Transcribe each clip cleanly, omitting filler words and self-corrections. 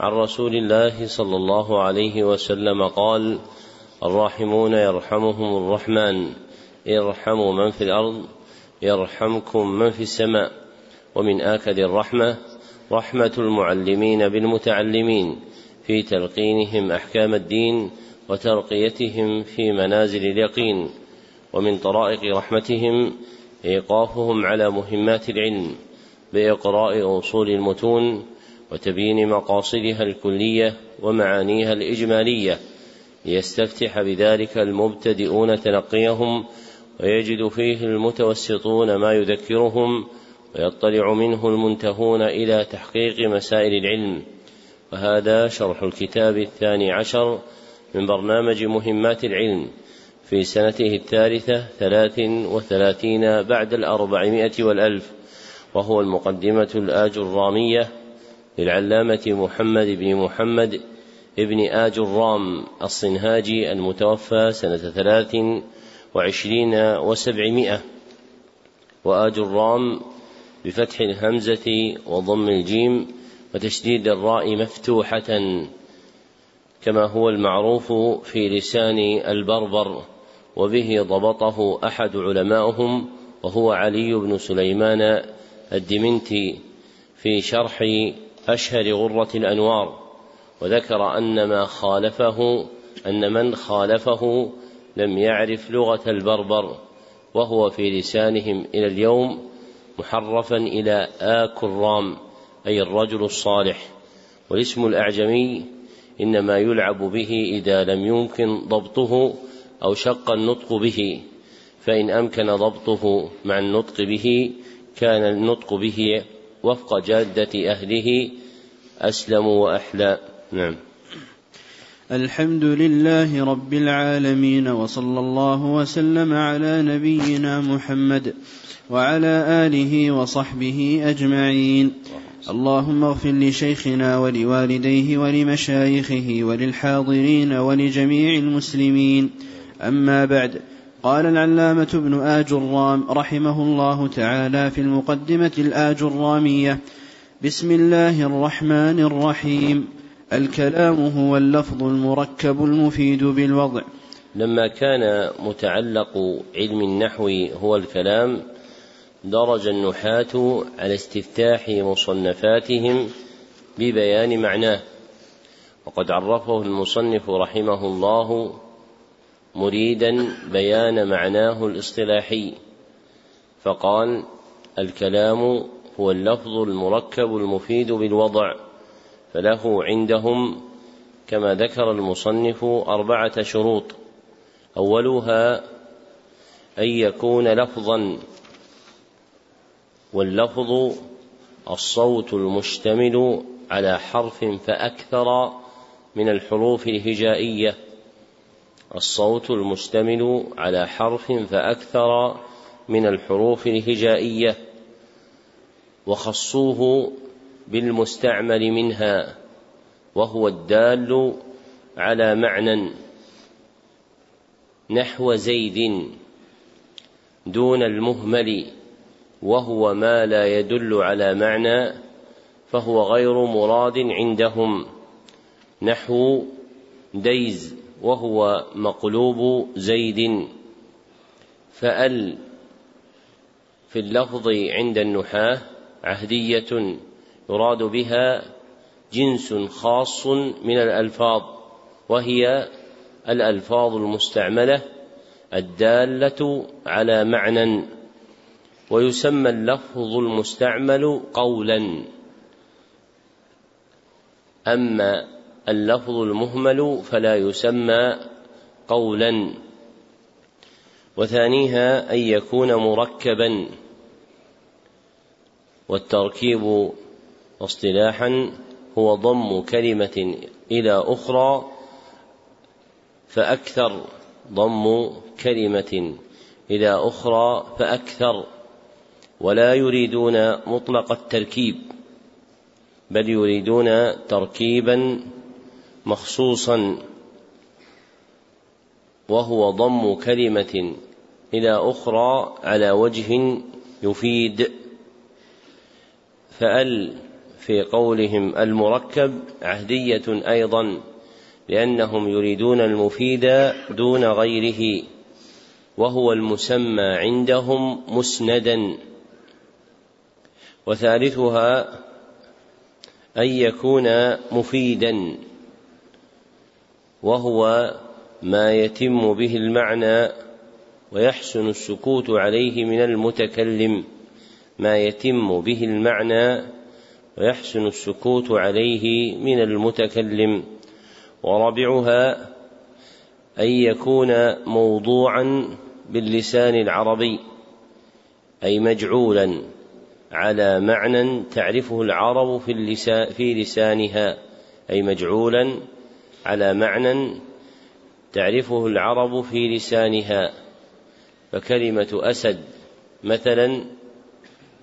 عن رسول الله صلى الله عليه وسلم قال: الراحمون يرحمهم الرحمن، ارحموا من في الأرض يرحمكم من في السماء. ومن آكد الرحمة رحمة المعلمين بالمتعلمين في تلقينهم أحكام الدين وترقيتهم في منازل اليقين. ومن طرائق رحمتهم إيقافهم على مهمات العلم بإقراء أصول المتون وتبيين مقاصدها الكلية ومعانيها الإجمالية، ليستفتح بذلك المبتدئون تلقيهم ويجد فيه المتوسطون ما يذكرهم ويطلع منه المنتهون إلى تحقيق مسائل العلم. وهذا شرح الكتاب 12 من برنامج مهمات العلم في سنته 33 بعد 400 والألف، وهو المقدمة الآجرومية للعلامة محمد بن محمد ابن آجُرُّوم الصنهاجي المتوفى سنة 23 و700. وآجُرُّوم بفتح الهمزة وضم الجيم وتشديد الراء مفتوحة، كما هو المعروف في لسان البربر، وبه ضبطه أحد علمائهم وهو علي بن سليمان الدمنتي في شرح أشهر غرة الأنوار، وذكر أن من خالفه لم يعرف لغة البربر، وهو في لسانهم إلى اليوم محرفا إلى آكُرُّوم، أي الرجل الصالح. والاسم الأعجمي إنما يلعب به إذا لم يمكن ضبطه أو شق النطق به، فإن أمكن ضبطه مع النطق به كان النطق به وفق جادة أهله، أسلم وأحلى. نعم. الحمد لله رب العالمين، وصلى الله وسلم على نبينا محمد وعلى آله وصحبه أجمعين. اللهم اغفر لشيخنا ولوالديه ولمشايخه وللحاضرين ولجميع المسلمين. أما بعد، قال العلامة ابن آجُرُّوم رحمه الله تعالى في المقدمة الآجرومية: بسم الله الرحمن الرحيم. الكلام هو اللفظ المركب المفيد بالوضع. لما كان متعلق علم النحو هو الكلام، درج النحاة على استفتاح مصنفاتهم ببيان معناه، وقد عرفه المصنف رحمه الله مريدا بيان معناه الاصطلاحي، فقال: الكلام هو اللفظ المركب المفيد بالوضع. فله عندهم كما ذكر المصنف 4 شروط، أولها أن يكون لفظا، واللفظ الصوت المشتمل على حرف فأكثر من الحروف الهجائية، الصوت المشتمل على حرف فأكثر من الحروف الهجائية، وخصوه بالمستعمل منها وهو الدال على معنى، نحو زيد، دون المهمل وهو ما لا يدل على معنى فهو غير مراد عندهم، نحو ديز وهو مقلوب زيد. فأل في اللفظ عند النحاة عهدية يراد بها جنس خاص من الألفاظ، وهي الألفاظ المستعملة الدالة على معنى، ويسمى اللفظ المستعمل قولا. أما اللفظ المهمل فلا يسمى قولا. وثانيها أن يكون مركبا، والتركيب اصطلاحا هو ضم كلمة إلى أخرى، فأكثر ضم كلمة إلى أخرى فأكثر، ولا يريدون مطلق التركيب بل يريدون تركيبا مخصوصا، وهو ضم كلمة إلى أخرى على وجه يفيد. فأل في قولهم المركب عهدية أيضا، لأنهم يريدون المفيد دون غيره، وهو المسمى عندهم مسندا. وثالثها أن يكون مفيدا، وهو ما يتم به المعنى ويحسن السكوت عليه من المتكلم، ما يتم به المعنى ويحسن السكوت عليه من المتكلم. ورابعها أن يكون موضوعا باللسان العربي، أي مجعولا على معنى تعرفه العرب في لسانها، أي مجعولا على معنى تعرفه العرب في لسانها. فكلمة أسد مثلا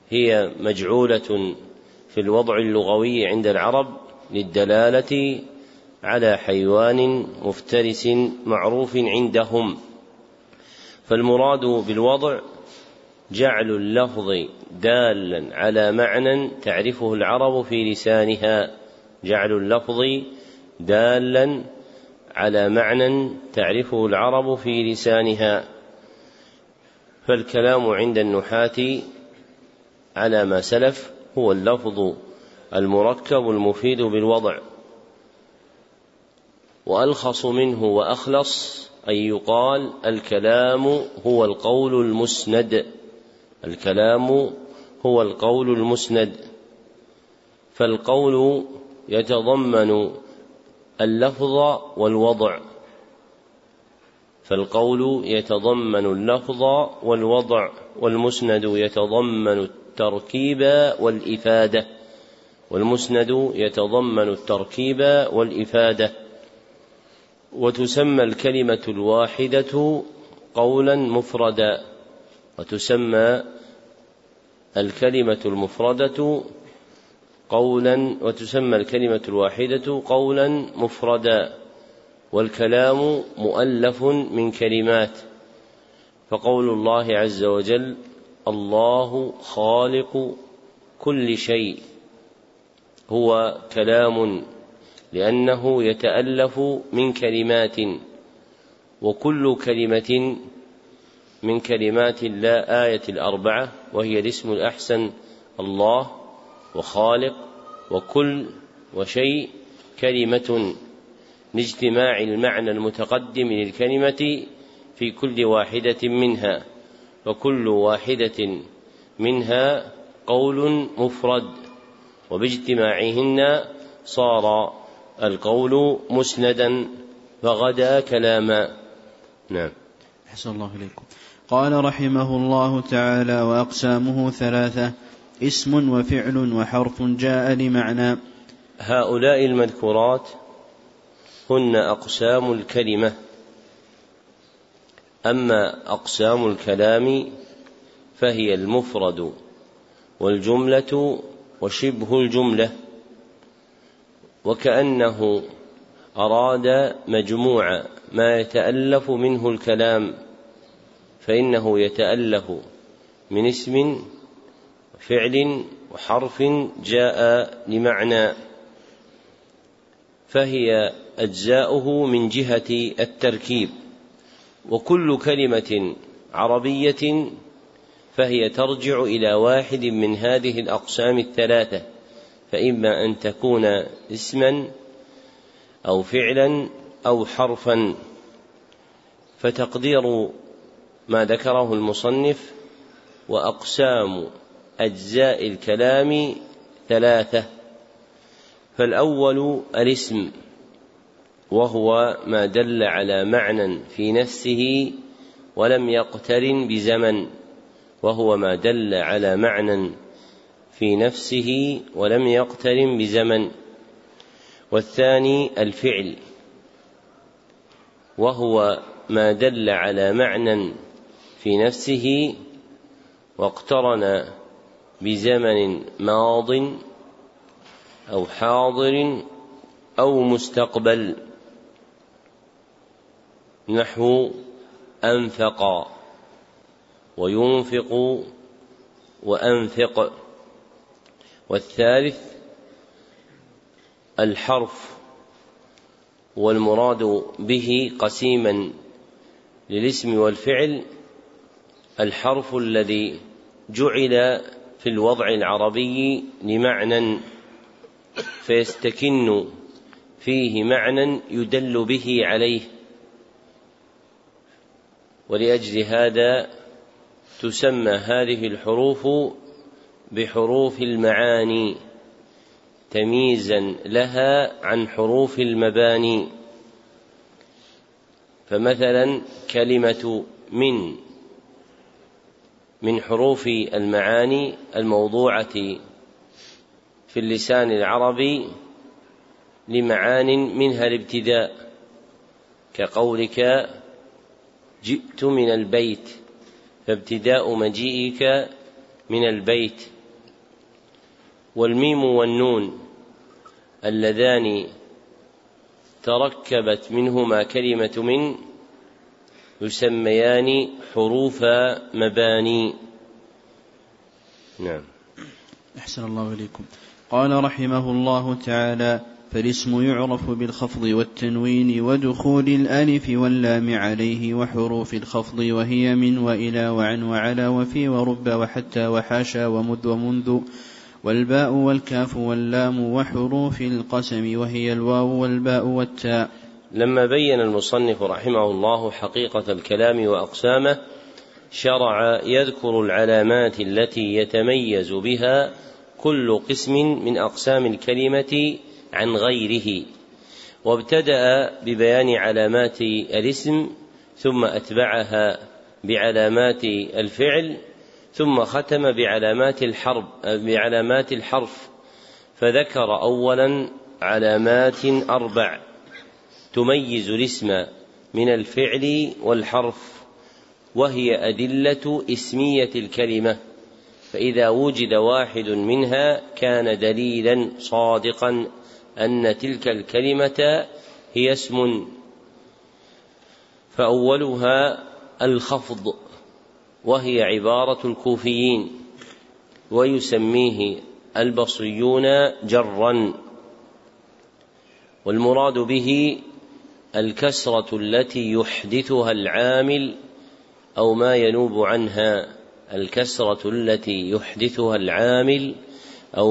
هي مجعولة في الوضع اللغوي عند العرب للدلالة على حيوان مفترس معروف عندهم، فالمراد بالوضع جعل اللفظ دالا على معنى تعرفه العرب في لسانها، جعل اللفظ دالا على معنى تعرفه العرب في لسانها. فالكلام عند النحاة على ما سلف هو اللفظ المركب المفيد بالوضع، وألخص منه وأخلص أن يقال الكلام هو القول المسند، الكلام هو القول المسند. فالقول يتضمن اللفظ والوضع، فالقول يتضمن اللفظ والوضع، والمسند يتضمن التركيب والإفادة، والمسند يتضمن التركيب والإفادة. وتسمى الكلمة الواحدة قولا مفردا، وتسمى الكلمة المفردة قولا، وتسمى الكلمة الواحدة قولا مفردا. والكلام مؤلف من كلمات، فقول الله عز وجل الله خالق كل شيء هو كلام، لأنه يتألف من كلمات، وكل كلمة من كلمات لا آية الأربعة، وهي الاسم الأحسن الله وخالق وكل وشيء، كلمة لاجتماع المعنى المتقدم للكلمة في كل واحدة منها، وكل واحدة منها قول مفرد، وباجتماعهن صار القول مسندا فغدا كلاما. نعم. أحسن الله إليكم. قال رحمه الله تعالى: وأقسامه ثلاثة: اسم وفعل وحرف جاء لمعنى. هؤلاء المذكورات هن أقسام الكلمة. أما أقسام الكلام فهي المفرد والجملة وشبه الجملة، وكأنه أراد مجموعة ما يتألف منه الكلام، فإنه يتألف من اسم وفعل وحرف جاء لمعنى، فهي أجزاؤه من جهة التركيب. وكل كلمة عربية فهي ترجع إلى واحد من هذه الأقسام الثلاثة، فإما أن تكون اسما أو فعلا أو حرفا، فتقدير ما ذكره المصنف. وأقسام أجزاء الكلام ثلاثة، فالأول الاسم، وهو ما دل على معنى في نفسه ولم يقترن بزمن، والثاني الفعل، وهو ما دل على معنى في نفسه واقترن بزمن ماض أو حاضر أو مستقبل، نحو أنفق وينفق وأنفق. والثالث الحرف، والمراد به قسيما للاسم والفعل الحرف الذي جعل في الوضع العربي لمعنى فيستكن فيه معنى يدل به عليه، ولأجل هذا تسمى هذه الحروف بحروف المعاني تمييزا لها عن حروف المباني. فمثلا كلمة من حروف المعاني الموضوعة في اللسان العربي لمعان منها الابتداء، كقولك جئت من البيت، فابتداء مجيئك من البيت. والميم والنون اللذان تركبت منهما كلمة من يسميان حروف مباني. نعم. أحسن الله إليكم. قال رحمه الله تعالى: فالاسم يعرف بالخفض والتنوين ودخول الألف واللام عليه وحروف الخفض، وهي من وإلى وعن وعلى وفي ورب وحتى وحاشا ومذ ومنذ، والباء والكاف واللام، وحروف القسم وهي الواو والباء والتاء. لما بين المصنف رحمه الله حقيقة الكلام وأقسامه، شرع يذكر العلامات التي يتميز بها كل قسم من أقسام الكلمة عن غيره، وابتدأ ببيان علامات الاسم، ثم أتبعها بعلامات الفعل، ثم ختم بعلامات الحرف. فذكر أولا علامات أربع تميز الاسم من الفعل والحرف، وهي أدلة اسمية الكلمة، فإذا وجد واحد منها كان دليلا صادقا أن تلك الكلمة هي اسم. فأولها الخفض، وهي عبارة الكوفيين، ويسميه البصريون جرا، والمراد به الكسرة التي يحدثها العامل أو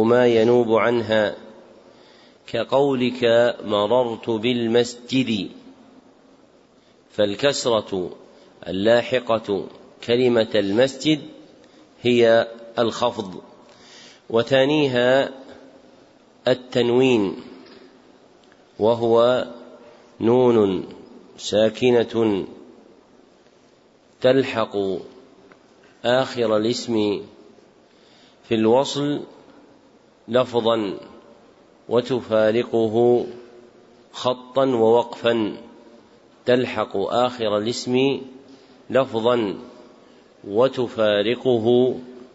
ما ينوب عنها، كقولك مررت بالمسجد، فالكسرة اللاحقة كلمة المسجد هي الخفض. وثانيها التنوين، وهو نون ساكنة تلحق آخر الاسم في الوصل لفظا وتفارقه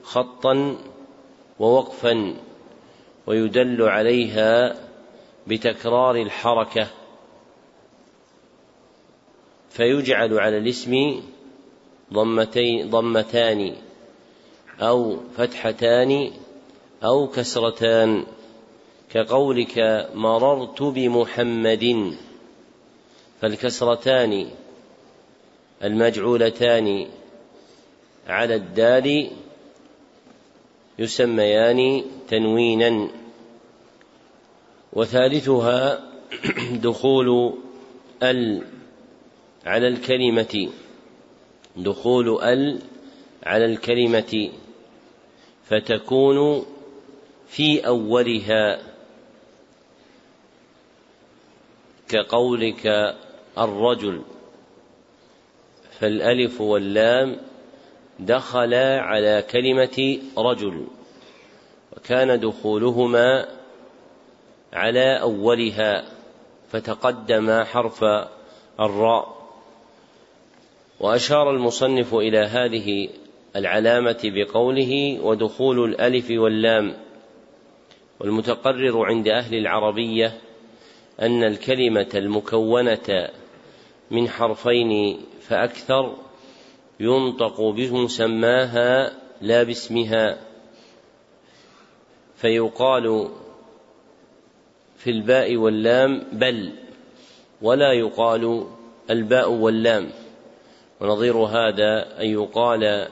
خطا ووقفا، ويدل عليها بتكرار الحركة، فيجعل على الاسم ضمتان أو فتحتان أو كسرتان، كقولك مررت بمحمد، فالكسرتان المجعولتان على الدال يسميان تنوينا. وثالثها دخول ال على الكلمة، دخول ال على الكلمة فتكون في أولها كقولك الرجل، فالألف واللام دخلا على كلمة رجل، وكان دخولهما على أولها فتقدم حرف الراء. وأشار المصنف إلى هذه العلامة بقوله ودخول الألف واللام. والمتقرر عند أهل العربية أن الكلمة المكونة من حرفين فأكثر ينطق بمسماها لا باسمها، فيقال في الباء واللام بل، ولا يقال الباء واللام. ونظير هذا أن يقال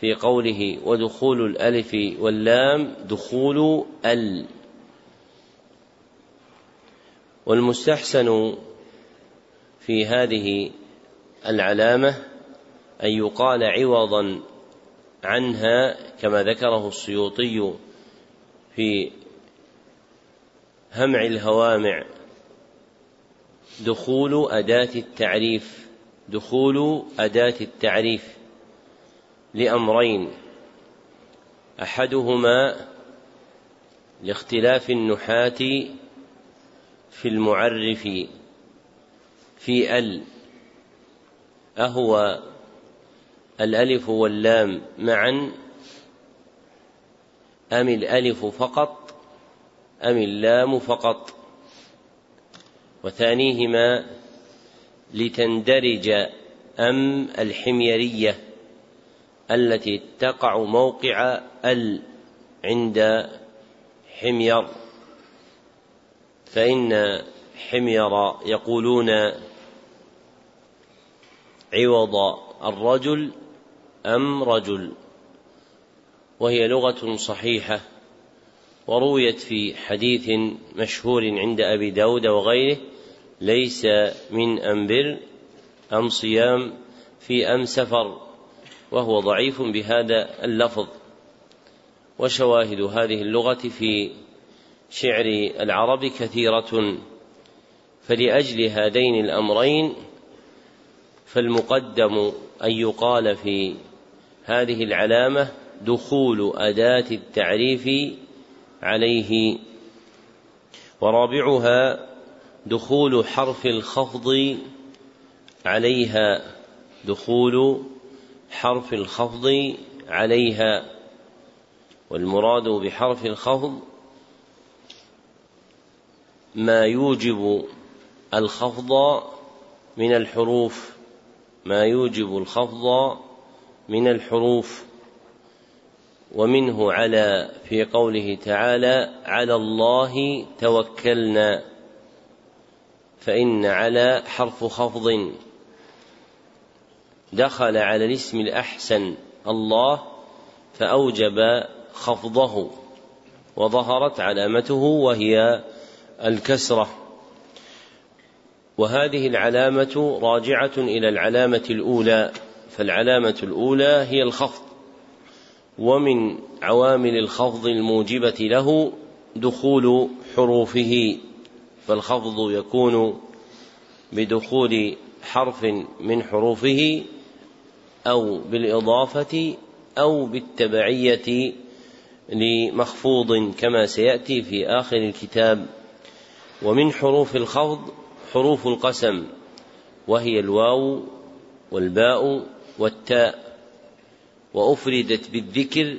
في قوله ودخول الألف واللام دخول ال. والمستحسن في هذه العلامة أن يقال عوضا عنها كما ذكره السيوطي في همع الهوامع دخول أداة التعريف، دخول أداة التعريف لأمرين: أحدهما لاختلاف النحاة في المعرف في ال، أهو الألف واللام معا أم الألف فقط أم اللام فقط، وثانيهما لتندرج أم الحميرية التي تقع موقع ال عند حمير، فإن حمير يقولون عوض الرجل أم رجل، وهي لغة صحيحة، ورويت في حديث مشهور عند أبي داود وغيره: ليس من أم بر أم صيام في أم سفر، وهو ضعيف بهذا اللفظ. وشواهد هذه اللغة في شعر العرب كثيرة، فلأجل هذين الأمرين فالمقدم أن يقال في هذه العلامة دخول أداة التعريف عليه. ورابعها دخول حرف الخفض عليها، دخول حرف الخفض عليها. والمراد بحرف الخفض ما يوجب الخفض من الحروف، ما يوجب الخفض من الحروف، ومنه على في قوله تعالى: على الله توكلنا، فإن على حرف خفض دخل على الاسم الأحسن الله فأوجب خفضه، وظهرت علامته وهي الكسرة. وهذه العلامة راجعة إلى العلامة الأولى، فالعلامة الأولى هي الخفض، ومن عوامل الخفض الموجبة له دخول حروفه، فالخفض يكون بدخول حرف من حروفه أو بالإضافة أو بالتبعية لمخفوض كما سيأتي في آخر الكتاب. ومن حروف الخفض حروف القسم، وهي الواو والباء والتاء، وأفردت بالذكر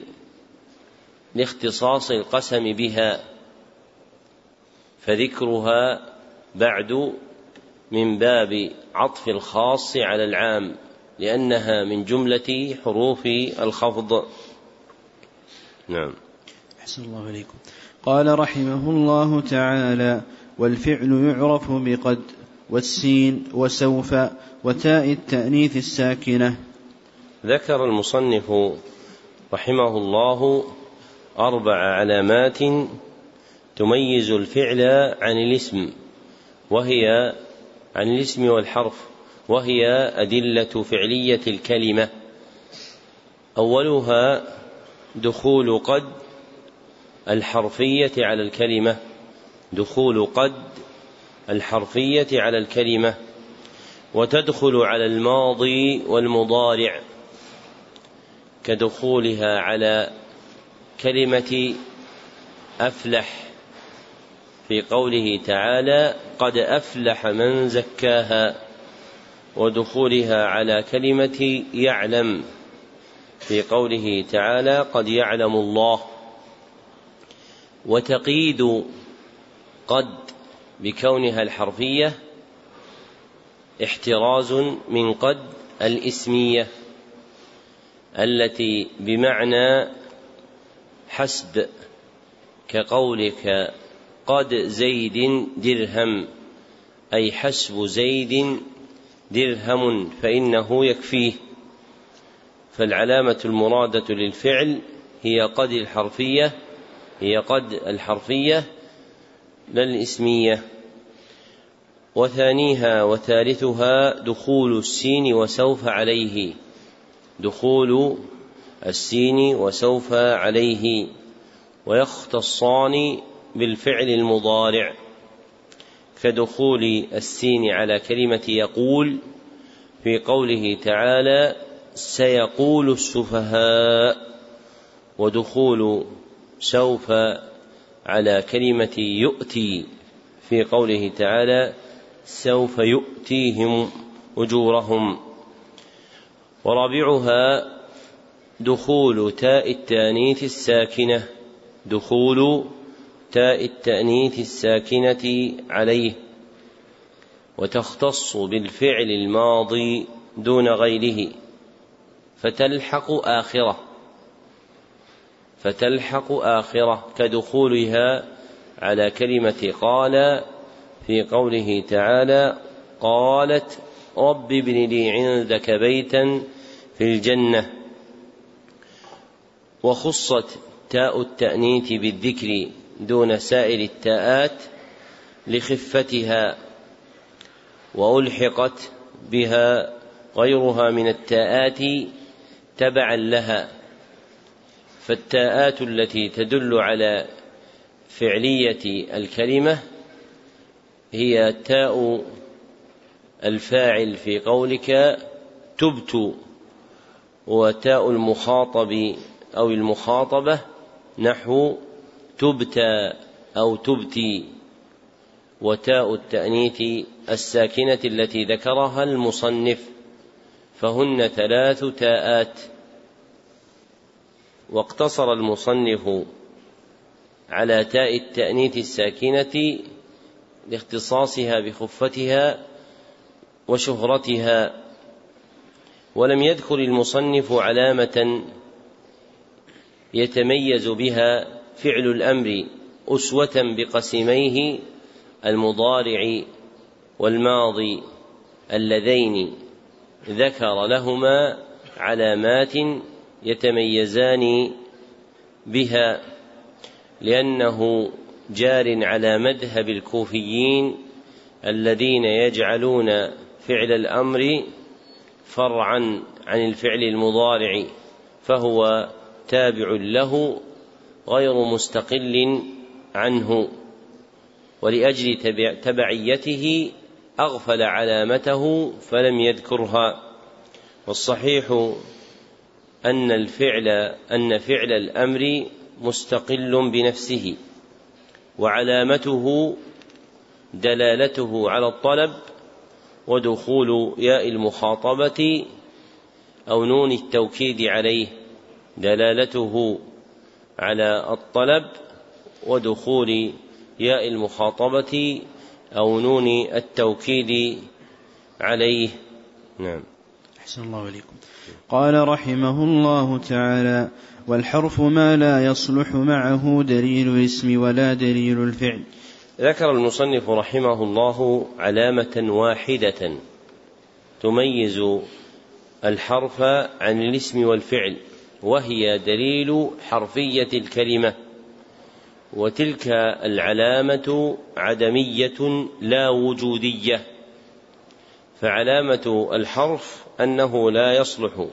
لاختصاص القسم بها، فذكرها بعد من باب عطف الخاص على العام، لأنها من جملة حروف الخفض. نعم. أحسن الله عليكم. قال رحمه الله تعالى: والفعل يعرف بقد والسين وسوف وتاء التأنيث الساكنة. ذكر المصنف رحمه الله 4 علامات تميز الفعل عن الاسم، وهي عن الاسم والحرف، وهي أدلة فعلية الكلمة، أولها دخول قد الحرفية على الكلمة، دخول قد الحرفية على الكلمة، وتدخل على الماضي والمضارع كدخولها على كلمة أفلح في قوله تعالى قد أفلح من زكاها، ودخولها على كلمة يعلم في قوله تعالى قد يعلم الله، وتقييد قد بكونها الحرفية احتراز من قد الإسمية التي بمعنى حسب كقولك قد زيد درهم، أي حسب زيد درهم فإنه يكفيه. فالعلامة المرادة للفعل هي قد الحرفية، هي قد الحرفية لا الإسمية. وثانيها وثالثها دخول السين وسوف عليه، دخول السين وسوف عليه، ويختصان بالفعل المضارع كدخول السين على كلمة يقول في قوله تعالى سيقول السفهاء، ودخول سوف على كلمة يؤتي في قوله تعالى سوف يؤتيهم أجورهم. ورابعها دخول تاء التانيث الساكنة، دخول تاء التأنيث الساكنة عليه، وتختص بالفعل الماضي دون غيره فتلحق آخرة، فتلحق آخرة كدخولها على كلمة قال في قوله تعالى قالت رب ابن لي عندك بيتا في الجنة. وخصت تاء التأنيث بالذكر دون سائر التاءات لخفتها، وألحقت بها غيرها من التاءات تبعا لها، فالتاءات التي تدل على فعلية الكلمة هي تاء الفاعل في قولك تبت، وتاء المخاطب أو المخاطبة نحو تبت أو تبتي، وتاء التأنيث الساكنة التي ذكرها المصنف، فهن ثلاث تاءات. واقتصر المصنف على تاء التأنيث الساكنة لاختصاصها بخفتها وشهرتها، ولم يذكر المصنف علامة يتميز بها فعل الأمر أسوة بقسميه المضارع والماضي اللذين ذكر لهما علامات يتميزان بها، لأنه جار على مذهب الكوفيين الذين يجعلون فعل الأمر فرعا عن الفعل المضارع، فهو تابع له غير مستقل عنه، ولأجل تبعيته أغفل علامته فلم يذكرها. والصحيح أن فعل الأمر مستقل بنفسه، وعلامته دلالته على الطلب، ودخول ياء المخاطبة أو نون التوكيد عليه دلالته على الطلب، ودخول ياء المخاطبة أو نون التوكيد عليه. نعم. أحسن الله إليكم. قال رحمه الله تعالى: والحرف ما لا يصلح معه دليل الاسم ولا دليل الفعل. ذكر المصنف رحمه الله علامة واحدة تميز الحرف عن الاسم والفعل، وهي دليل حرفية الكلمة، وتلك العلامة عدمية لا وجودية، فعلامة الحرف أنه لا يصلح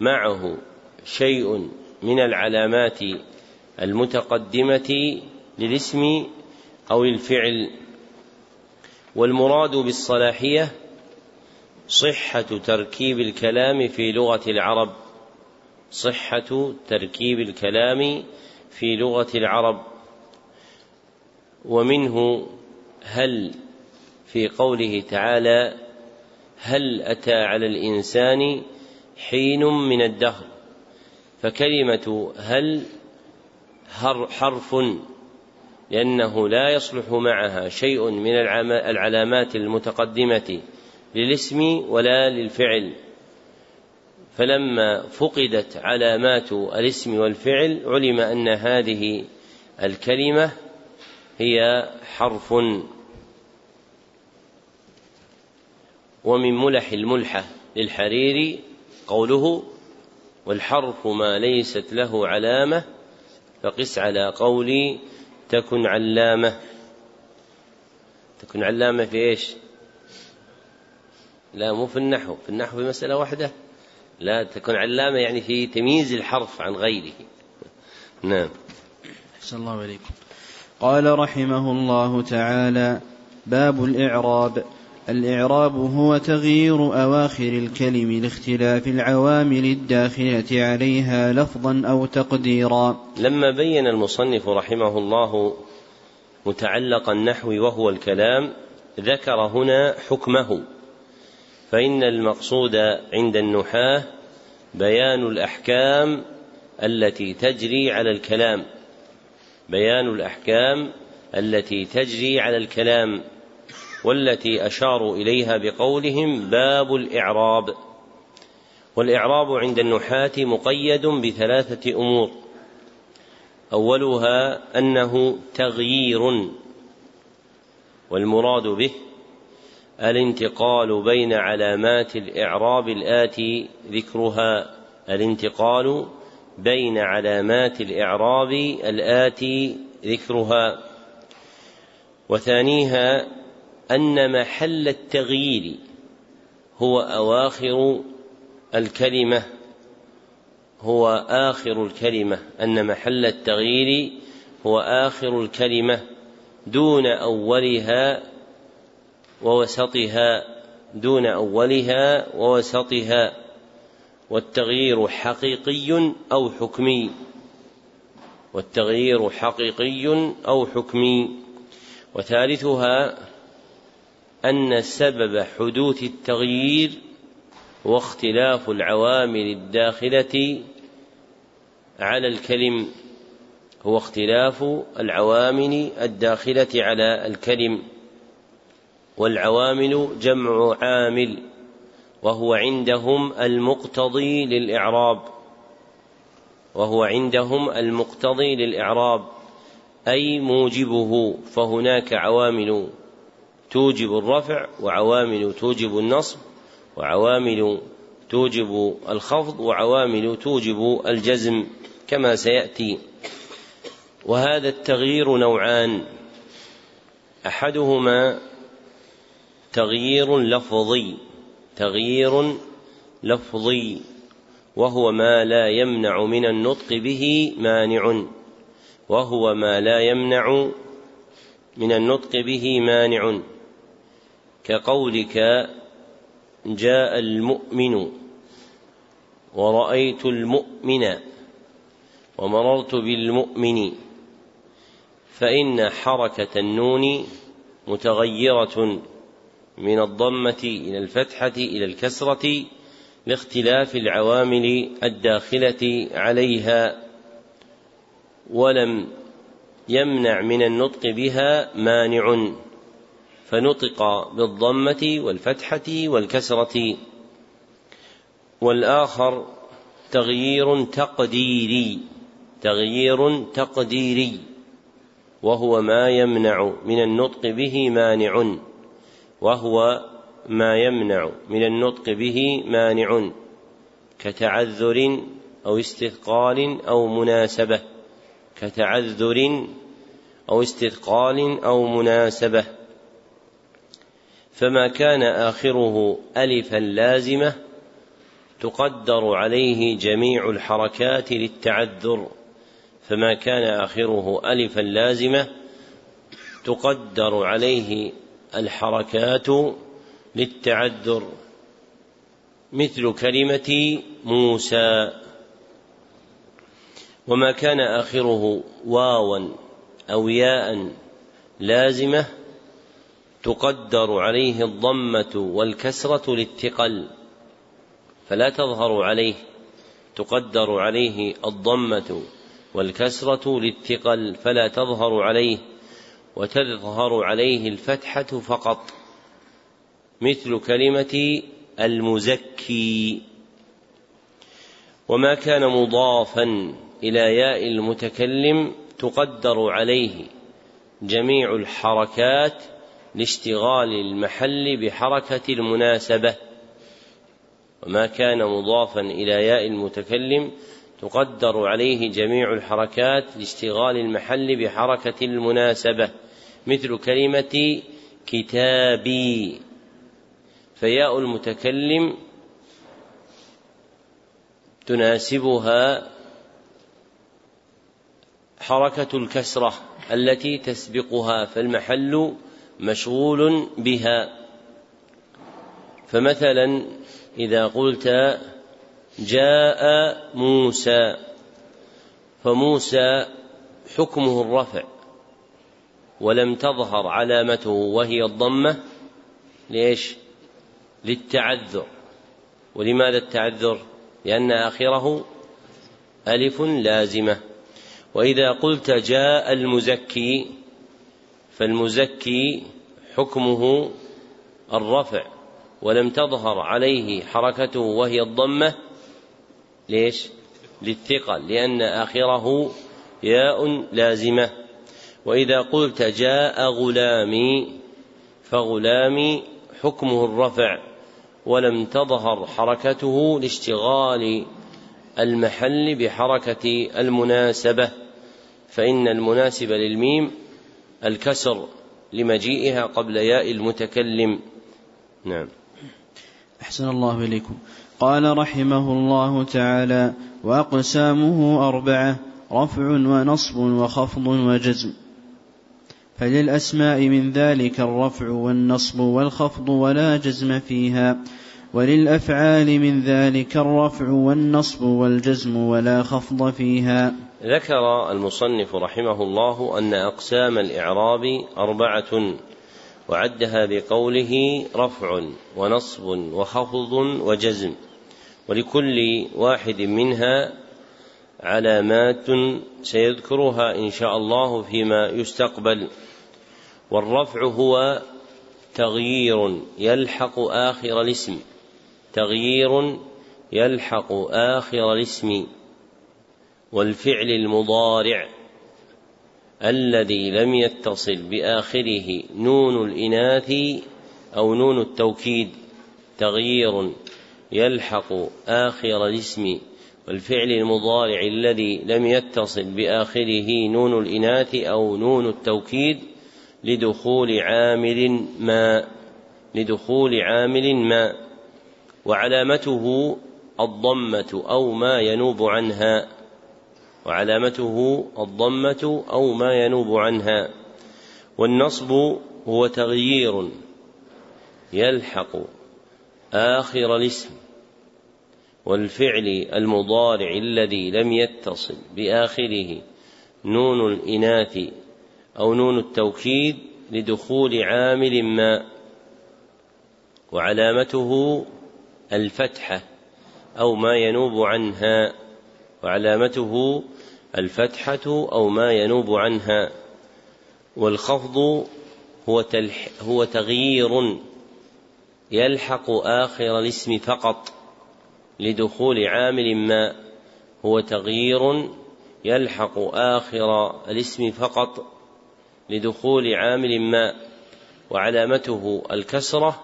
معه شيء من العلامات المتقدمة للاسم أو الفعل. والمراد بالصلاحية صحة تركيب الكلام في لغة العرب، صحة تركيب الكلام في لغة العرب. ومنه هل في قوله تعالى هل أتى على الإنسان حين من الدهر، فكلمة هل حرف لأنه لا يصلح معها شيء من العلامات المتقدمة للاسم ولا للفعل، فلما فقدت علامات الاسم والفعل علم أن هذه الكلمة هي حرف. ومن ملح الملحة للحريري قوله والحرف ما ليست له علامة فقس على قولي تكن علامة. تكن علامة في إيش؟ لا مو في النحو، في النحو بمسألة واحدة، لا تكن علامة يعني في تمييز الحرف عن غيره. نعم. أحسن الله عليكم. قال رحمه الله تعالى: باب الإعراب. الإعراب هو تغيير أواخر الكلم لاختلاف العوامل الداخلة عليها لفظا أو تقديرا. لما بين المصنف رحمه الله متعلق النحو وهو الكلام ذكر هنا حكمه، فإن المقصود عند النحاة بيان الأحكام التي تجري على الكلام، بيان الأحكام التي تجري على الكلام، والتي أشاروا إليها بقولهم باب الإعراب. والإعراب عند النحاة مقيد بثلاثة أمور، أولها أنه تغيير، والمراد به الانتقال بين علامات الإعراب الآتي ذكرها، الانتقال بين علامات الإعراب الآتي ذكرها. وثانيها أن محل التغيير هو أواخر الكلمة، هو آخر الكلمة، أن محل التغيير هو آخر الكلمة دون أولها ووسطها، دون أولها ووسطها. والتغيير حقيقي أو حكمي، والتغيير حقيقي أو حكمي. وثالثها أن سبب حدوث التغيير واختلاف العوامل الداخلة على الكلم، هو اختلاف العوامل الداخلة على الكلم. والعوامل جمع عامل، وهو عندهم المقتضي للإعراب، وهو عندهم المقتضي للإعراب أي موجبه. فهناك عوامل توجب الرفع، وعوامل توجب النصب، وعوامل توجب الخفض، وعوامل توجب الجزم كما سيأتي. وهذا التغيير نوعان، أحدهما تغيير لفظي، تغيير لفظي وهو ما لا يمنع من النطق به مانع، وهو ما لا يمنع من النطق به مانع، كقولك جاء المؤمن، ورأيت المؤمن، ومررت بالمؤمن، فإن حركة النون متغيرة من الضمة إلى الفتحة إلى الكسرة لاختلاف العوامل الداخلة عليها، ولم يمنع من النطق بها مانع، فنطق بالضمة والفتحة والكسرة. والآخر تغيير تقديري، تغيير تقديري وهو ما يمنع من النطق به مانع، وهو ما يمنع من النطق به مانع، كتعذر أو استثقال أو مناسبة، كتعذر أو استثقال أو مناسبة. فما كان آخره ألفا لازمة تقدر عليه جميع الحركات للتعذر، فما كان آخره ألفا لازمة تقدر عليه الحركات للتعذر، مثل كلمة موسى. وما كان آخره واوا أو ياء لازمة تقدر عليه الضمة والكسرة للثقل، فلا تظهر عليه، تقدر عليه الضمة والكسرة للثقل فلا تظهر عليه، وتظهر عليه الفتحة فقط، مثل كلمة المزكي. وما كان مضافا إلى ياء المتكلم تقدر عليه جميع الحركات لاشتغال المحل بحركة المناسبة، وما كان مضافا إلى ياء المتكلم تقدر عليه جميع الحركات لاشتغال المحل بحركة المناسبة، مثل كلمة كتابي، فياء المتكلم تناسبها حركة الكسرة التي تسبقها، فالمحل مشغول بها. فمثلا إذا قلت جاء موسى، فموسى حكمه الرفع ولم تظهر علامته وهي الضمة، ليش؟ للتعذر. ولماذا التعذر؟ لأن آخره ألف لازمة. وإذا قلت جاء المزكي، فالمزكي حكمه الرفع ولم تظهر عليه حركته وهي الضمة، ليش؟ للثقل، لأن آخره ياء لازمة. وإذا قلت جاء غلامي، فغلامي حكمه الرفع ولم تظهر حركته لاشتغال المحل بحركة المناسبة، فإن المناسب للميم الكسر لمجيئها قبل ياء المتكلم. نعم. أحسن الله إليكم. قال رحمه الله تعالى: وأقسامه أربعة: رفع ونصب وخفض وجزم. فللأسماء من ذلك الرفع والنصب والخفض ولا جزم فيها، وللأفعال من ذلك الرفع والنصب والجزم ولا خفض فيها. ذكر المصنف رحمه الله أن أقسام الإعراب أربعة، وعدها بقوله رفع ونصب وخفض وجزم، ولكل واحد منها علامات سيذكرها إن شاء الله فيما يستقبل. والرفع هو تغيير يلحق آخر الاسم، تغيير يلحق آخر الاسم والفعل المضارع الذي لم يتصل بآخره نون الإناث أو نون التوكيد، تغيير يلحق آخر الاسم والفعل المضارع الذي لم يتصل بآخره نون الإناث أو نون التوكيد لدخول عامل ما، وعلامته الضمة أو ما ينوب عنها، والنصب هو تغيير يلحق آخر الاسم والفعل المضارع الذي لم يتصل بآخره نون الإناث أو نون التوكيد لدخول عامل ما، وعلامته الفتحة أو ما ينوب عنها، والخفض هو تغيير يلحق آخر الاسم فقط لدخول عامل ما، وعلامته الكسرة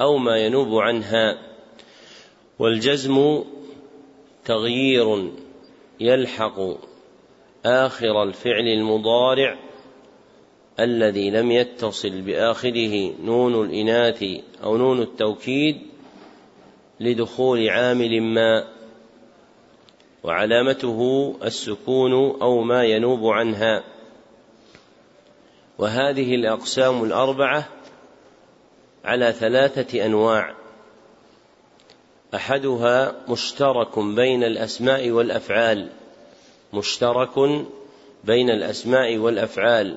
أو ما ينوب عنها. والجزم تغيير يلحق آخر الفعل المضارع الذي لم يتصل بآخره نون الإناث أو نون التوكيد لدخول عامل ما، وعلامته السكون أو ما ينوب عنها. وهذه الأقسام الأربعة على ثلاثة أنواع، أحدها مشترك بين الأسماء والأفعال،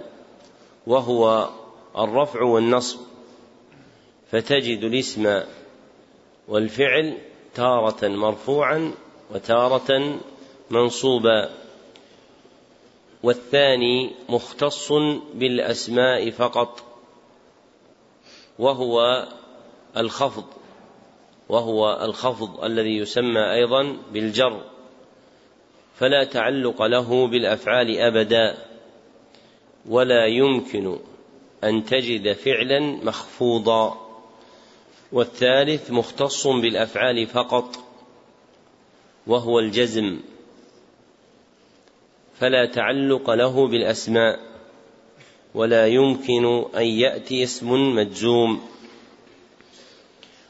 وهو الرفع والنصب، فتجد الاسم والفعل تارة مرفوعا وتارة منصوبا. والثاني مختص بالأسماء فقط، وهو الخفض، الذي يسمى أيضا بالجر، فلا تعلق له بالأفعال أبدا، ولا يمكن أن تجد فعلا مخفوضا. والثالث مختص بالأفعال فقط، وهو الجزم، فلا تعلق له بالأسماء، ولا يمكن أن يأتي اسم مجزوم.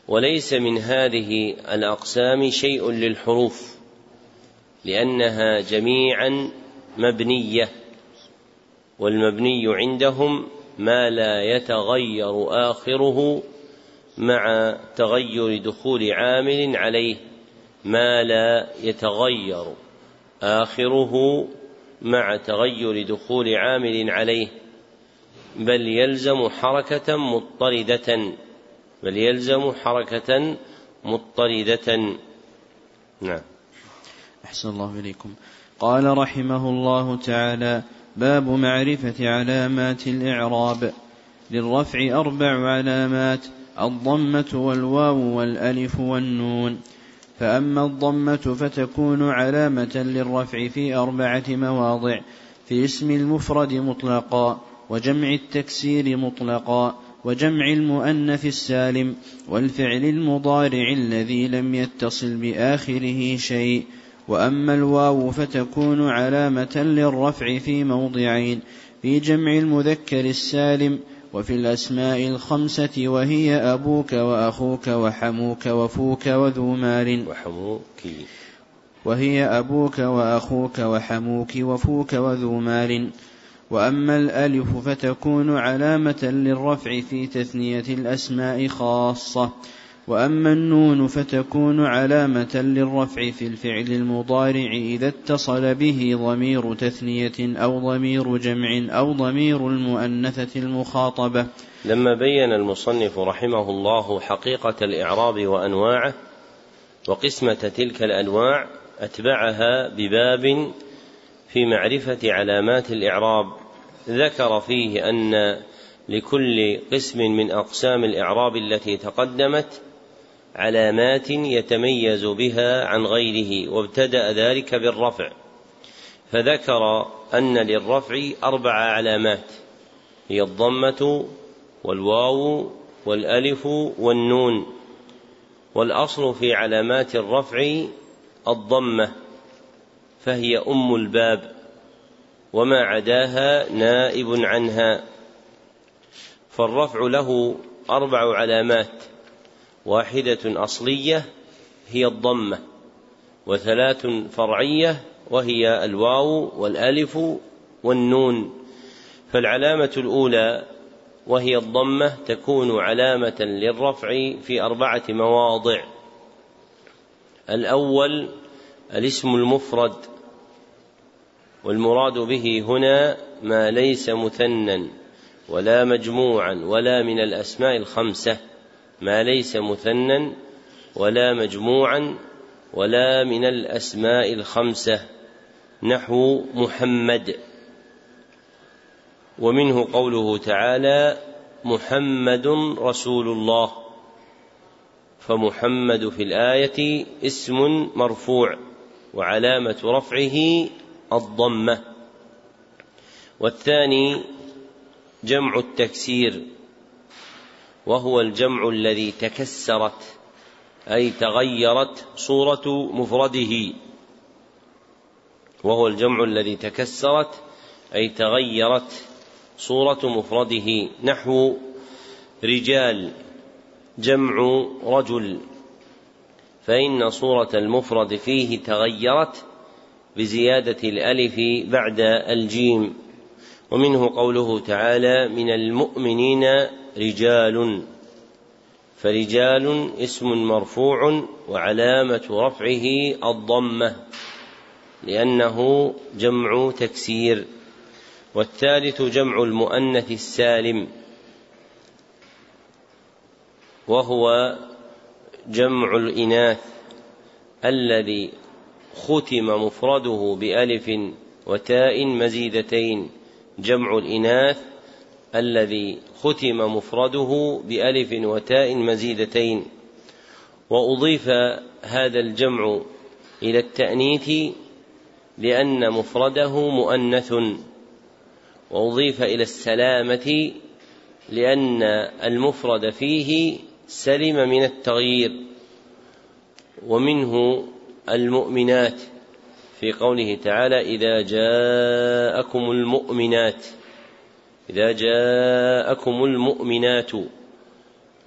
وليس من هذه الأقسام شيء للحروف، لأنها جميعا مبنية، والمبني عندهم ما لا يتغير آخره مع تغير دخول عامل عليه، بل يلزم حركة مضطردة، نعم. أحسن الله إليكم. قال رحمه الله تعالى: باب معرفة علامات الإعراب. للرفع أربع علامات: الضمة والواو والألف والنون. فأما الضمة فتكون علامة للرفع في أربعة مواضع: في اسم المفرد مطلقا، وجمع التكسير مطلقا، وجمع المؤنث السالم، والفعل المضارع الذي لم يتصل بآخره شيء. وأما الواو فتكون علامة للرفع في موضعين: في جمع المذكر السالم، وفي الأسماء الخمسة، وهي أبوك وأخوك وحموك وفوك وذو مال، وأما الألف فتكون علامة للرفع في تثنية الأسماء خاصة. وأما النون فتكون علامة للرفع في الفعل المضارع إذا اتصل به ضمير تثنية أو ضمير جمع أو ضمير المؤنثة المخاطبة. لما بين المصنف رحمه الله حقيقة الإعراب وأنواعه وقسمة تلك الأنواع، أتبعها بباب في معرفة علامات الإعراب، ذكر فيه أن لكل قسم من أقسام الإعراب التي تقدمت علامات يتميز بها عن غيره، وابتدأ ذلك بالرفع، فذكر أن للرفع أربع علامات، هي الضمة والواو والألف والنون. والأصل في علامات الرفع الضمة، فهي أم الباب، وما عداها نائب عنها. فالرفع له أربع علامات: واحدة أصلية هي الضمة، وثلاث فرعية وهي الواو والألف والنون. فالعلامة الأولى وهي الضمة تكون علامة للرفع في أربعة مواضع: الأول الاسم المفرد، والمراد به هنا ما ليس مثنى ولا مجموعا ولا من الأسماء الخمسة، نحو محمد، ومنه قوله تعالى: محمد رسول الله، فمحمد في الآية اسم مرفوع، وعلامة رفعه الضمة. والثاني جمع التكسير، وهو الجمع الذي تكسرت، أي تغيرت صورة مفرده، صورة مفرده نحو رجال جمع رجل، فإن صورة المفرد فيه تغيرت بزيادة الألف بعد الجيم، ومنه قوله تعالى من المؤمنين رجال، فرجال اسم مرفوع وعلامة رفعه الضمة لأنه جمع تكسير، والثالث جمع المؤنث السالم وهو جمع الإناث الذي ختم مفرده بألف وتاء مزيدتين، جمع الإناث الذي ختم مفرده بألف وتاء مزيدتين. وأضيف هذا الجمع إلى التأنيث لأن مفرده مؤنث، وأضيف إلى السلامة لأن المفرد فيه سلم من التغيير، ومنه المؤمنات في قوله تعالى إذا جاءكم المؤمنات، إذا جاءكم المؤمنات،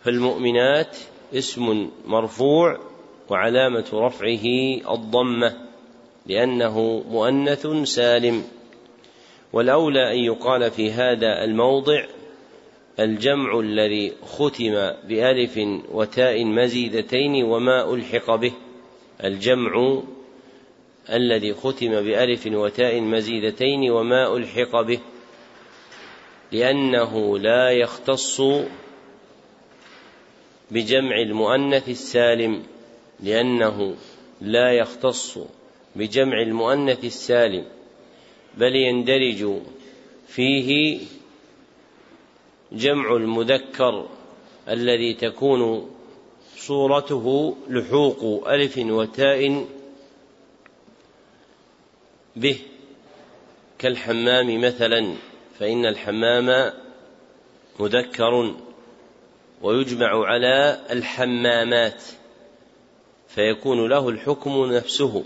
فالمؤمنات اسم مرفوع وعلامة رفعه الضمة لأنه مؤنث سالم. والأولى أن يقال في هذا الموضع الجمع الذي ختم بألف وتاء مزيدتين وما ألحق به، الجمع الذي ختم بألف وتاء مزيدتين وما ألحق به، لأنه لا يختص بجمع المؤنث السالم، لأنه لا يختص بجمع المؤنث السالم، بل يندرج فيه جمع المذكر الذي تكون صورته لحوق ألف وتاء به، كالحمام مثلا، فإن الحمام مذكر ويجمع على الحمامات فيكون له الحكم نفسه.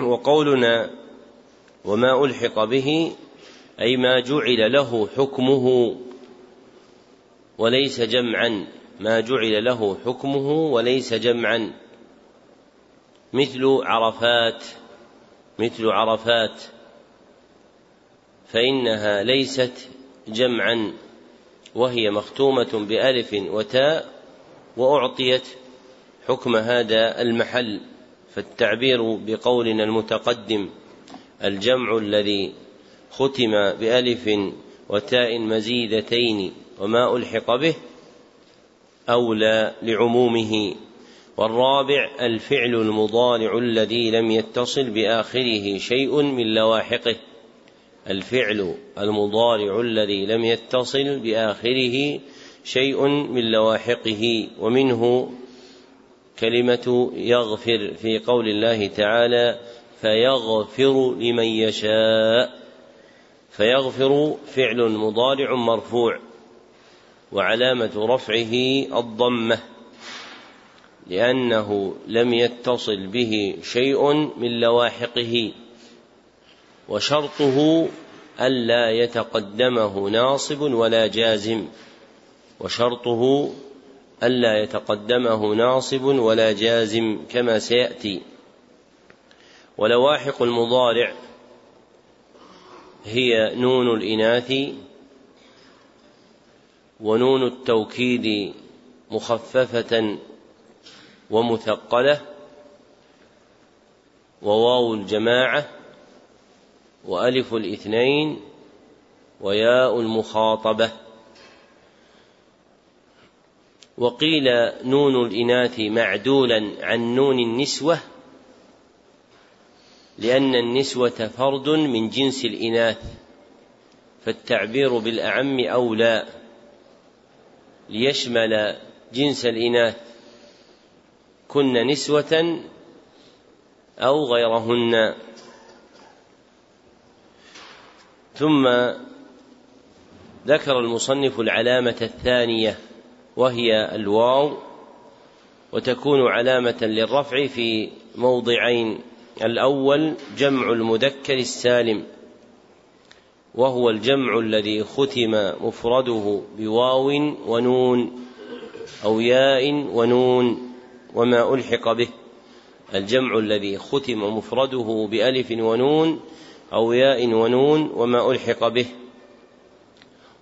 وقولنا وما ألحق به أي ما جعل له حكمه وليس جمعا، ما جعل له حكمه وليس جمعا، مثل عرفات، مثل عرفات، فإنها ليست جمعا وهي مختومة بألف وتاء وأعطيت حكم هذا المحل، فالتعبير بقولنا المتقدم الجمع الذي ختم بألف وتاء مزيدتين وما ألحق به أولى لعمومه. والرابع الفعل المضارع الذي لم يتصل بآخره شيء من لواحقه، الفعل المضارع الذي لم يتصل بآخره شيء من لواحقه، ومنه كلمة يغفر في قول الله تعالى فيغفر لمن يشاء، فيغفر فعل مضارع مرفوع وعلامة رفعه الضمة لأنه لم يتصل به شيء من لواحقه، وشرطه ألا يتقدمه ناصب ولا جازم، وشرطه ألا يتقدمه ناصب ولا جازم كما سيأتي. ولواحق المضارع هي نون الإناث ونون التوكيد مخففة ومثقلة، وواو الجماعة، وألف الاثنين، وياء المخاطبة. وقيل نون الإناث معدولا عن نون النسوة لأن النسوة فرد من جنس الإناث، فالتعبير بالأعم أولى ليشمل جنس الإناث كن نسوة أو غيرهن. ثم ذكر المصنف العلامة الثانية وهي الواو، وتكون علامة للرفع في موضعين، الأول جمع المذكر السالم، وهو الجمع الذي ختم مفرده بواو ونون أو ياء ونون وما ألحق به. الجمع الذي ختم مفرده بألف ونون أو ياء ونون وما ألحق به،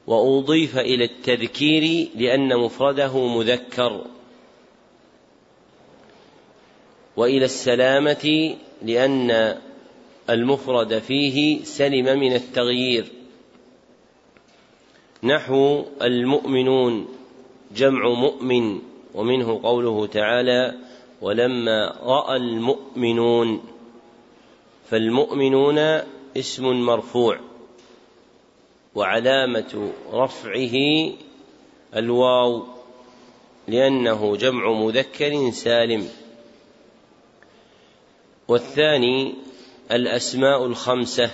وأضيف إلى التذكير لأن مفرده مذكر، وإلى السلامة لأن المفرد فيه سلم من التغيير، نحو المؤمنون جمع مؤمن، ومنه قوله تعالى ولما رأى المؤمنون. فالمؤمنون اسم مرفوع وعلامة رفعه الواو لأنه جمع مذكر سالم. والثاني الأسماء الخمسة،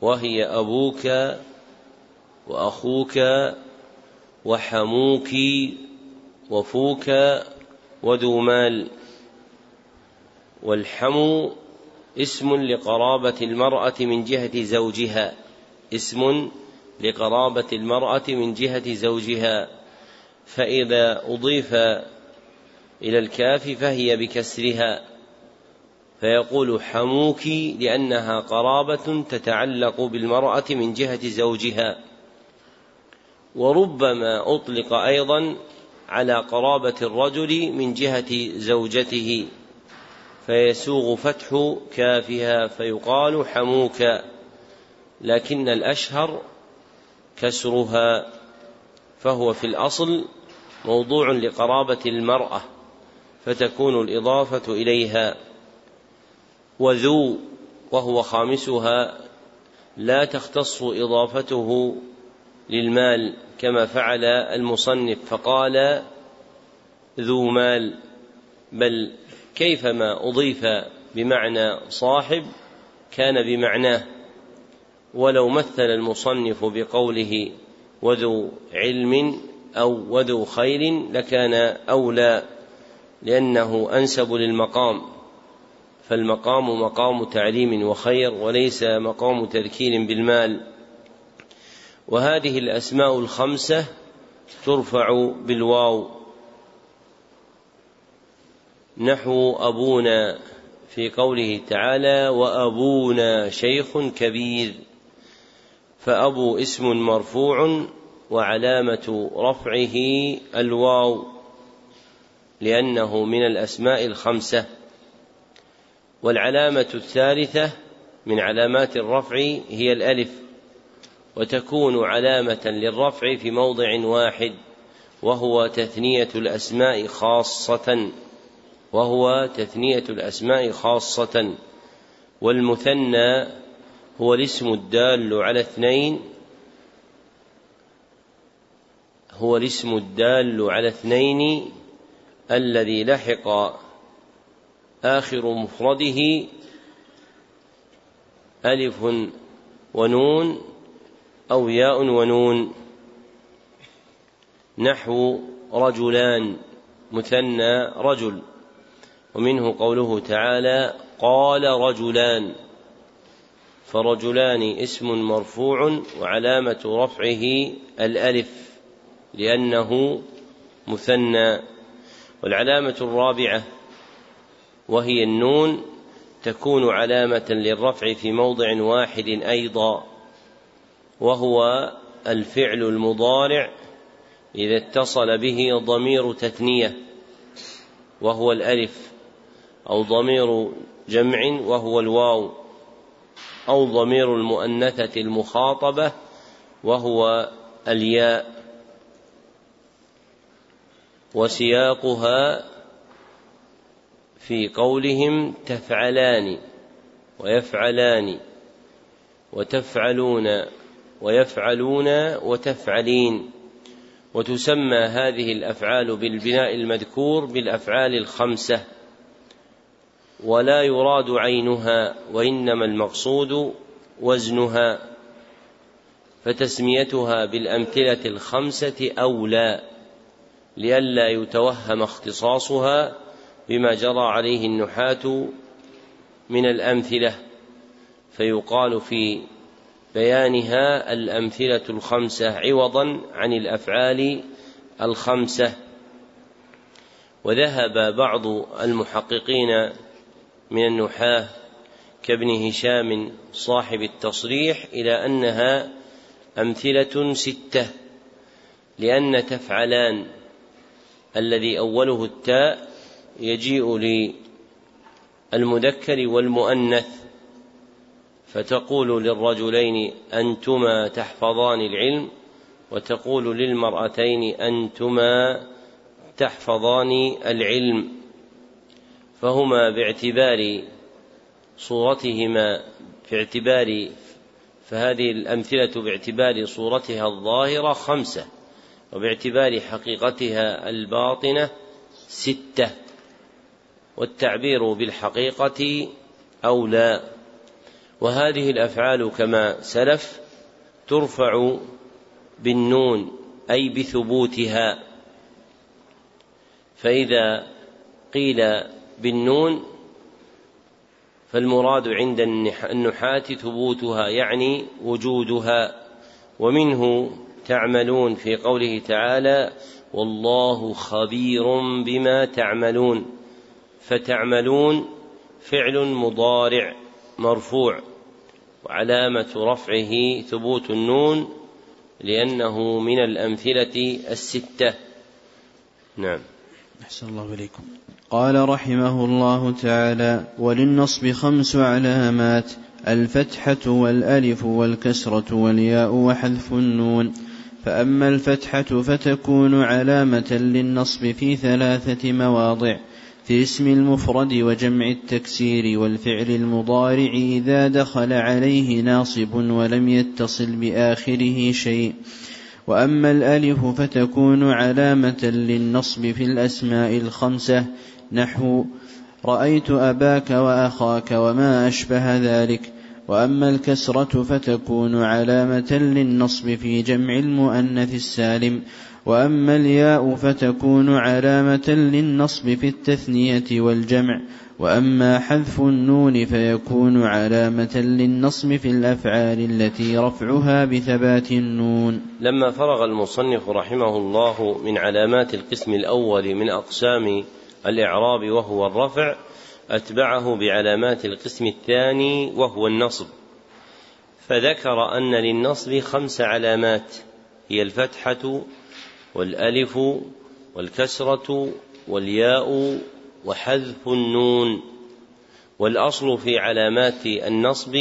وهي أبوك وأخوك وحموك وفوك وذو مال. والحمو اسم لقرابة المرأة من جهة زوجها، اسم لقرابة المرأة من جهة زوجها، فإذا أضيف إلى الكاف فهي بكسرها، فيقول حموك لأنها قرابة تتعلق بالمرأة من جهة زوجها. وربما أطلق أيضا على قرابة الرجل من جهة زوجته، فيسوغ فتح كافها فيقال حموك، لكن الأشهر كسرها، فهو في الأصل موضوع لقرابة المرأة فتكون الإضافة إليها. وذو وهو خامسها لا تختص إضافته للمال كما فعل المصنف فقال ذو مال، بل كيفما أضيف بمعنى صاحب كان بمعناه، ولو مثل المصنف بقوله وذو علم أو وذو خير لكان أولى، لأنه أنسب للمقام، فالمقام مقام تعليم وخير وليس مقام تذكير بالمال. وهذه الأسماء الخمسة ترفع بالواو، نحو أبونا في قوله تعالى وأبونا شيخ كبير، فأبو اسم مرفوع وعلامة رفعه الواو لأنه من الأسماء الخمسة. والعلامة الثالثة من علامات الرفع هي الألف، وتكون علامة للرفع في موضع واحد وهو تثنية الأسماء خاصة، والمثنى هو الاسم الدال على اثنين الذي لحق آخر مفرده ألف ونون أو ياء ونون، نحو رجلان مثنى رجل، ومنه قوله تعالى قال رجلان، فرجلان اسم مرفوع وعلامة رفعه الألف لأنه مثنى. والعلامة الرابعة وهي النون، تكون علامة للرفع في موضع واحد أيضا وهو الفعل المضارع إذا اتصل به ضمير تثنية وهو الألف، أو ضمير جمع وهو الواو، أو ضمير المؤنثة المخاطبة وهو الياء. وسياقها في قولهم تفعلان ويفعلان وتفعلون ويفعلون وتفعلين، وتسمى هذه الأفعال بالبناء المذكور بالأفعال الخمسة، ولا يراد عينها وإنما المقصود وزنها، فتسميتها بالأمثلة الخمسة أولى لئلا يتوهم اختصاصها بما جرى عليه النحاة من الأمثلة، فيقال في بيانها الأمثلة الخمسة عوضا عن الأفعال الخمسة. وذهب بعض المحققين من النحاة كابن هشام صاحب التصريح إلى أنها أمثلة ستة، لأن تفعلان الذي أوله التاء يجيء للمذكر والمؤنث، فتقول للرجلين أنتما تحفظان العلم، وتقول للمرأتين أنتما تحفظان العلم، فهما باعتبار صورتهما فهذه الأمثلة باعتبار صورتها الظاهرة خمسة، وباعتبار حقيقتها الباطنة ستة، والتعبير بالحقيقة أولى. وهذه الأفعال كما سلف ترفع بالنون أي بثبوتها، فإذا قيل بالنون فالمراد عند النحاة ثبوتها يعني وجودها. ومنه تعملون في قوله تعالى والله خبير بما تعملون، فتعملون فعل مضارع مرفوع، وعلامة رفعه ثبوت النون لأنه من الأمثلة الستة. نعم. أحسن الله إليكم. قال رحمه الله تعالى وللنصب خمس علامات: الفتحة والألف والكسرة والياء وحذف النون. فأما الفتحة فتكون علامة للنصب في ثلاثة مواضع: في اسم المفرد وجمع التكسير والفعل المضارع إذا دخل عليه ناصب ولم يتصل بآخره شيء. وأما الألف فتكون علامة للنصب في الأسماء الخمسة نحو رأيت أباك وأخاك وما أشبه ذلك. وأما الكسرة فتكون علامة للنصب في جمع المؤنث السالم. وأما الياء فتكون علامة للنصب في التثنية والجمع. وأما حذف النون فيكون علامة للنصب في الأفعال التي رفعها بثبات النون. لما فرغ المصنف رحمه الله من علامات القسم الأول من أقسام الإعراب وهو الرفع، أتبعه بعلامات القسم الثاني وهو النصب، فذكر أن للنصب خمس علامات هي الفتحة والألف والكسرة والياء وحذف النون. والأصل في علامات النصب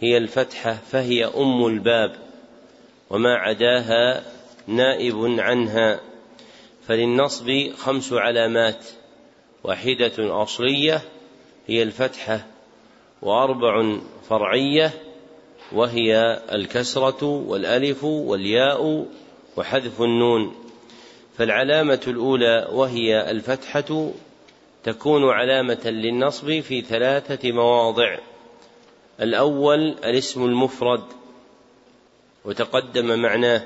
هي الفتحة، فهي أم الباب وما عداها نائب عنها. فللنصب خمس علامات: واحدة أصلية هي الفتحة، وأربع فرعية وهي الكسرة والألف والياء وحذف النون. فالعلامة الأولى وهي الفتحة تكون علامة للنصب في ثلاثة مواضع: الأول الاسم المفرد وتقدم معناه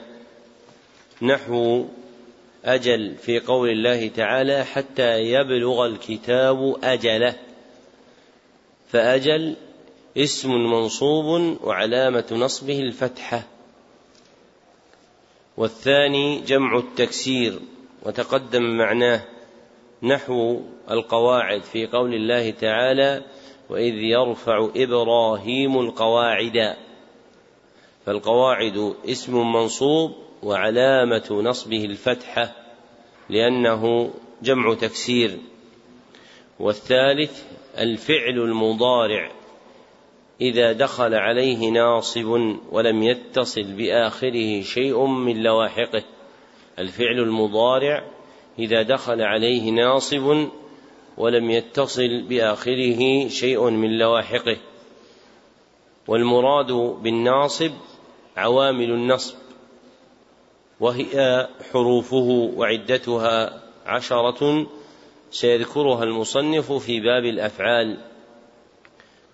نحو أجل في قول الله تعالى حتى يبلغ الكتاب أجله، فأجل اسم منصوب وعلامة نصبه الفتحة. والثاني جمع التكسير وتقدم معناه نحو القواعد في قول الله تعالى وإذ يرفع إبراهيم القواعد، فالقواعد اسم منصوب وعلامة نصبه الفتحة لأنه جمع تكسير. والثالث الفعل المضارع إذا دخل عليه ناصب ولم يتصل بآخره شيء من لواحقه، الفعل المضارع إذا دخل عليه ناصب ولم يتصل بآخره شيء من لواحقه. والمراد بالناصب عوامل النصب، وهي حروفه وعدتها 10 سيذكرها المصنف في باب الأفعال،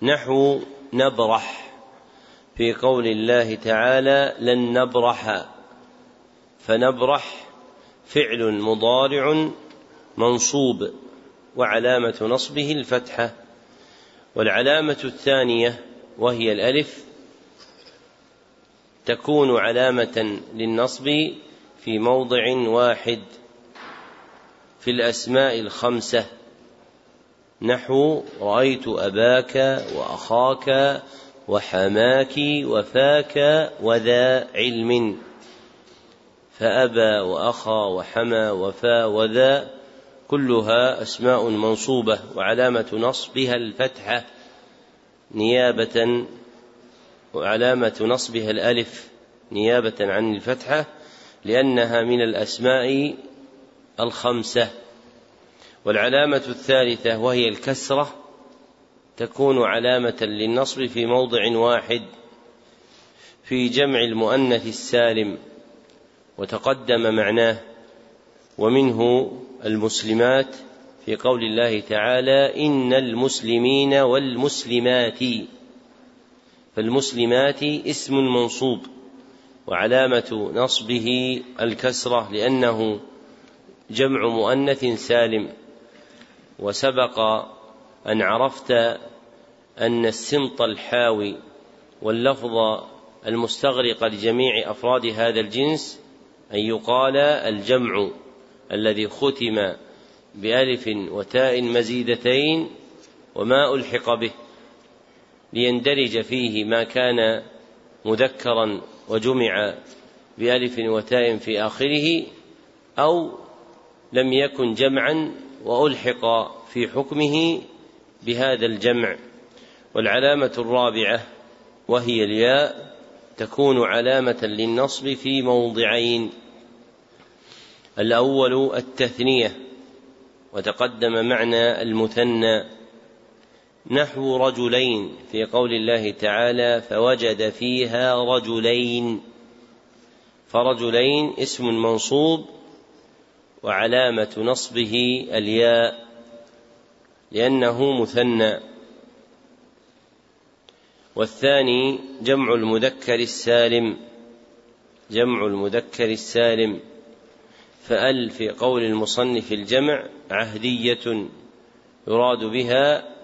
نحو نبرح في قول الله تعالى لن نبرح، فنبرح فعل مضارع منصوب وعلامة نصبه الفتحة. والعلامة الثانية وهي الألف تكون علامة للنصب في موضع واحد في الأسماء الخمسة، نحو رأيت أباك وأخاك وحماك وفاك وذا علم. فأبى وأخا وحما وفا وذا كلها أسماء منصوبة، وعلامة نصبها الفتحة نيابة، وعلامة نصبها الألف نيابة عن الفتحة، لأنها من الأسماء الخمسة. والعلامة الثالثة وهي الكسرة تكون علامة للنصب في موضع واحد في جمع المؤنث السالم، وتقدم معناه، ومنه المسلمات في قول الله تعالى إن المسلمين والمسلمات. فالمسلمات اسم منصوب وعلامة نصبه الكسرة لأنه جمع مؤنث سالم، وسبق أن عرفت أن السمط الحاوي واللفظ المستغرق لجميع أفراد هذا الجنس أن يقال الجمع الذي ختم بألف وتاء مزيدتين وما ألحق به، ليندرج فيه ما كان مذكرا وجمع بألف وتاء في آخره، أو لم يكن جمعا وألحق في حكمه بهذا الجمع. والعلامة الرابعة وهي الياء تكون علامة للنصب في موضعين، الأول التثنية وتقدم معنى المثنى، نحو رجلين في قول الله تعالى فوجد فيها رجلين. فرجلين اسم منصوب وعلامة نصبه الياء لأنه مثنى. والثاني جمع المذكر السالم، جمع المذكر السالم، فأل في قول المصنف الجمع عهدية يراد بها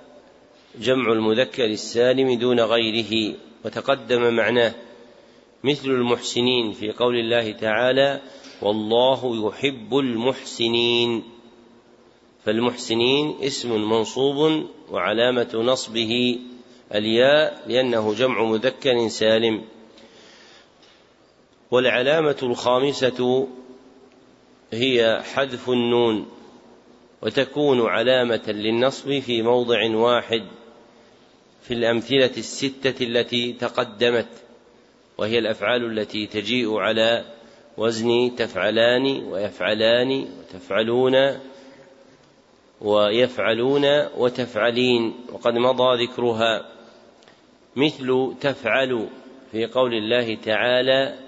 جمع المذكر السالم دون غيره، وتقدم معناه، مثل المحسنين في قول الله تعالى والله يحب المحسنين. فالمحسنين اسم منصوب وعلامة نصبه الياء لأنه جمع مذكر سالم. والعلامة الخامسة هي حذف النون، وتكون علامة للنصب في موضع واحد في الأمثلة الستة التي تقدمت، وهي الأفعال التي تجيء على وزن تفعلان ويفعلان وتفعلون ويفعلون وتفعلين، وقد مضى ذكرها، مثل تفعل في قول الله تعالى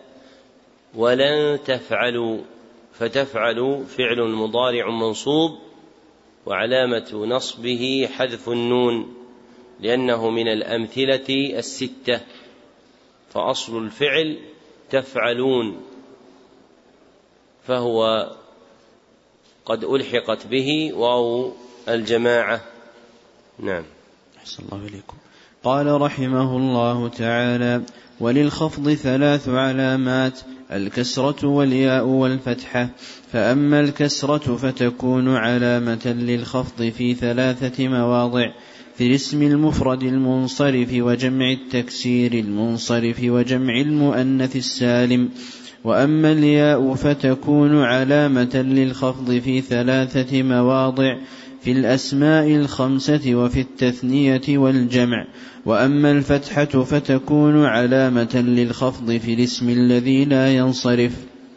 ولن تفعلوا، فتفعل فعل مضارع منصوب وعلامة نصبه حذف النون لأنه من الأمثلة الستة، فأصل الفعل تفعلون، فهو قد ألحقت به واو الجماعة. نعم، أحسن الله إليكم. قال رحمه الله تعالى وللخفض ثلاث علامات، الكسرة والياء والفتحة. فأما الكسرة فتكون علامة للخفض في ثلاثة مواضع، في الاسم المفرد المنصرف وجمع التكسير المنصرف وجمع المؤنث السالم. وأما الياء فتكون علامة للخفض في ثلاثة مواضع، في الأسماء الخمسة وفي التثنية والجمع. وأما الفتحة فتكون علامة للخفض في الاسم الذي لا ينصرف.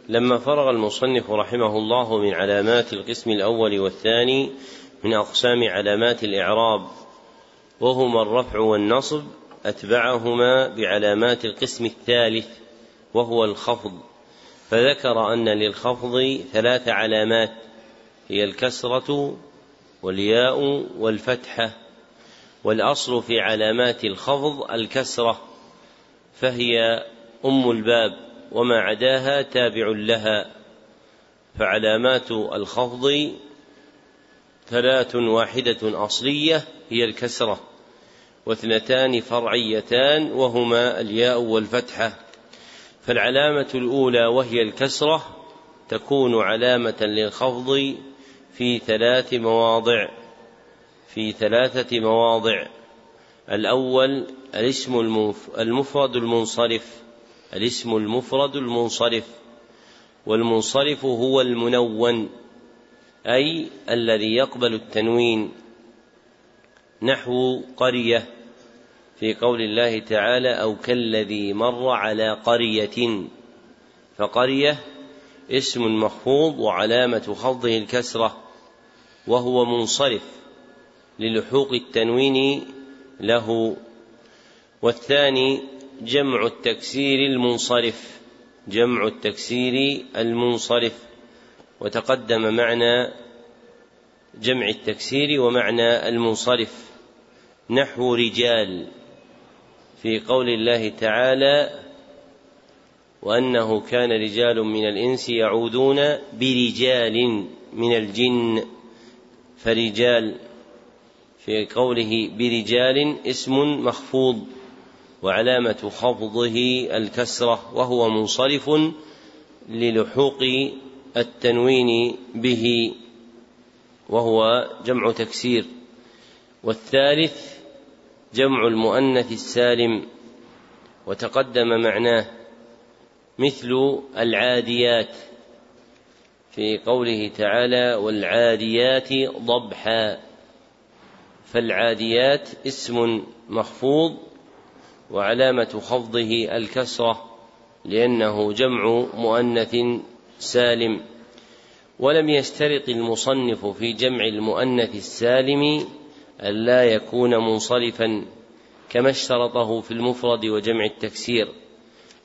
لما فرغ المصنف رحمه الله من علامات القسم الأول والثاني من أقسام علامات الإعراب، وهما الرفع والنصب، أتبعهما بعلامات القسم الثالث وهو الخفض، فذكر أن للخفض ثلاث علامات، هي الكسرة والياء والفتحة. والأصل في علامات الخفض الكسرة، فهي أم الباب وما عداها تابع لها، فعلامات الخفض ثلاث، واحدة أصلية هي الكسرة، واثنتان فرعيتان وهما الياء والفتحة. فالعلامة الأولى وهي الكسرة تكون علامة للخفض في ثلاثة مواضع. الأول الاسم المفرد المنصرف، والمنصرف هو المنون أي الذي يقبل التنوين، نحو قرية في قول الله تعالى أو كالذي مر على قرية. فقرية اسم مخفوض وعلامة خفضه الكسرة، وهو منصرف للحوق التنوين له. والثاني جمع التكسير المنصرف، وتقدم معنى جمع التكسير ومعنى المنصرف، نحو رجال في قول الله تعالى وأنه كان رجال من الإنس يعوذون برجال من الجن. فرجال في قوله برجال اسم مخفوض وعلامة خفضه الكسرة، وهو منصرف للحوق التنوين به، وهو جمع تكسير. والثالث جمع المؤنث السالم، وتقدم معناه، مثل العاديات في قوله تعالى والعاديات ضبحا. فالعاديات اسم مخفوض وعلامة خفضه الكسرة لأنه جمع مؤنث سالم. ولم يشترط المصنف في جمع المؤنث السالم ألا يكون منصرفا كما اشترطه في المفرد وجمع التكسير،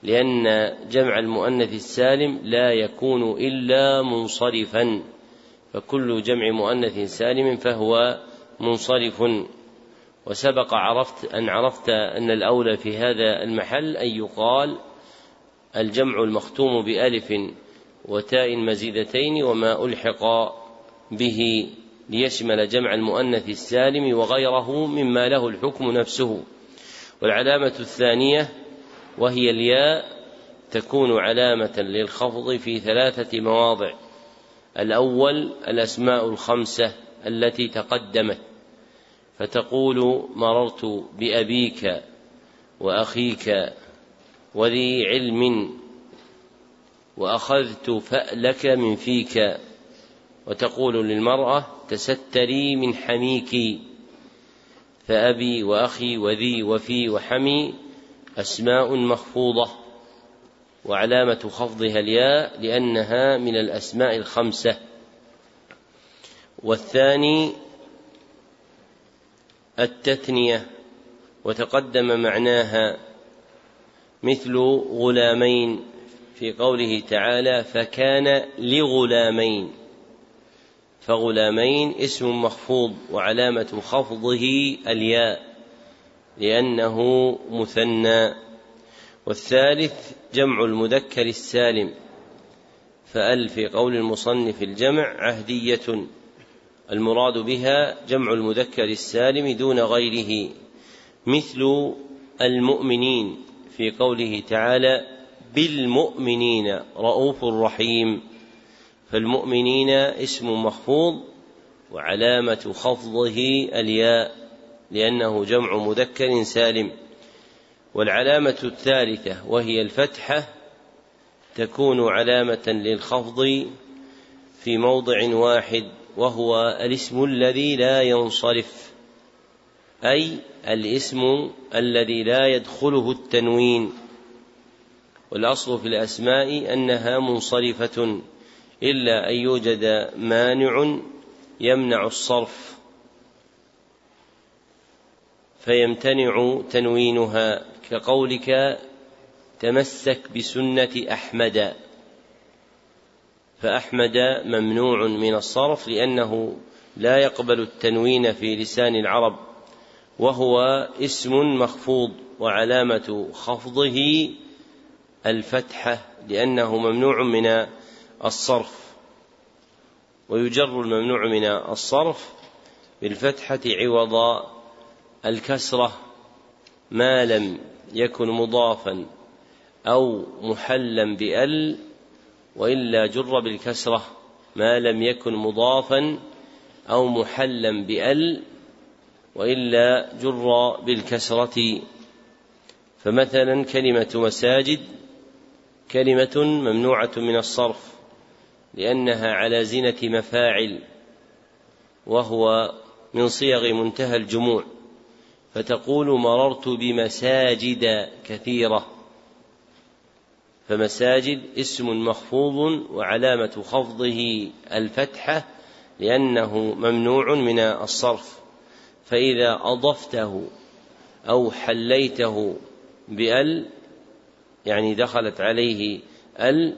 لأن جمع المؤنث السالم لا يكون إلا منصرفا، فكل جمع مؤنث سالم فهو منصرف. وسبق عرفت أن الأولى في هذا المحل أن يقال الجمع المختوم بألف وتاء مزيدتين وما ألحق به، ليشمل جمع المؤنث السالم وغيره مما له الحكم نفسه. والعلامة الثانية وهي الياء، تكون علامة للخفض في ثلاثة مواضع. الأول الأسماء الخمسة التي تقدمت، فتقول مررت بأبيك وأخيك وذي علم وأخذت فألك من فيك، وتقول للمرأة تستري من حميك. فأبي وأخي وذي وفي وحمي أسماء مخفوضة وعلامة خفضها الياء لأنها من الأسماء الخمسة. والثاني التثنية، وتقدم معناها، مثل غلامين في قوله تعالى فكان لغلامين. فغلامين اسم مخفوض وعلامة خفضه الياء لأنه مثنى. والثالث جمع المذكر السالم، فأل في قول المصنف الجمع عهدية، المراد بها جمع المذكر السالم دون غيره، مثل المؤمنين في قوله تعالى بالمؤمنين رؤوف رحيم. فالمؤمنين اسم مخفوض وعلامة خفضه الياء لأنه جمع مذكر سالم. والعلامة الثالثة وهي الفتحة، تكون علامة للخفض في موضع واحد، وهو الاسم الذي لا ينصرف، أي الاسم الذي لا يدخله التنوين. والأصل في الأسماء أنها منصرفة إلا أن يوجد مانع يمنع الصرف فيمتنع تنوينها، كقولك تمسك بسنة أحمد، فأحمد ممنوع من الصرف لأنه لا يقبل التنوين في لسان العرب، وهو اسم مخفوض وعلامة خفضه الفتحة لأنه ممنوع من الصرف، ويجر الممنوع من الصرف بالفتحة عوض الكسرة ما لم يكن مضافا أو محلا بأل، وإلا جر بالكسرة ما لم يكن مضافا، أو محلا بأل وإلا جر بالكسرة. فمثلا كلمة مساجد كلمة ممنوعة من الصرف لأنها على زينة مفاعل، وهو من صيغ منتهى الجموع، فتقول مررت بمساجد كثيرة، فمساجد اسم مخفوض وعلامة خفضه الفتحة لأنه ممنوع من الصرف، فإذا أضفته أو حليته بأل يعني دخلت عليه أل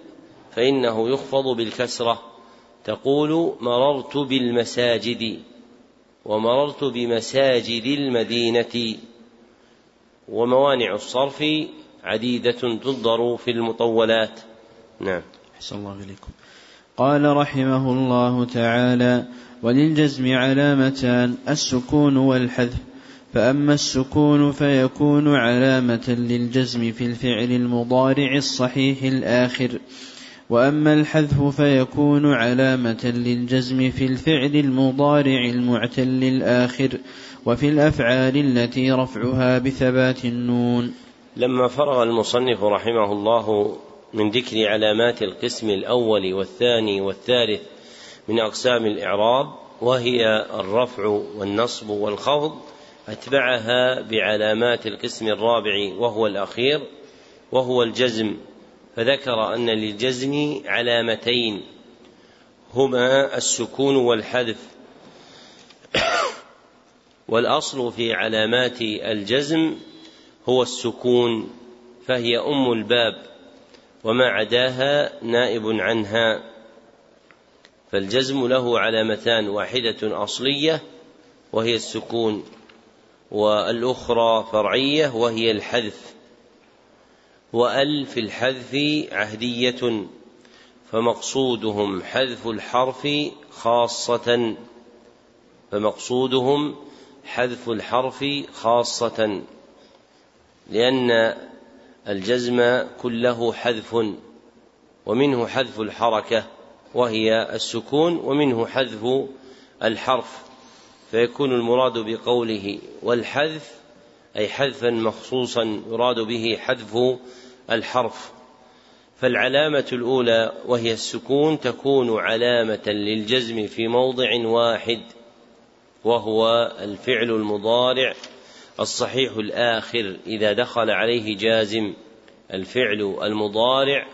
فإنه يخفض بالكسرة، تقول مررت بالمساجد ومررت بمساجد المدينة. وموانع الصرف عديدة تُنظر في المطولات. نعم. أحسن الله إليكم. قال رحمه الله تعالى: وللجزم علامتان، السكون والحذف. فأما السكون فيكون علامة للجزم في الفعل المضارع الصحيح الآخر، وأما الحذف فيكون علامة للجزم في الفعل المضارع المعتل الآخر، وفي الأفعال التي رفعها بثبات النون. لما فرغ المصنف رحمه الله من ذكر علامات القسم الأول والثاني والثالث من أقسام الإعراب، وهي الرفع والنصب والخفض، أتبعها بعلامات القسم الرابع وهو الأخير وهو الجزم، فذكر أن للجزم علامتين هما السكون والحذف. والأصل في علامات الجزم هو السكون، فهي أم الباب وما عداها نائب عنها. فالجزم له علامتان، واحدة أصلية وهي السكون، والأخرى فرعية وهي الحذف. وأل في الحذف عهدية، فمقصودهم حذف الحرف خاصة، لأن الجزم كله حذف، ومنه حذف الحركة وهي السكون، ومنه حذف الحرف، فيكون المراد بقوله والحذف أي حذفا مخصوصا يراد به حذف الحرف. فالعلامة الأولى وهي السكون تكون علامة للجزم في موضع واحد وهو الفعل المضارع الصحيح الآخر إذا دخل عليه جازم، والفعل المضارع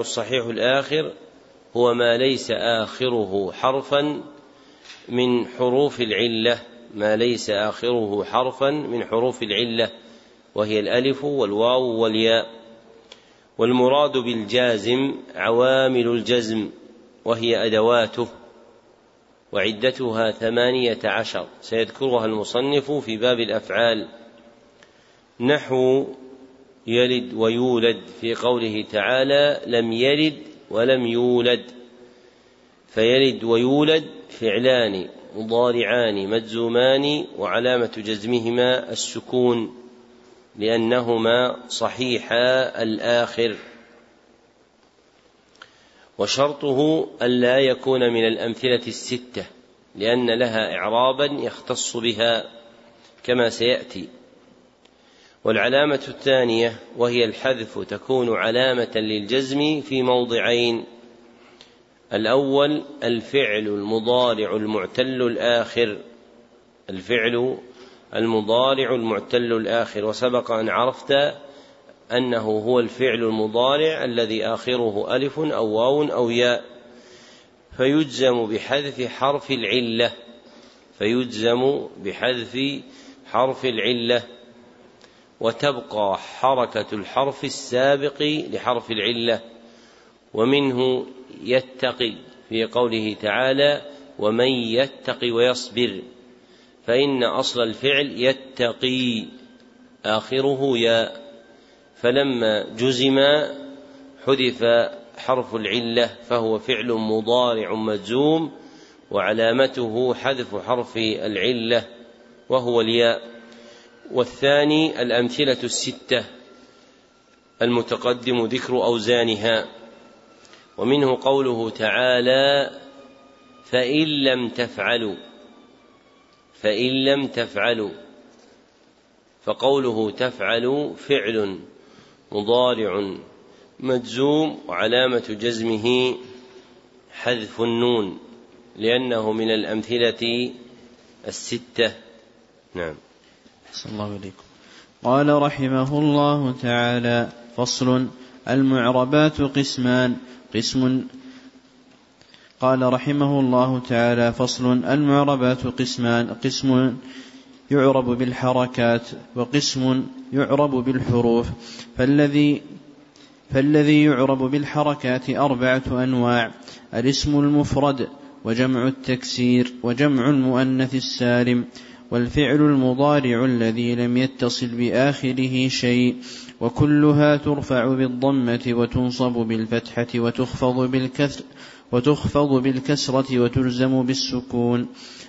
الصحيح الآخر هو ما ليس آخره حرفا من حروف العلة، وهي الألف والواو والياء. والمراد بالجازم عوامل الجزم وهي أدواته، وعدتها 18 سيذكرها المصنف في باب الأفعال، نحو يلد ويولد في قوله تعالى لم يلد ولم يولد. فيلد ويولد فعلان مضارعان مجزومان، وعلامة جزمهما السكون لأنهما صحيحا الآخر، وشرطه ألا يكون من الأمثلة 6 لأن لها إعرابا يختص بها كما سيأتي. والعلامة الثانية وهي الحذف تكون علامة للجزم في موضعين، الأول الفعل المضارع المعتل الآخر، وسبق أن عرفت أنه هو الفعل المضارع الذي آخره ألف أو واو أو ياء، فيجزم بحذف حرف العلة، وتبقى حركة الحرف السابق لحرف العلة، ومنه يتقي في قوله تعالى ومن يتقي ويصبر، فإن أصل الفعل يتقي آخره ياء، فلما جزم حذف حرف العلة فهو فعل مضارع مجزوم وعلامته حذف حرف العلة، وهو الياء. والثاني الأمثلة الستة المتقدم ذكر أوزانها، ومنه قوله تعالى: فإن لم تفعلوا، فقوله تفعل فعل مضارع مجزوم، وعلامة جزمه حذف النون لأنه من الأمثلة الستة. نعم. أحسن الله إليكم. قال رحمه الله تعالى: فصل. المعربات قسمان. قسم يعرب بالحركات وقسم يعرب بالحروف. فالذي يعرب بالحركات أربعة أنواع: الاسم المفرد، وجمع التكسير، وجمع المؤنث السالم، والفعل المضارع الذي لم يتصل بآخره شيء، وكلها ترفع بالضمة وتنصب بالفتحة وتخفض بالكسرة وتلزم بالسكون.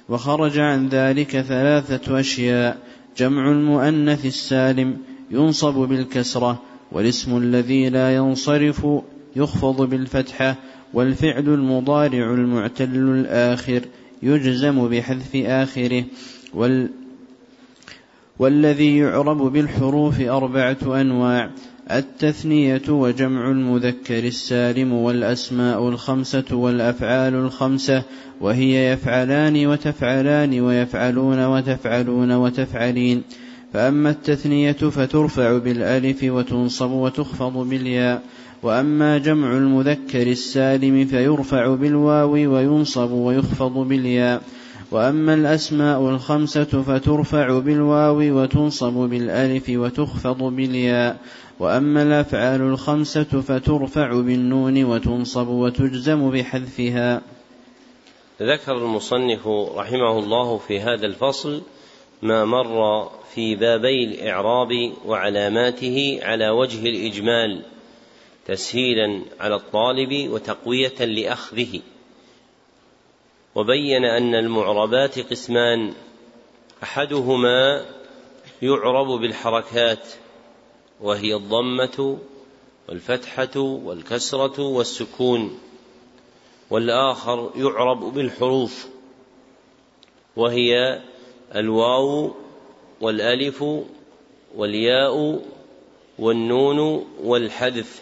وخرج عن ذلك ثلاثة أشياء: جمع المؤنث السالم ينصب بالكسرة، والاسم الذي لا ينصرف يخفض بالفتحة، والفعل المضارع المعتل الآخر يجزم بحذف آخره. والذي يعرب بالحروف أربعة أنواع: التثنية، وجمع المذكر السالم، والأسماء الخمسة، والأفعال الخمسة، وهي يفعلان وتفعلان ويفعلون وتفعلون وتفعلين. فأما التثنية فترفع بالألف وتنصب وتخفض بالياء، وأما جمع المذكر السالم فيرفع بالواو وينصب ويخفض بالياء، وأما الأسماء الخمسة فترفع بالواو وتنصب بالألف وتخفض بالياء، وأما الأفعال الخمسة فترفع بالنون وتنصب وتجزم بحذفها. ذكر المصنف رحمه الله في هذا الفصل ما مر في بابي الإعراب وعلاماته على وجه الإجمال، تسهيلا على الطالب وتقوية لأخذه. وبين أن المعربات قسمان: أحدهما يعرب بالحركات، وهي الضمة والفتحة والكسرة والسكون، والآخر يعرب بالحروف، وهي الواو والألف والياء والنون والحذف.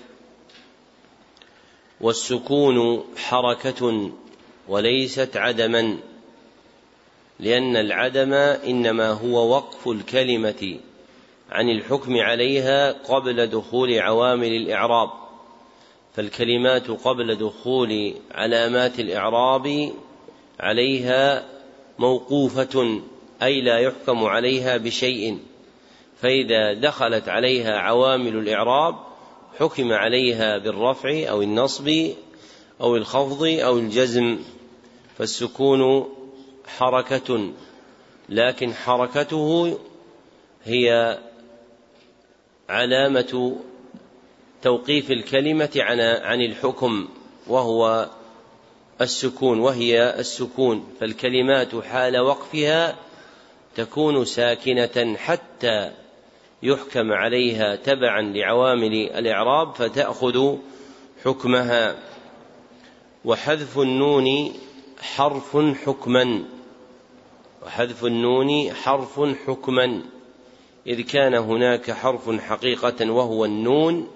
والسكون حركة وليست عدما، لأن العدم إنما هو وقف الكلمة عن الحكم عليها قبل دخول عوامل الإعراب، فالكلمات قبل دخول علامات الإعراب عليها موقوفة، أي لا يحكم عليها بشيء، فإذا دخلت عليها عوامل الإعراب حكم عليها بالرفع أو النصب أو الخفض أو الجزم. فالسكون حركة، لكن حركته هي علامة توقيف الكلمة عن الحكم، وهو السكون، وهي السكون. فالكلمات حال وقفها تكون ساكنة حتى يحكم عليها تبعا لعوامل الإعراب فتأخذ حكمها. وحذف النون حرف حكما، إذ كان هناك حرف حقيقة وهو النون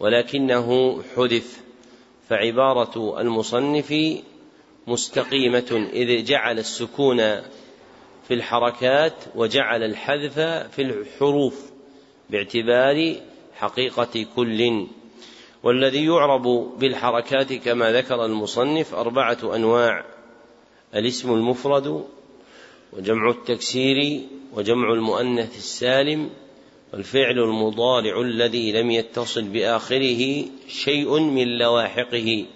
ولكنه حذف، فعبارة المصنف مستقيمة، إذ جعل السكون في الحركات وجعل الحذف في الحروف باعتبار حقيقة كل. والذي يعرب بالحركات كما ذكر المصنف أربعة أنواع: الاسم المفرد، وجمع التكسير، وجمع المؤنث السالم، والفعل المضارع الذي لم يتصل بآخره شيء من لواحقه.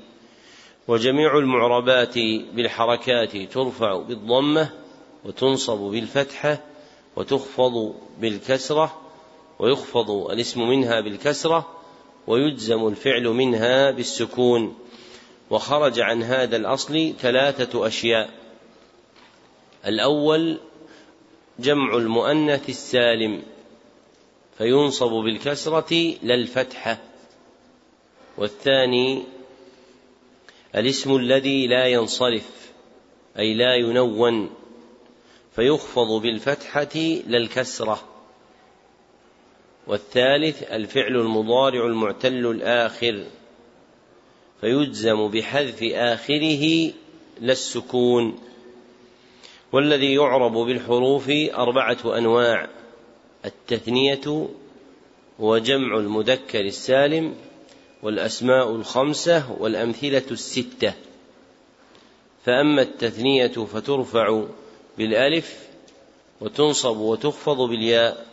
وجميع المعربات بالحركات ترفع بالضمة وتنصب بالفتحة وتخفض بالكسرة، ويخفض الاسم منها بالكسرة ويجزم الفعل منها بالسكون. وخرج عن هذا الأصل ثلاثة أشياء: الأول جمع المؤنث السالم، فينصب بالكسرة لا الفتحة. والثاني الاسم الذي لا ينصرف أي لا ينون، فيخفض بالفتحة لا الكسرة. والثالث الفعل المضارع المعتل الآخر، فيجزم بحذف آخره لا السكون. والذي يعرب بالحروف أربعة أنواع: التثنية، وجمع المذكر السالم، والأسماء الخمسة، والأمثلة الستة. فأما التثنية فترفع بالألف وتنصب وتخفض بالياء،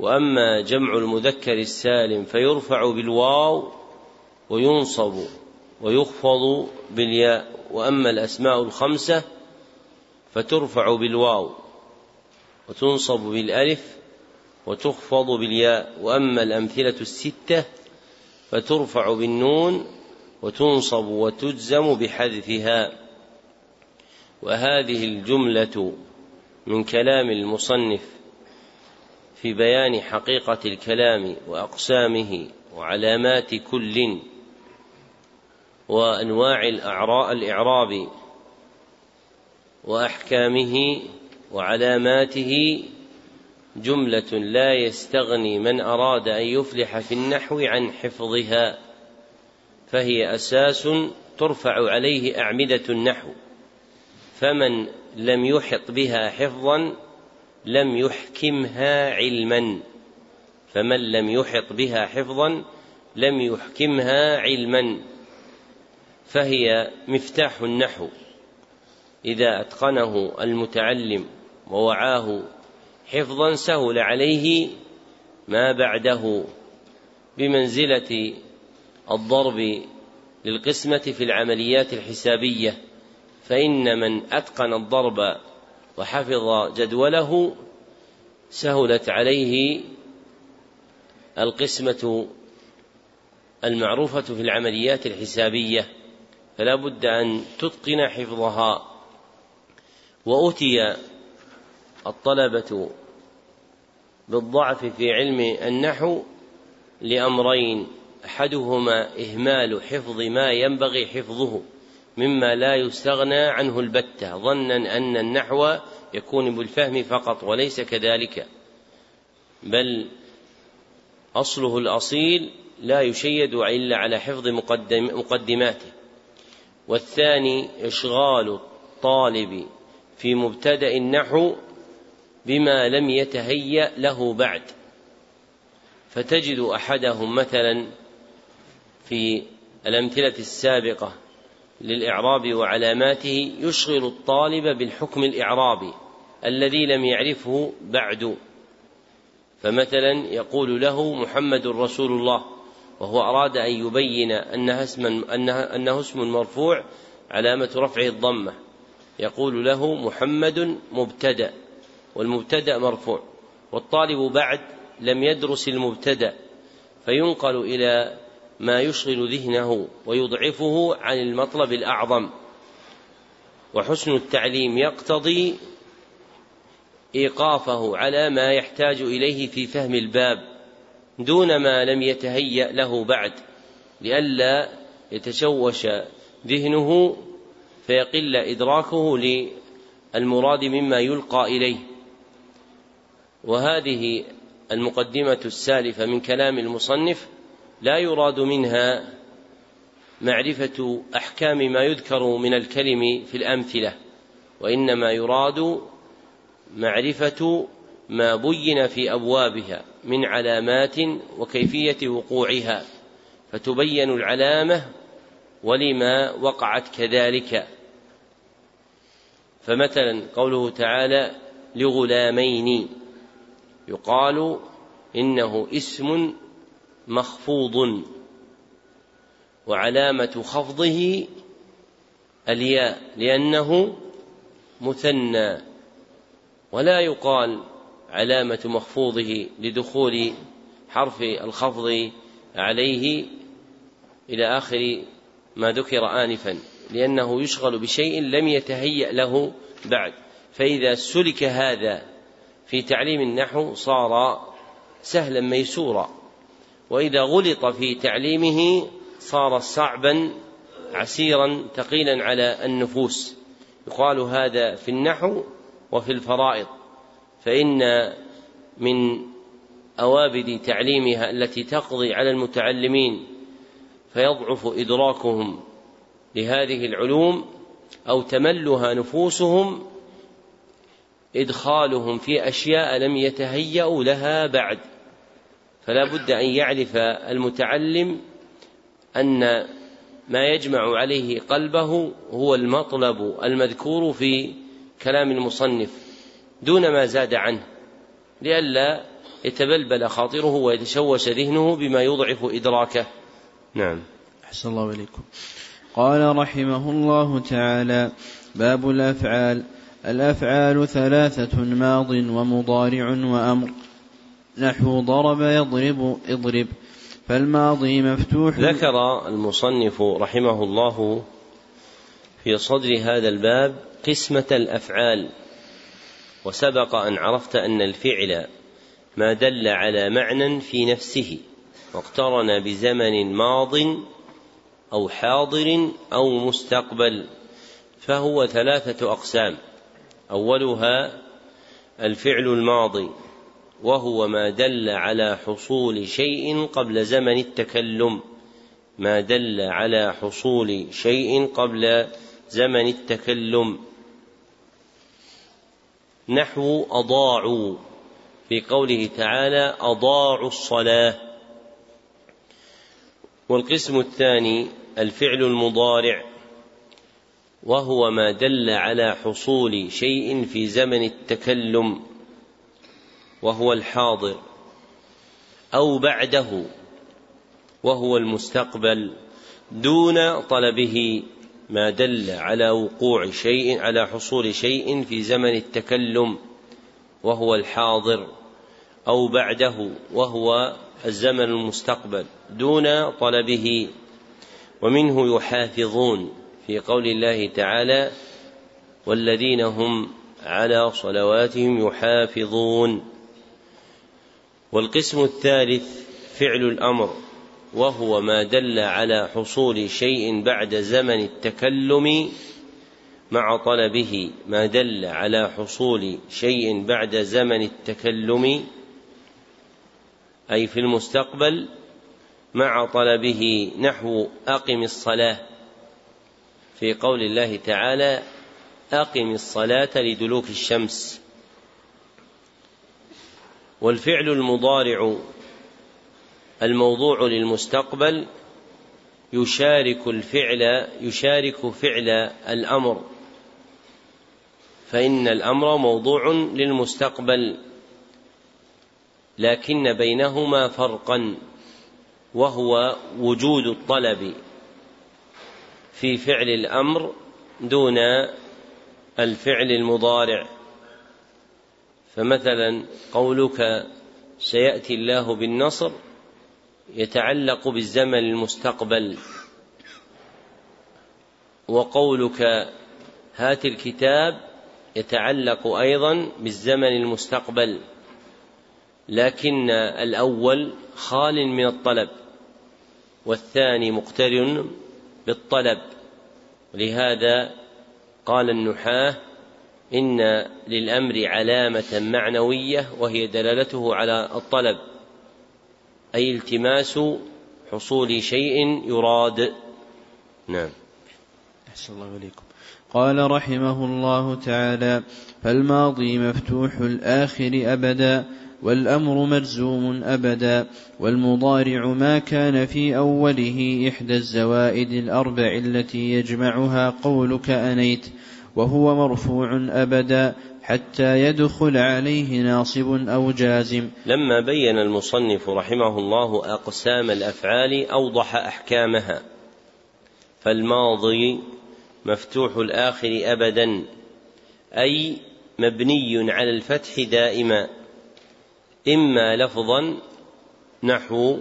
وأما جمع المذكر السالم فيرفع بالواو وينصب ويخفض بالياء، وأما الأسماء الخمسة فترفع بالواو وتنصب بالألف وتخفض بالياء، وأما الأمثلة الستة فترفع بالنون وتنصب وتجزم بحذفها. وهذه الجملة من كلام المصنف في بيان حقيقة الكلام وأقسامه وعلامات كل وأنواع الإعراب وأحكامه وعلاماته، جملة لا يستغني من أراد أن يفلح في النحو عن حفظها، فهي أساس ترفع عليه أعمدة النحو، فمن لم يحط بها حفظا لم يحكمها علما، فمن لم يحط بها حفظا لم يحكمها علما، فهي مفتاح النحو إذا أتقنه المتعلم ووعاه حفظا سهل عليه ما بعده، بمنزلة الضرب للقسمة في العمليات الحسابية، فإن من أتقن الضرب وحفظ جدوله سهلت عليه القسمة المعروفة في العمليات الحسابية، فلا بد أن تتقن حفظها. وأتي الطلبة بالضعف في علم النحو لأمرين: أحدهما إهمال حفظ ما ينبغي حفظه مما لا يستغنى عنه البتة، ظنا أن النحو يكون بالفهم فقط، وليس كذلك، بل أصله الأصيل لا يشيد إلا على حفظ مقدماته. والثاني إشغال الطالب في مبتدأ النحو بما لم يتهيأ له بعد، فتجد أحدهم مثلا في الأمثلة السابقة للإعراب وعلاماته يشغل الطالب بالحكم الإعرابي الذي لم يعرفه بعد، فمثلا يقول له محمد رسول الله، وهو أراد أن يبين أنه اسم مرفوع علامة رفعه الضمة، يقول له محمد مبتدأ، والمبتدأ مرفوع، والطالب بعد لم يدرس المبتدأ، فينقل إلى ما يشغل ذهنه ويضعفه عن المطلب الأعظم. وحسن التعليم يقتضي إيقافه على ما يحتاج إليه في فهم الباب دون ما لم يتهيأ له بعد، لئلا يتشوش ذهنه فيقل إدراكه للمراد مما يلقى إليه. وهذه المقدمة السالفة من كلام المصنف لا يراد منها معرفة أحكام ما يذكر من الكلم في الأمثلة، وإنما يراد معرفة ما بين في أبوابها من علامات وكيفية وقوعها، فتبين العلامة ولما وقعت كذلك. فمثلا قوله تعالى لغلامين، يقال إنه اسم مخفوض، وعلامة خفضه الياء لأنه مثنى، ولا يقال علامة مخفوضه لدخول حرف الخفض عليه إلى آخر ما ذكر آنفا، لأنه يشغل بشيء لم يتهيأ له بعد، فإذا سلك هذا في تعليم النحو صار سهلا ميسورا، وإذا غلط في تعليمه صار صعبا عسيرا ثقيلا على النفوس. يقال هذا في النحو وفي الفرائض، فإن من أوابد تعليمها التي تقضي على المتعلمين فيضعف إدراكهم لهذه العلوم أو تملها نفوسهم إدخالهم في أشياء لم يتهيأوا لها بعد، فلا بد أن يعرف المتعلم أن ما يجمع عليه قلبه هو المطلب المذكور في كلام المصنف دون ما زاد عنه، لئلا يتبلبل خاطره ويتشوش ذهنه بما يضعف إدراكه. نعم، أحسن الله إليكم. قال رحمه الله تعالى: باب الأفعال. الأفعال ثلاثة: ماض ومضارع وأمر، نحو ضرب يضرب اضرب، فالماضي مفتوح. ذكر المصنف رحمه الله في صدر هذا الباب قسمة الأفعال، وسبق أن عرفت أن الفعل ما دل على معنى في نفسه واقترن بزمن ماض أو حاضر أو مستقبل، فهو ثلاثة أقسام. أولها الفعل الماضي، وهو ما دل على حصول شيء قبل زمن التكلم، ما دل على حصول شيء قبل زمن التكلم، نحو أضاعوا في قوله تعالى: أضاعوا الصلاة. والقسم الثاني الفعل المضارع، وهو ما دل على حصول شيء في زمن التكلم وهو الحاضر أو بعده وهو المستقبل دون طلبه، ما دل على وقوع شيء على حصول شيء في زمن التكلم وهو الحاضر أو بعده وهو الزمن المستقبل دون طلبه. ومنه يحافظون في قول الله تعالى: والذين هم على صلواتهم يحافظون. والقسم الثالث فعل الأمر، وهو ما دل على حصول شيء بعد زمن التكلم مع طلبه، ما دل على حصول شيء بعد زمن التكلم أي في المستقبل مع طلبه، نحو أقم الصلاة في قول الله تعالى: أقم الصلاة لدلوك الشمس. والفعل المضارع الموضوع للمستقبل يشارك فعل الأمر، فإن الأمر موضوع للمستقبل لكن بينهما فرقا، وهو وجود الطلب في فعل الأمر دون الفعل المضارع. فمثلا قولك: سيأتي الله بالنصر يتعلق بالزمن المستقبل، وقولك: هات الكتاب يتعلق أيضا بالزمن المستقبل، لكن الأول خال من الطلب والثاني مقترن بالطلب، لهذا قال النحاة: إن للأمر علامة معنوية وهي دلالته على الطلب، أي التماس حصول شيء يراد. نعم، أحسن الله إليكم. قال رحمه الله تعالى: فالماضي مفتوح الآخر أبدا، والأمر مجزوم أبدا، والمضارع ما كان في أوله إحدى الزوائد الأربع التي يجمعها قولك أنيت، وهو مرفوع أبدا حتى يدخل عليه ناصب أو جازم. لما بين المصنف رحمه الله أقسام الأفعال أوضح أحكامها. فالماضي مفتوح الآخر أبدا، أي مبني على الفتح دائما، إما لفظا نحو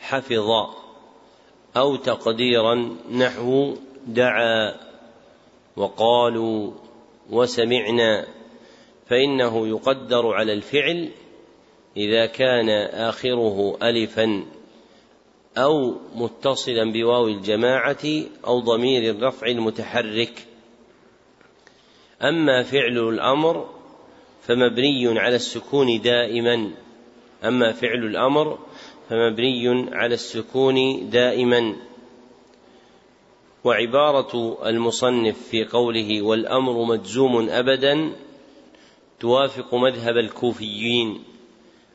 حفظ، أو تقديرا نحو دعا وقالوا وسمعنا، فإنه يقدر على الفعل إذا كان آخره ألفا أو متصلا بواو الجماعة أو ضمير الرفع المتحرك. أما فعل الأمر فمبني على السكون دائما وعبارة المصنف في قوله والأمر مجزوم أبدا توافق مذهب الكوفيين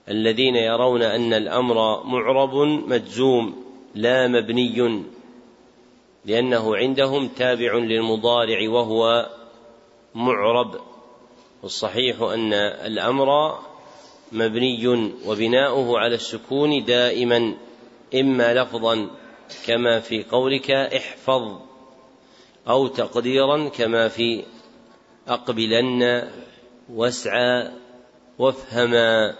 الذين يرون أن الأمر معرب مجزوم لا مبني، لأنه عندهم تابع للمضارع وهو معرب، والصحيح أن الأمر مبني وبناؤه على السكون دائما، إما لفظا كما في قولك احفظ، أو تقديرا كما في أقبلن واسعى وافهما،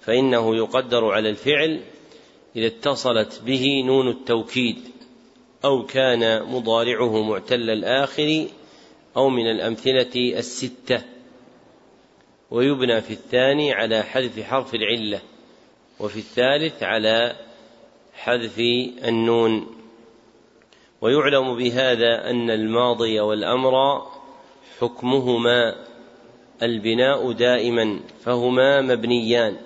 فإنه يقدر على الفعل إذا اتصلت به نون التوكيد أو كان مضارعه معتل الآخر أو من الأمثلة الستة، ويبنى في الثاني على حذف حرف العلة، وفي الثالث على حذف النون. ويعلم بهذا أن الماضي والأمر حكمهما البناء دائما فهما مبنيان،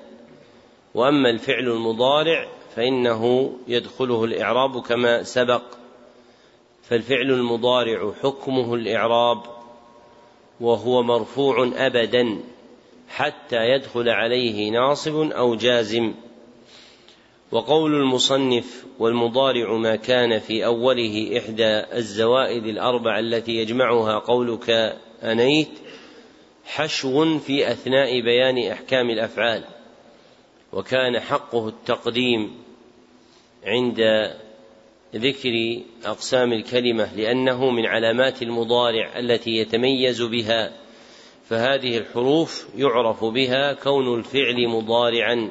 وأما الفعل المضارع فإنه يدخله الإعراب كما سبق، فالفعل المضارع حكمه الإعراب وهو مرفوع أبدا حتى يدخل عليه ناصب أو جازم. وقول المصنف والمضارع ما كان في أوله إحدى الزوائد الأربع التي يجمعها قولك أنيت حشو في أثناء بيان أحكام الأفعال، وكان حقه التقديم عند ذكر أقسام الكلمة لأنه من علامات المضارع التي يتميز بها، فهذه الحروف يعرف بها كون الفعل مضارعا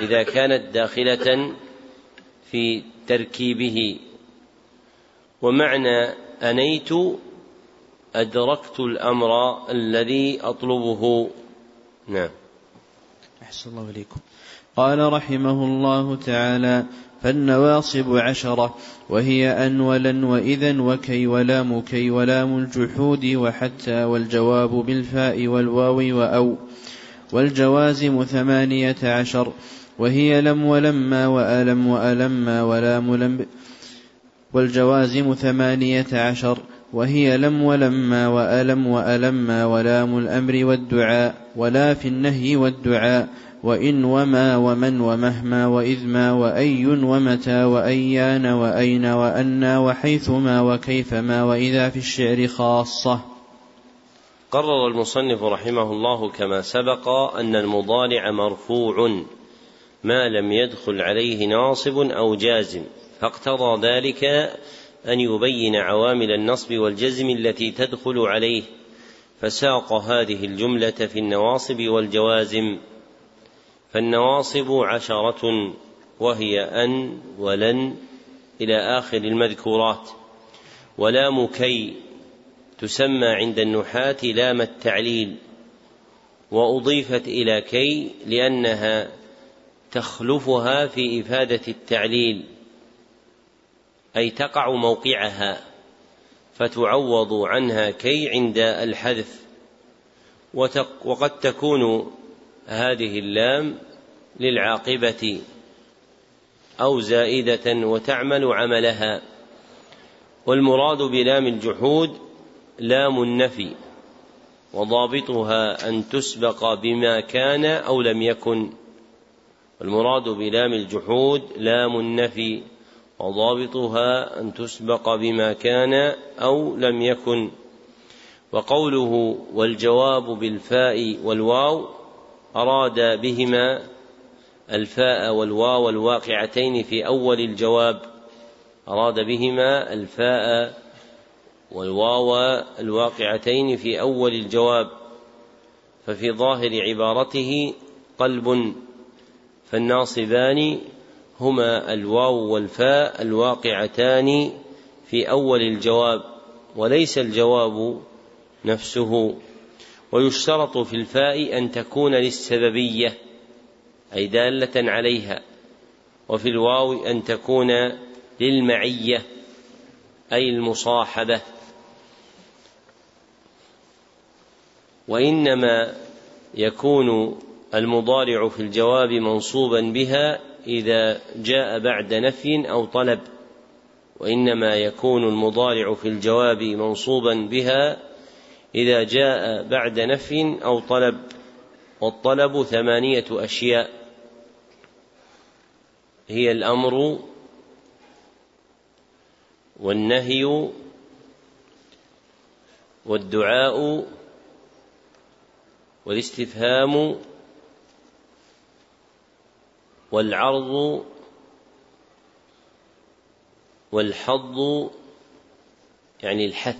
إذا كانت داخلة في تركيبه. ومعنى أنيت أدركت الأمر الذي أطلبه. نعم. أحسن الله إليكم. قال رحمه الله تعالى: فالنواصب عشرة، وهي أنولا وإذا وكي ولام الجحود وحتى، والجواب بالفاء والواو وأو. والجوازم 18، وهي لم ولما وألم وألما ولام لم. ولام الأمر والدعاء، ولا في النهي والدعاء، وإن وما ومن ومهما وإذما وأي ومتى وأيان وأين وأنا وحيثما وكيفما وإذا في الشعر خاصة. قرر المصنف رحمه الله كما سبق أن المضارع مرفوع ما لم يدخل عليه ناصب أو جازم، فاقتضى ذلك أن يبين عوامل النصب والجزم التي تدخل عليه، فساق هذه الجملة في النواصب والجوازم. فالنواصب 10، وهي أن ولن إلى آخر المذكورات. ولام كي تسمى عند النحاة لام التعليل، وأضيفت إلى كي لأنها تخلفها في إفادة التعليل، أي تقع موقعها، فتعوض عنها كي عند الحذف. وقد تكون هذه اللام للعاقبة أو زائدة وتعمل عملها. والمراد بلام الجحود لام النفي، وضابطها أن تسبق بما كان أو لم يكن. وقوله والجواب بالفاء والواو أراد بهما الفاء والواو الواقعتين في أول الجواب، ففي ظاهر عبارته قلب، فالناصبان هما الواو والفاء الواقعتان في أول الجواب، وليس الجواب نفسه. ويشترط في الفاء أن تكون للسببية أي دالة عليها، وفي الواو أن تكون للمعية أي المصاحبة. وإنما يكون المضارع في الجواب منصوبا بها إذا جاء بعد نفي أو طلب، وإنما يكون المضارع في الجواب منصوبا بها إذا جاء بعد نفي أو طلب، والطلب 8 أشياء هي الأمر والنهي والدعاء والاستفهام والعرض والحض يعني الحث،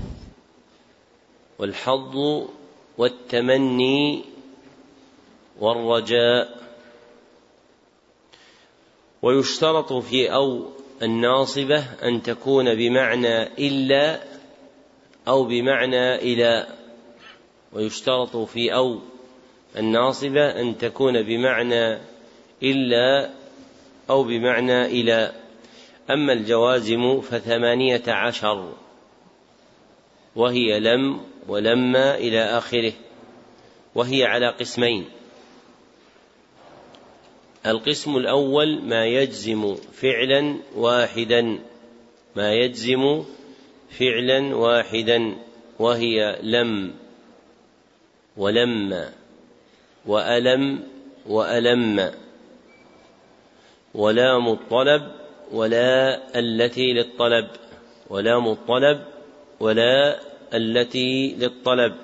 والحض والتمني والرجاء. ويشترط في أو الناصبة أن تكون بمعنى إلا أو بمعنى إلى، ويشترط في أو الناصبة أن تكون بمعنى إلا أو بمعنى إلى. أما الجوازم ف18 وهي لم ولما إلى آخره، وهي على قسمين: القسم الأول ما يجزم فعلا واحدا، ما يجزم فعلا واحدا وهي لم ولما وألم وألم، ولام الطلب ولا التي للطلب، ولام الطلب ولا التي للطلب.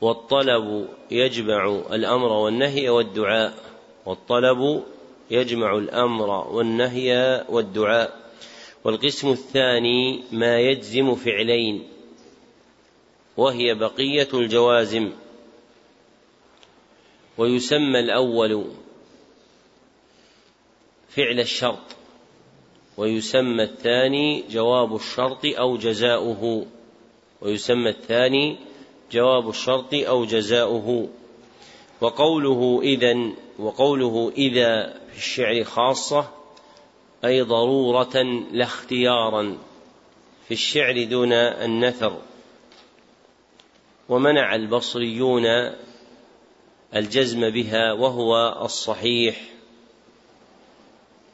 والطلب يجمع الأمر والنهي والدعاء، والطلب يجمع الأمر والنهي والدعاء. والقسم الثاني ما يجزم فعلين وهي بقية الجوازم، ويسمى الأول فعل الشرط، ويسمى الثاني جواب الشرط أو جزاؤه، ويسمى الثاني جواب الشرط أو جزاؤه. وقوله إذن وقوله إذا في الشعر خاصة أي ضرورة لا اختيارا في الشعر دون النثر. ومنع البصريون الجزم بها وهو الصحيح،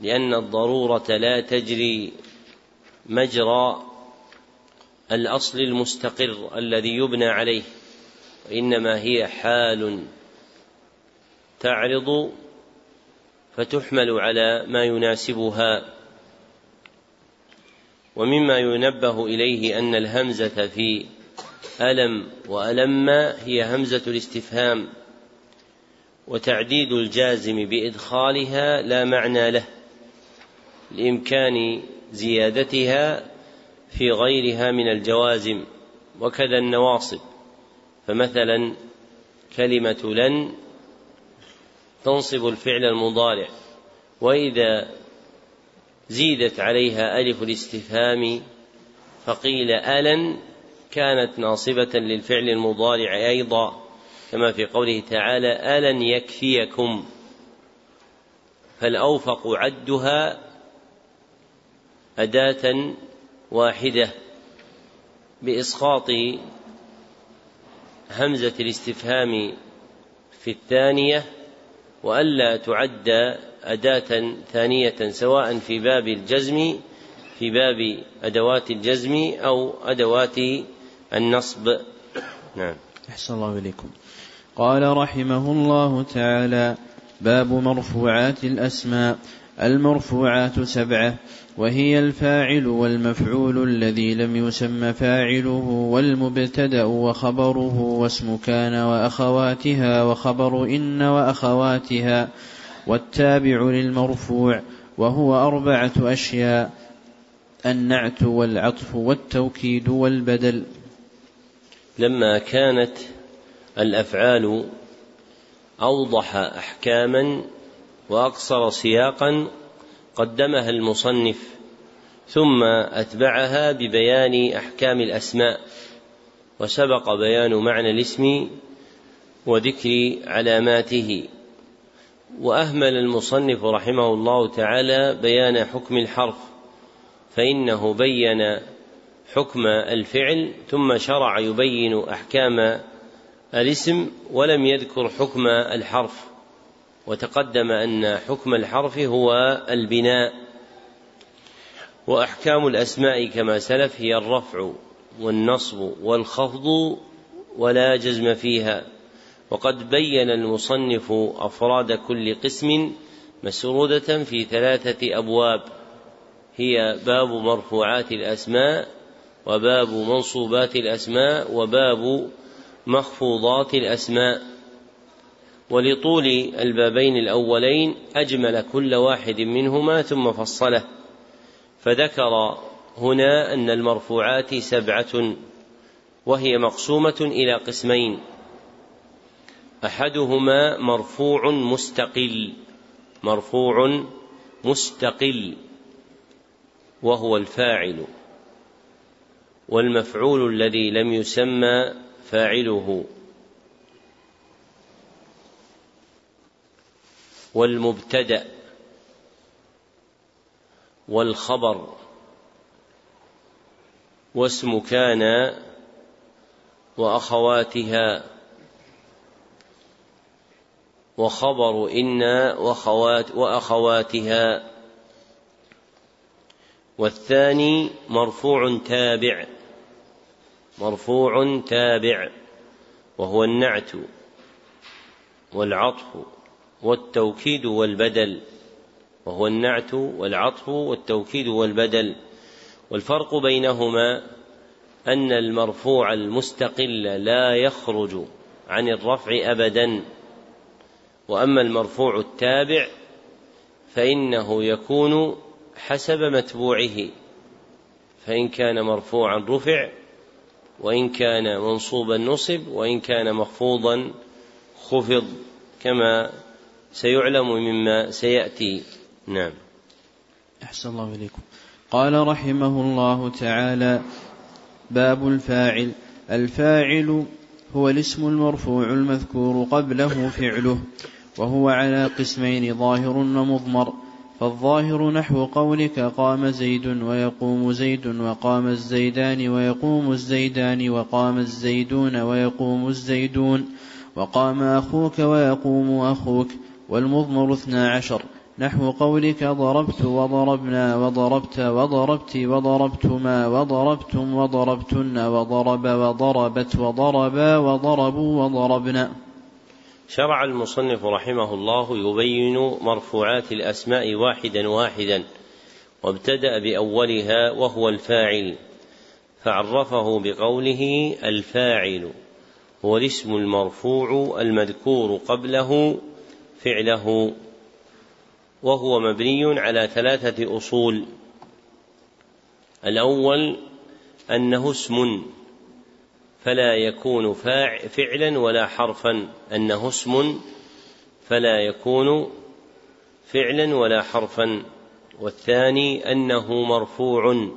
لأن الضرورة لا تجري مجرى الأصل المستقر الذي يبنى عليه، وإنما هي حال تعرض فتحمل على ما يناسبها. ومما ينبه إليه أن الهمزة في ألم وألما هي همزة الاستفهام، وتعديد الجازم بإدخالها لا معنى له لإمكان زيادتها في غيرها من الجوازم، وكذا النواصب، فمثلا كلمة لن تنصب الفعل المضارع، وإذا زيدت عليها ألف الاستفهام فقيل ألن كانت ناصبة للفعل المضارع أيضا، كما في قوله تعالى ألن يكفيكم. فالأوفق عدها أداة واحدة بإسقاط همزة الاستفهام في الثانية، وألا تعد أداة ثانية سواء في باب الجزم في باب أدوات الجزم أو أدوات النصب. نعم. أحسن الله إليكم. قال رحمه الله تعالى: باب مرفوعات الأسماء. المرفوعات 7 وهي الفاعل والمفعول الذي لم يسم فاعله والمبتدأ وخبره واسم كان وأخواتها وخبر إن وأخواتها والتابع للمرفوع، وهو 4 أشياء: النعت والعطف والتوكيد والبدل. لما كانت الأفعال أوضح أحكاما وأقصر سياقا قدمها المصنف، ثم أتبعها ببيان أحكام الأسماء وسبق بيان معنى الاسم وذكر علاماته. وأهمل المصنف رحمه الله تعالى بيان حكم الحرف، فإنه بين حكم الفعل ثم شرع يبين أحكام الاسم ولم يذكر حكم الحرف. وتقدم أن حكم الحرف هو البناء، وأحكام الأسماء كما سلف هي الرفع والنصب والخفض ولا جزم فيها. وقد بين المصنف أفراد كل قسم مسرودة في 3 أبواب، هي باب مرفوعات الأسماء، وباب منصوبات الأسماء، وباب مخفوضات الأسماء. ولطول البابين الأولين أجمل كل واحد منهما ثم فصله، فذكر هنا أن المرفوعات 7، وهي مقسومة إلى قسمين، أحدهما مرفوع مستقل وهو الفاعل، والمفعول الذي لم يسمى فاعله، والمبتدأ والخبر، واسم كان وأخواتها، وخبر إن وأخواتها. والثاني مرفوع تابع وهو النعت والعطف والتوكيد والبدل، والفرق بينهما أن المرفوع المستقل لا يخرج عن الرفع أبدا، وأما المرفوع التابع فإنه يكون حسب متبوعه، فإن كان مرفوعا رفع، وإن كان منصوبا نصب، وإن كان مخفوضا خفض، كما سيعلم مما سيأتي. نعم. أحسن الله إليكم. قال رحمه الله تعالى: باب الفاعل. الفاعل هو الاسم المرفوع المذكور قبله فعله، وهو على قسمين، ظاهر ومضمر. فالظاهر نحو قولك قام زيد ويقوم زيد وقام الزيدان ويقوم الزيدان وقام الزيدون ويقوم الزيدون وقام أخوك ويقوم أخوك. والمضمر 12 نحو قولك ضربت وضربنا وضربت وضربت وضربتما وضربتم وضربتن وضرب وضربت وضربا وضربوا وضربنا. شرع المصنف رحمه الله يبين مرفوعات الأسماء واحدا، وابتدأ بأولها وهو الفاعل، فعرفه بقوله: الفاعل هو الاسم المرفوع المذكور قبله فعله، وهو مبني على 3 أصول. الأول أنه اسم، فلا يكون فعلا ولا حرفا، والثاني أنه مرفوع،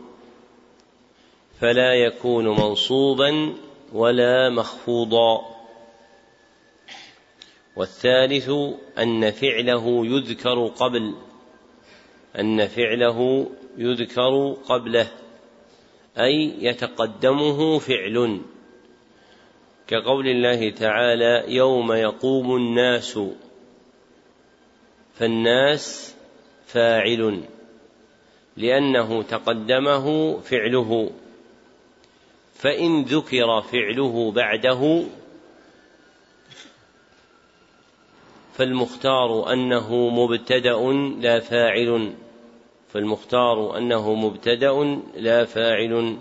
فلا يكون منصوبا ولا مخفوضا، والثالث أن فعله يذكر قبل أي يتقدمه فعل، كقول الله تعالى: يوم يقوم الناس، فالناس فاعل لأنه تقدمه فعله، فإن ذكر فعله بعده فالمختار أنه مبتدأ لا فاعل،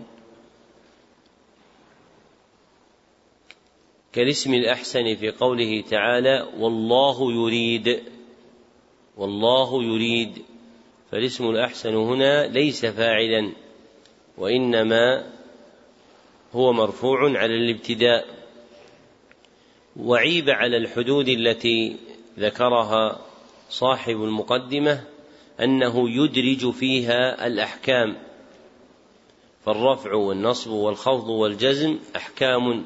كالاسم الأحسن في قوله تعالى: والله يريد، فالاسم الأحسن هنا ليس فاعلا، وإنما هو مرفوع على الابتداء. وعيب على الحدود التي ذكرها صاحب المقدمة أنه يدرج فيها الأحكام، فالرفع والنصب والخفض والجزم أحكام،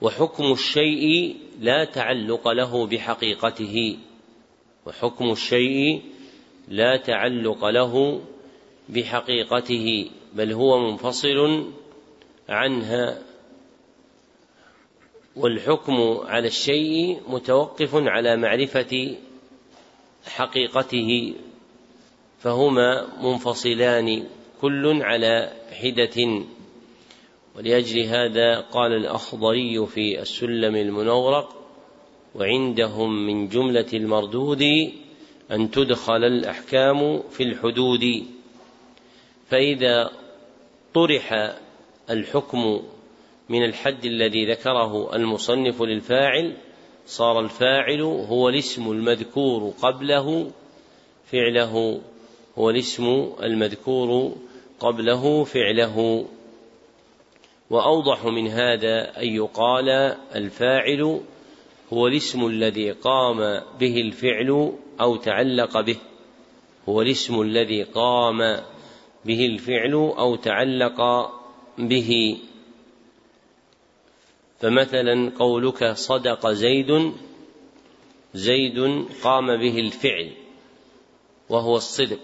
وحكم الشيء لا تعلق له بحقيقته، وحكم الشيء لا تعلق له بحقيقته بل هو منفصل عنها، والحكم على الشيء متوقف على معرفة حقيقته، فهما منفصلان كل على حدة. ولأجل هذا قال الأخضري في السلم المنورق: وعندهم من جملة المردود أن تدخل الأحكام في الحدود، فإذا طرح الحكم من الحد الذي ذكره المصنف للفاعل صار الفاعل هو الاسم المذكور قبله، فعله هو الاسم المذكور قبله فعله. وأوضح من هذا أن يقال الفاعل هو الاسم الذي قام به الفعل أو تعلق به، هو الاسم الذي قام به الفعل أو تعلق به. فمثلا قولك صدق زيد، زيد قام به الفعل وهو الصدق،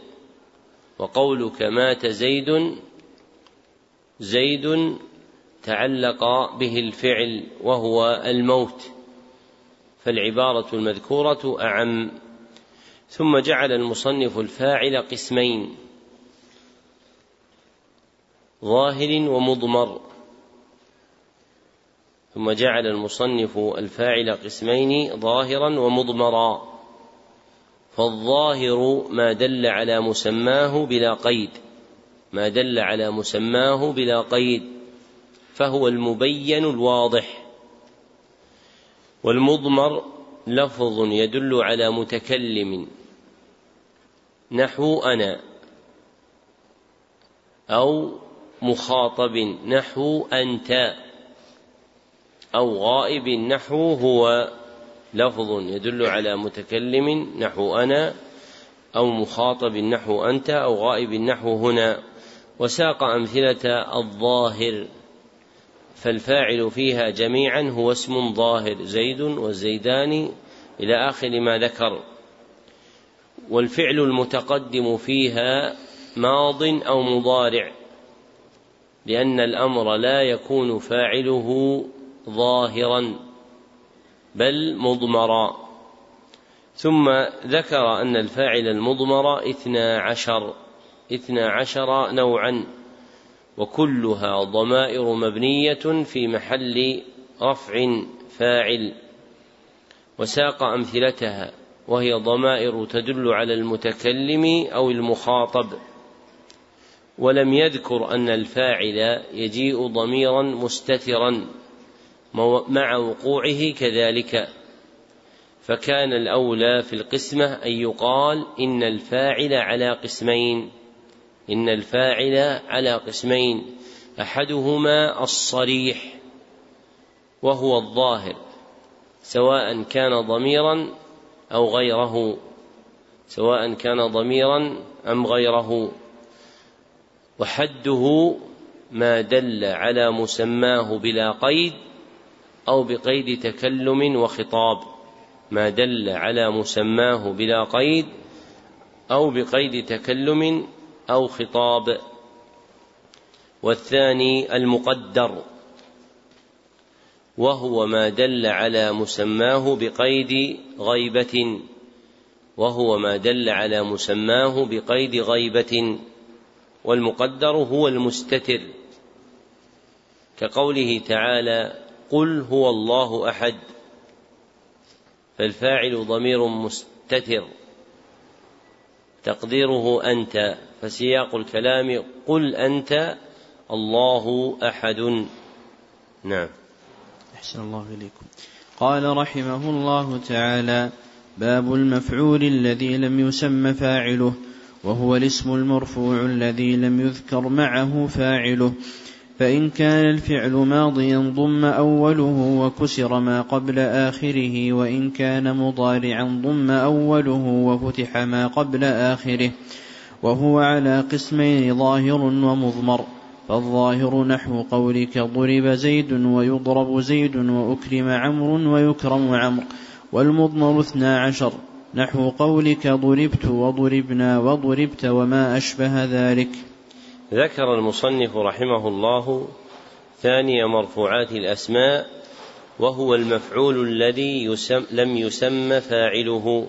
وقولك مات زيد، زيد تعلق به الفعل وهو الموت، فالعبارة المذكورة أعم. ثم جعل المصنف الفاعل قسمين: ظاهر ومضمر. ثم جعل المصنف الفاعل قسمين: ظاهرا ومضمرا. فالظاهر ما دل على مسماه بلا قيد، ما دل على مسماه بلا قيد، فهو المبين الواضح. والمضمر لفظ يدل على متكلم، نحو أنا، أو مخاطب نحو أنت، أو غائب نحو هو، لفظ يدل على متكلم نحو أنا، أو مخاطب نحو أنت، أو غائب نحو هنا. وساق أمثلة الظاهر، فالفاعل فيها جميعا هو اسم ظاهر، زيد والزيدان إلى آخر ما ذكر. والفعل المتقدم فيها ماض أو مضارع، لأن الأمر لا يكون فاعله ظاهرا بل مضمرا. ثم ذكر أن الفاعل المضمر 12 نوعا، وكلها ضمائر مبنية في محل رفع فاعل. وساق أمثلتها، وهي ضمائر تدل على المتكلم أو المخاطب. ولم يذكر أن الفاعل يجيء ضميرا مستترا مع وقوعه كذلك، فكان الأولى في القسمة أن يقال إن الفاعل على قسمين، إن الفاعل على قسمين: أحدهما الصريح وهو الظاهر سواء كان ضميرا أو غيره، سواء كان ضميرا أم غيره، وحده ما دل على مسماه بلا قيد أو بقيد تكلم وخطاب، ما دل على مسماه بلا قيد أو بقيد تكلم أو خطاب. والثاني المقدر، وهو ما دل على مسماه بقيد غيبة، وهو ما دل على مسماه بقيد غيبة. والمقدر هو المستتر، كقوله تعالى: قل هو الله أحد، فالفاعل ضمير مستتر تقديره أنت، فسياق الكلام قل أنت الله أحد. نعم. أحسن الله إليكم. قال رحمه الله تعالى: باب المفعول الذي لم يسمى فاعله، وهو الاسم المرفوع الذي لم يذكر معه فاعله، فإن كان الفعل ماضيا ضم أوله وكسر ما قبل آخره، وإن كان مضارعا ضم أوله وفتح ما قبل آخره، وهو على قسمين ظاهر ومضمر، فالظاهر نحو قولك ضرب زيد ويضرب زيد وأكرم عمرو ويكرم عمرو، والمضمر 12 نحو قولك ضربت وضربنا وضربت وما أشبه ذلك. ذكر المصنف رحمه الله ثاني مرفوعات الأسماء، وهو المفعول الذي لم يسمى فاعله،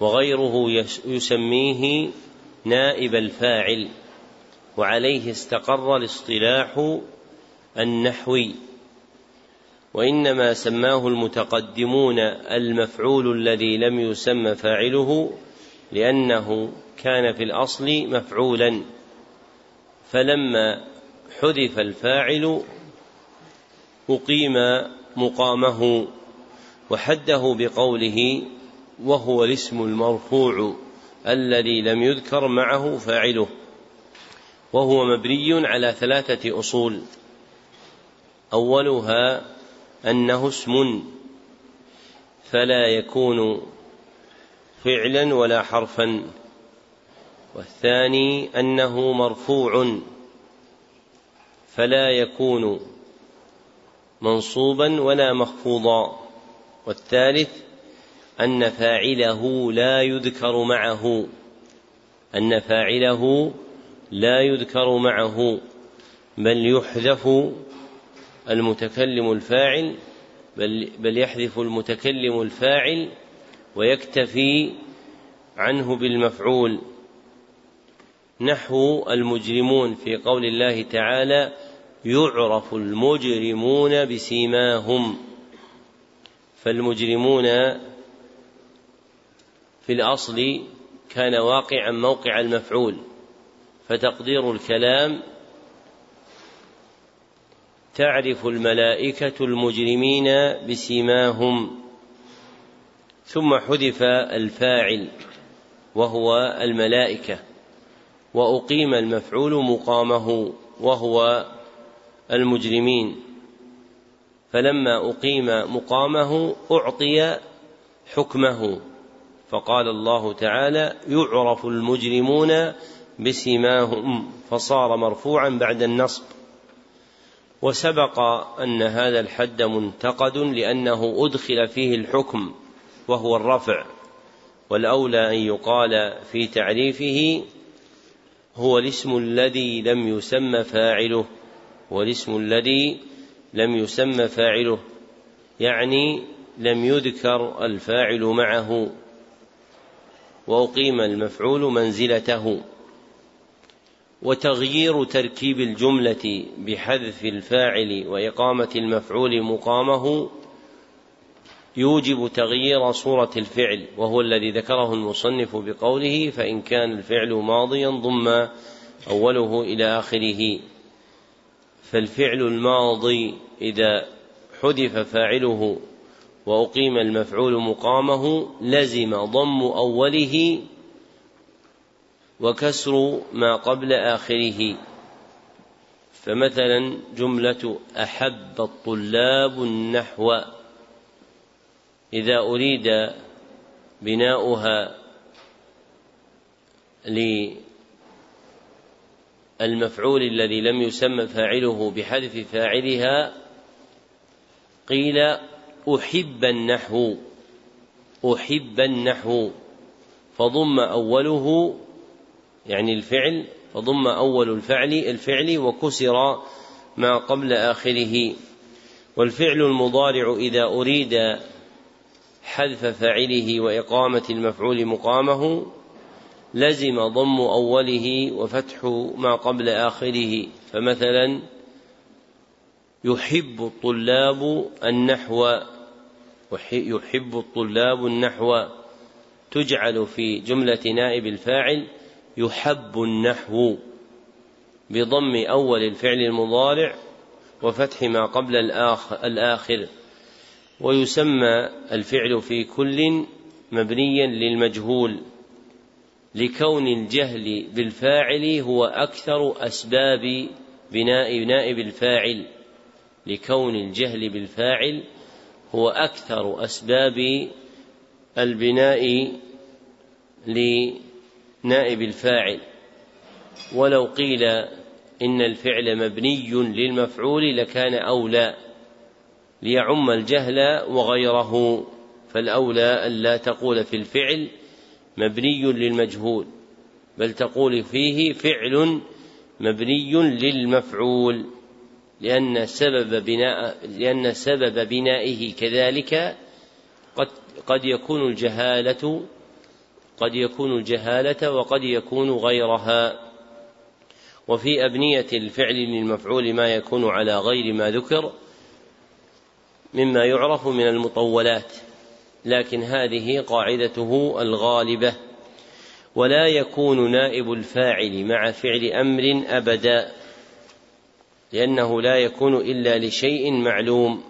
وغيره يسميه نائب الفاعل، وعليه استقر الاصطلاح النحوي، وإنما سماه المتقدمون المفعول الذي لم يسمى فاعله لأنه كان في الأصل مفعولا، فلما حذف الفاعل أقيم مقامه، وحده بقوله وهو الاسم المرفوع الذي لم يذكر معه فاعله، وهو مبني على 3 أصول، أولها أنه اسم فلا يكون فعلا ولا حرفا، والثاني أنه مرفوع فلا يكون منصوبا ولا مخفوضا، والثالث أن فاعله لا يذكر معه بل يحذف المتكلم الفاعل ويكتفي عنه بالمفعول، نحو المجرمون في قول الله تعالى يعرف المجرمون بسيماهم، فالمجرمون في الأصل كان واقعا موقع المفعول، فتقدير الكلام تعرف الملائكة المجرمين بسيماهم، ثم حذف الفاعل وهو الملائكة، وأقيم المفعول مقامه وهو المجرمين، فلما أقيم مقامه أعطي حكمه، فقال الله تعالى يعرف المجرمون بسيماهم، فصار مرفوعا بعد النصب. وسبق أن هذا الحد منتقد لأنه أدخل فيه الحكم وهو الرفع، والأولى أن يقال في تعريفه هو الاسم الذي لم يسمى فاعله، يعني لم يذكر الفاعل معه، وأقيم المفعول منزلته. وتغيير تركيب الجملة بحذف الفاعل وإقامة المفعول مقامه يوجب تغيير صورة الفعل، وهو الذي ذكره المصنف بقوله فإن كان الفعل ماضيا ضم أوله إلى آخره، فالفعل الماضي إذا حذف فاعله وأقيم المفعول مقامه لزم ضم أوله وكسر ما قبل آخره، فمثلا جملة أحب الطلاب النحو إذا أريد بناؤها للمفعول الذي لم يسمى فاعله بحذف فاعلها قيل أحب النحو فضم أوله يعني الفعل، فضم أول الفعل وكسر ما قبل آخره. والفعل المضارع إذا أريد حذف فاعله وإقامة المفعول مقامه لزم ضم أوله وفتح ما قبل آخره، فمثلا يحب الطلاب النحو تجعل في جملة نائب الفاعل يحب النحو بضم أول الفعل المضارع وفتح ما قبل الآخر، ويسمى الفعل في كل مبنيا للمجهول لكون الجهل بالفاعل هو أكثر أسباب بناء نائب الفاعل، نائب الفاعل، ولو قيل إن الفعل مبني للمفعول لكان أولى ليعم الجهل وغيره، فالأولى ألا تقول في الفعل مبني للمجهول، بل تقول فيه فعل مبني للمفعول، لأن سبب بنائه كذلك قد يكون الجهالة وقد يكون غيرها. وفي أبنية الفعل للمفعول ما يكون على غير ما ذكر مما يعرف من المطولات، لكن هذه قاعدته الغالبة. ولا يكون نائب الفاعل مع فعل أمر أبدا، لأنه لا يكون إلا لشيء معلوم،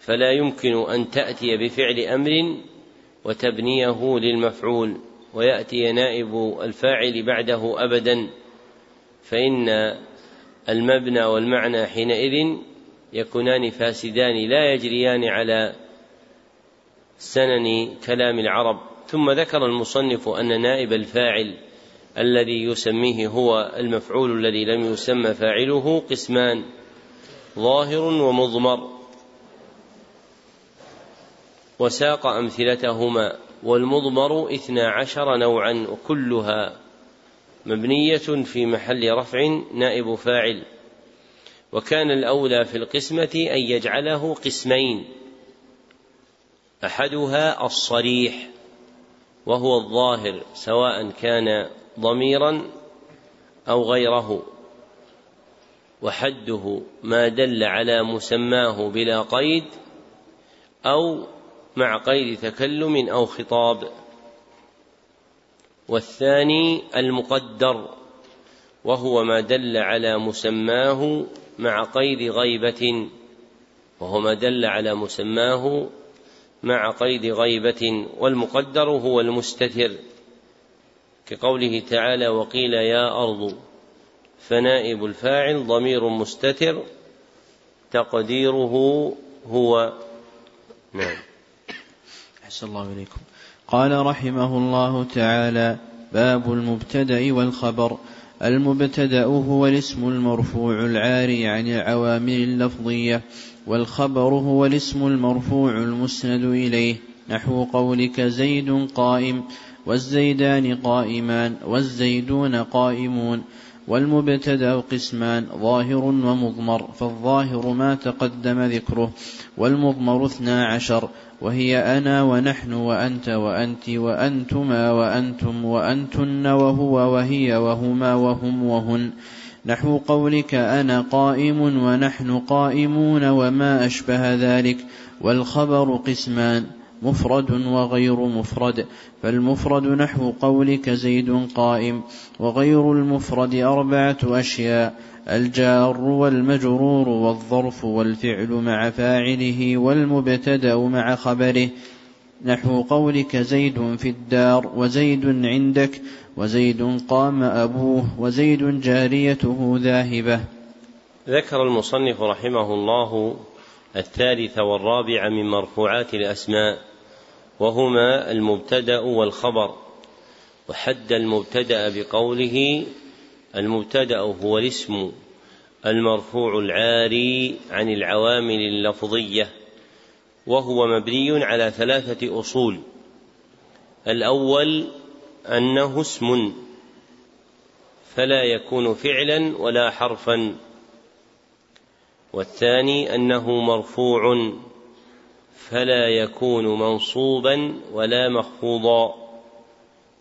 فلا يمكن أن تأتي بفعل أمر وتبنيه للمفعول ويأتي نائب الفاعل بعده أبدا، فإن المبنى والمعنى حينئذ يكونان فاسدان لا يجريان على سنن كلام العرب. ثم ذكر المصنف أن نائب الفاعل الذي يسميه هو المفعول الذي لم يسمى فاعله قسمان: ظاهر ومضمر، وساق أمثلتهما. والمضمر 12 نوعا، وكلها مبنية في محل رفع نائب فاعل. وكان الأولى في القسمة أن يجعله قسمين: أحدها الصريح وهو الظاهر سواء كان ضميرا أو غيره، وحده ما دل على مسماه بلا قيد أو مع قيد تكلم أو خطاب. والثاني المقدر وهو ما دل على مسماه مع قيد غيبة، والمقدر هو المستتر كقوله تعالى: وقيل يا أرض، فنائب الفاعل ضمير مستتر تقديره هو. نعم. أحسن الله إليكم. قال رحمه الله تعالى: باب المبتدأ والخبر. المبتدأ هو الاسم المرفوع العاري عن العوامل اللفظية، والخبر هو الاسم المرفوع المسند إليه، نحو قولك زيد قائم، والزيدان قائمان، والزيدون قائمون. والمبتدأ قسمان: ظاهر ومضمر، فالظاهر ما تقدم ذكره، والمضمر 12 وهي أنا ونحن وأنت وأنت وأنتما وأنتم وأنتن وهو وهي وهما وهم وهن، نحو قولك أنا قائم ونحن قائمون وما أشبه ذلك. والخبر قسمان: مفرد وغير مفرد، فالمفرد نحو قولك زيد قائم، وغير المفرد 4 أشياء: الجار والمجرور والظرف والفعل مع فاعله والمبتدأ مع خبره، نحو قولك زيد في الدار، وزيد عندك، وزيد قام أبوه، وزيد جاريته ذاهبة. ذكر المصنف رحمه الله 3 و4 من مرفوعات الأسماء، وهما المبتدأ والخبر. وحد المبتدأ بقوله: المبتدأ هو الاسم المرفوع العاري عن العوامل اللفظية، وهو مبني على 3 أصول: الأول أنه اسم فلا يكون فعلا ولا حرفا، والثاني أنه مرفوع فلا يكون منصوبا ولا مخفوضا،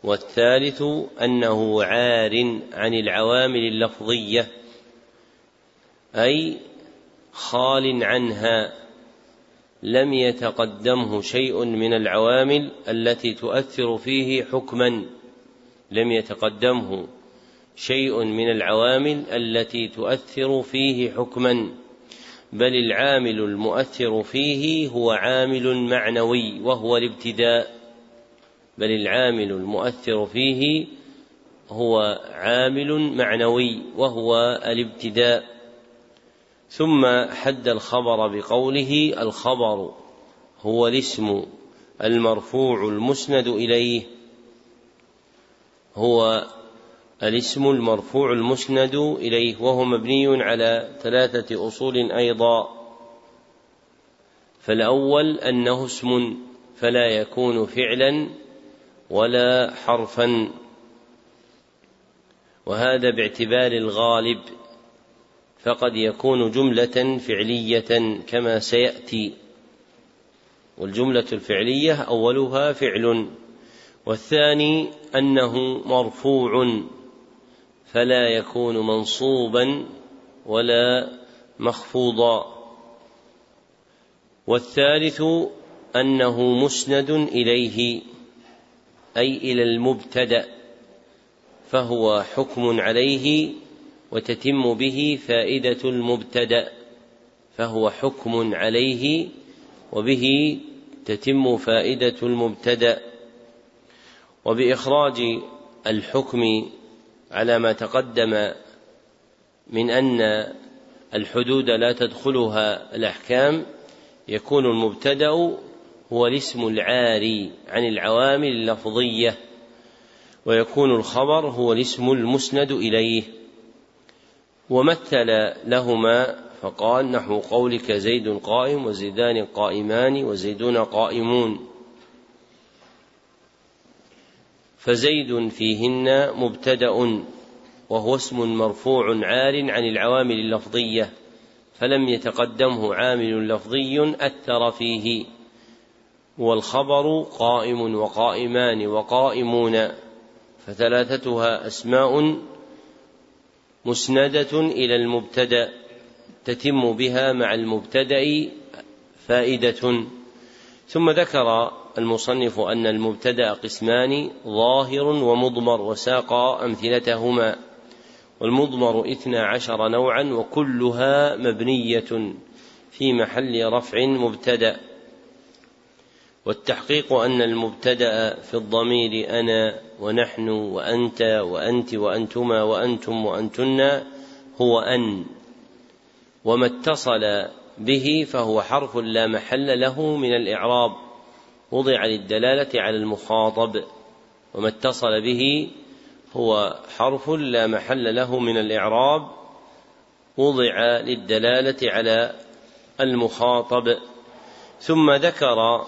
والثالث أنه عار عن العوامل اللفظية أي خال عنها، لم يتقدمه شيء من العوامل التي تؤثر فيه حكما، بل العامل المؤثر فيه هو عامل معنوي وهو الابتداء، ثم حد الخبر بقوله: الخبر هو الاسم المرفوع المسند إليه، هو الاسم المرفوع المسند إليه، وهو مبني على ثلاثة أصول أيضا. فالأول أنه اسم فلا يكون فعلا ولا حرفا، وهذا باعتبار الغالب، فقد يكون جملة فعلية كما سيأتي، والجملة الفعلية أولها فعل. والثاني أنه مرفوع فلا يكون منصوبا ولا مخفوضا. والثالث أنه مسند إليه، أي إلى المبتدأ، فهو حكم عليه وتتم به فائدة المبتدأ، فهو حكم عليه وبه تتم فائدة المبتدأ. وبإخراج الحكم على ما تقدم من أن الحدود لا تدخلها الأحكام، يكون المبتدأ هو الاسم العاري عن العوامل اللفظية، ويكون الخبر هو الاسم المسند إليه. ومثل لهما فقال نحو قولك زيد قائم وزيدان قائمان وزيدون قائمون، فزيد فيهن مبتدأ وهو اسم مرفوع عار عن العوامل اللفظية، فلم يتقدمه عامل لفظي أثر فيه، والخبر قائم وقائمان وقائمون، فثلاثتها أسماء مسندة إلى المبتدأ تتم بها مع المبتدأ فائدة. ثم ذكر المصنف أن المبتدأ قسمان، ظاهر ومضمر، وساق أمثلتهما. والمضمر 12 نوعا، وكلها مبنية في محل رفع مبتدأ. والتحقيق أن المبتدأ في الضمير أنا ونحن وأنت وأنت وأنتما وأنتم وأنتن هو أن، وما اتصل به فهو حرف لا محل له من الإعراب، وضع للدلالة على المخاطب. وما اتصل به هو حرف لا محل له من الإعراب، وضع للدلالة على المخاطب. ثم ذكر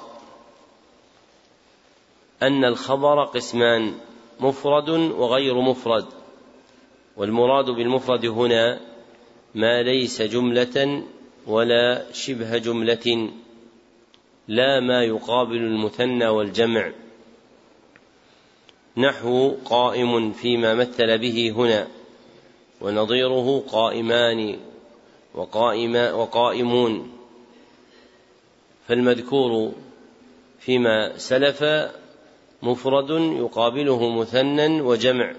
أن الخبر قسمان، مفرد وغير مفرد. والمراد بالمفرد هنا ما ليس جملة ولا شبه جملة، لا ما يقابل المثنى والجمع، نحو قائم فيما مثل به هنا، ونظيره قائمان وقائمون. فالمذكور فيما سلف مفرد يقابله مثنى وجمع،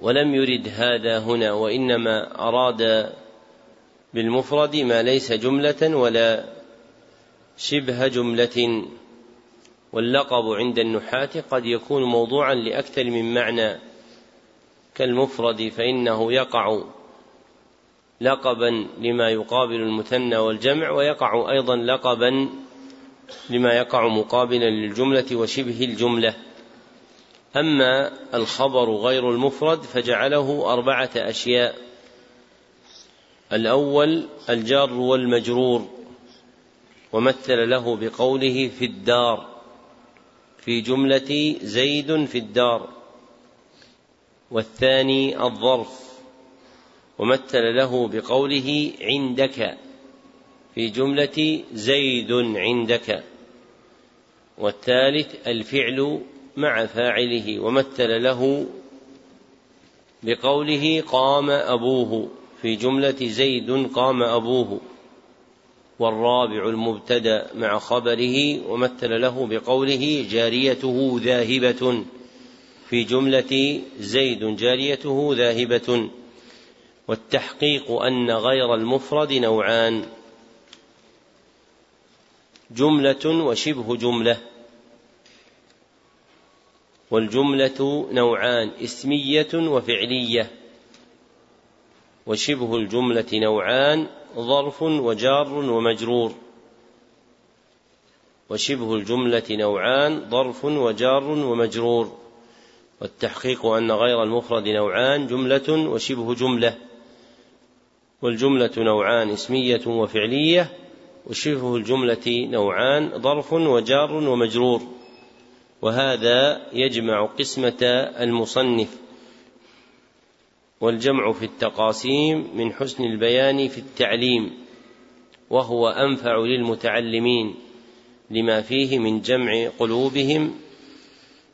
ولم يرد هذا هنا، وإنما أراد بالمفرد ما ليس جملة ولا شبه جملة. واللقب عند النحاة قد يكون موضوعا لأكثر من معنى، كالمفرد فإنه يقع لقبا لما يقابل المثنى والجمع، ويقع أيضا لقبا لما يقع مقابلا للجملة وشبه الجملة. أما الخبر غير المفرد فجعله 4 أشياء. الأول الجار والمجرور، ومثل له بقوله في الدار، في جملة زيد في الدار. والثاني الظرف، ومثل له بقوله عندك، في جملة زيد عندك. والثالث الفعل مع فاعله، ومثل له بقوله قام أبوه، في جملة زيد قام أبوه. والرابع المبتدأ مع خبره، ومثل له بقوله جاريته ذاهبة، في جملة زيد جاريته ذاهبة. والتحقيق أن غير المفرد نوعان، جملة وشبه جملة. والجملة نوعان، اسمية وفعلية. وشبه الجملة نوعان، ظرف وجار ومجرور. وشبه الجملة نوعان، ظرف وجار ومجرور. والتحقيق أن غير المفرد نوعان: جملة وشبه جملة. والجملة نوعان: اسمية وفعلية. وشبه الجملة نوعان: ظرف وجار ومجرور. وهذا يجمع قسمة المصنف. والجمع في التقاسيم من حسن البيان في التعليم، وهو أنفع للمتعلمين لما فيه من جمع قلوبهم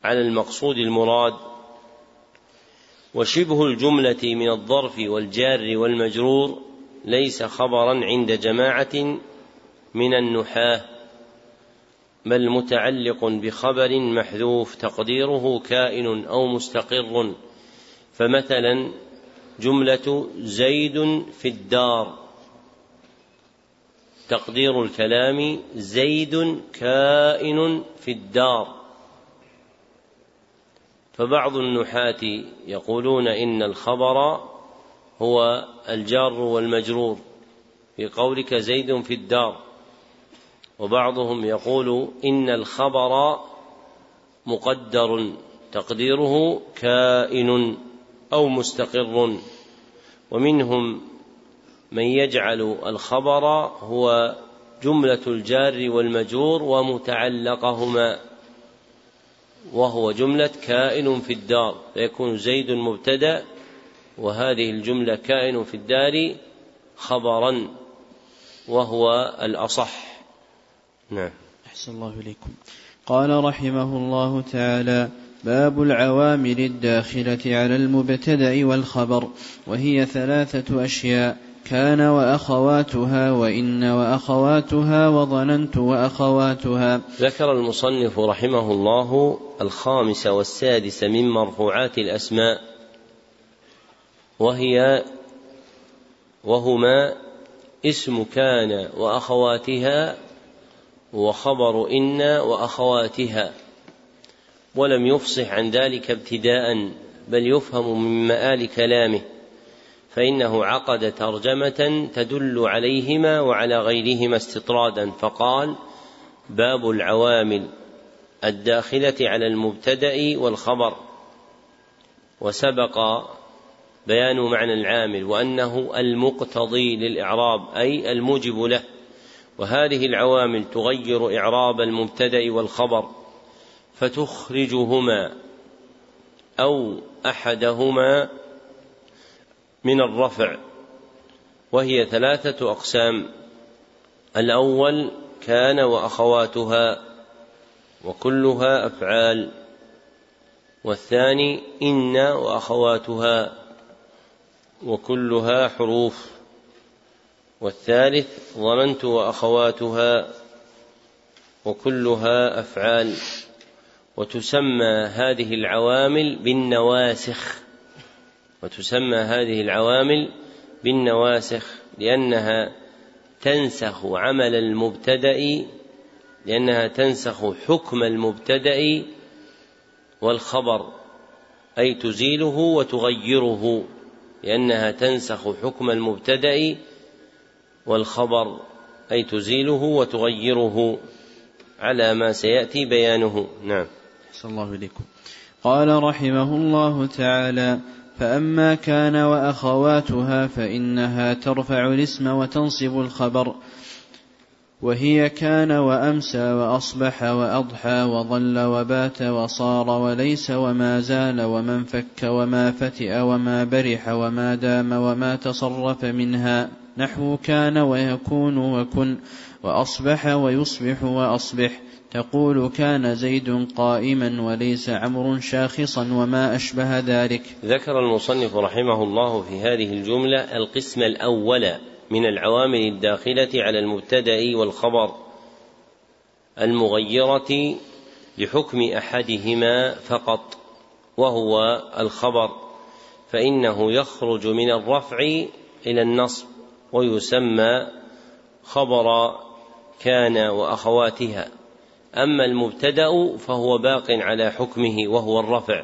على المقصود المراد. وشبه الجملة من الظرف والجار والمجرور ليس خبرا عند جماعة من النحاة، بل متعلق بخبر محذوف تقديره كائن أو مستقر. فمثلا جملة زيد في الدار، تقدير الكلام زيد كائن في الدار. فبعض النحاة يقولون إن الخبر هو الجار والمجرور في قولك زيد في الدار، وبعضهم يقول إن الخبر مقدر تقديره كائن أو مستقر. ومنهم من يجعل الخبر هو جملة الجار والمجرور ومتعلقهما، وهو جملة كائن في الدار، فيكون زيد مبتدأ وهذه الجملة كائن في الدار خبرا، وهو الأصح. نعم. أحسن الله إليكم. قال رحمه الله تعالى: باب العوامل الداخلة على المبتدأ والخبر، وهي ثلاثة أشياء: كان وأخواتها، وإن وأخواتها، وظننت وأخواتها. ذكر المصنف رحمه الله الخامس والسادس من مرفوعات الأسماء، وهما اسم كان وأخواتها وخبر إن وأخواتها. ولم يفصح عن ذلك ابتداء، بل يفهم من مآل كلامه، فإنه عقد ترجمة تدل عليهما وعلى غيرهما استطرادا، فقال: باب العوامل الداخلة على المبتدأ والخبر. وسبق بيان معنى العامل، وأنه المقتضي للإعراب أي الموجب له. وهذه العوامل تغير إعراب المبتدأ والخبر فتخرجهما أو أحدهما من الرفع. وهي ثلاثة أقسام: الأول كان وأخواتها وكلها أفعال، والثاني إن وأخواتها وكلها حروف، والثالث ظننت وأخواتها وكلها أفعال. وتسمى هذه العوامل بالنواسخ لأنها تنسخ عمل المبتدأ، لأنها تنسخ حكم المبتدأ والخبر، أي تزيله وتغيره، لأنها تنسخ حكم المبتدأ والخبر أي تزيله وتغيره، على ما سيأتي بيانه. نعم. أحسن الله إليكم. قال رحمه الله تعالى: فأما كان وأخواتها فإنها ترفع الاسم وتنصب الخبر، وهي كان وأمسى وأصبح وأضحى وظل وبات وصار وليس وما زال وما انفك وما فتئ وما برح وما دام وما تصرف منها، نحو كان ويكون وكن وأصبح ويصبح وأصبح. تقول كان زيد قائما وليس عمر شاخصا وما أشبه ذلك. ذكر المصنف رحمه الله في هذه الجملة القسم الأول من العوامل الداخلة على المبتدأ والخبر المغيرة لحكم أحدهما فقط، وهو الخبر، فإنه يخرج من الرفع إلى النصب ويسمى خبر كان وأخواتها. أما المبتدأ فهو باق على حكمه وهو الرفع،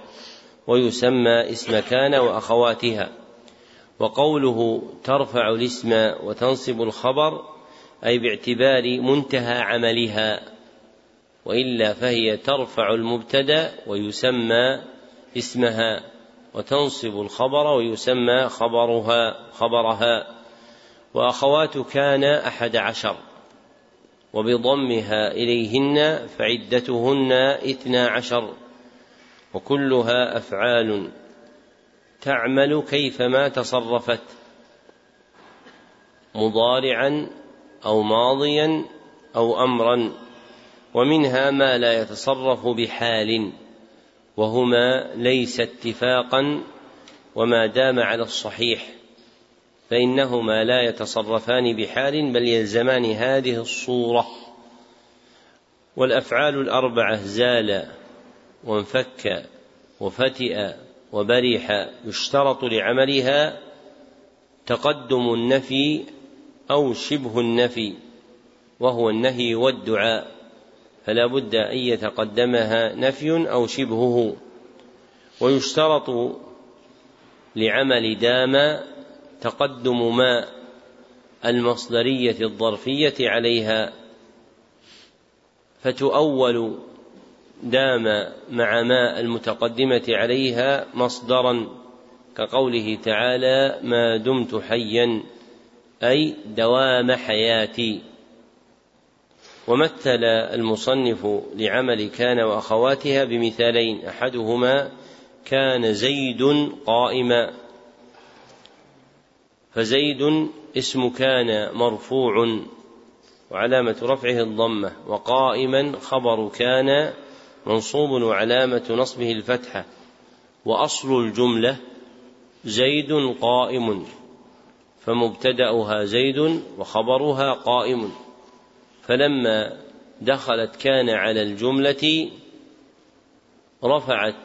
ويسمى اسم كان وأخواتها. وقوله ترفع الاسم وتنصب الخبر أي باعتبار منتهى عملها، وإلا فهي ترفع المبتدأ ويسمى اسمها، وتنصب الخبر ويسمى خبرها. وأخوات كان 11، وبضمها إليهن فعدتهن 12، وكلها أفعال تعمل كيفما تصرفت، مضارعا أو ماضيا أو أمرا، ومنها ما لا يتصرف بحال، وهما ليس اتفاقا، وما دام على الصحيح فإنهما لا يتصرفان بحال بل يلزمان هذه الصورة. والأفعال 4 زال وانفك وفتئ وبرح، يشترط لعملها تقدم النفي أو شبه النفي، وهو النهي والدعاء، فلا بد أن يتقدمها نفي أو شبهه. ويشترط لعمل دام تقدم ما المصدرية الظرفية عليها، فتؤول دام مع ما المتقدمة عليها مصدرا، كقوله تعالى: ما دمت حيا، أي دوام حياتي. ومثل المصنف لعمل كان وأخواتها بمثالين: أحدهما: كان زيد قائما، فزيد اسم كان مرفوع وعلامة رفعه الضمة، وقائما خبر كان منصوب وعلامة نصبه الفتحة، وأصل الجملة زيد قائم، فمبتدأها زيد وخبرها قائم، فلما دخلت كان على الجملة رفعت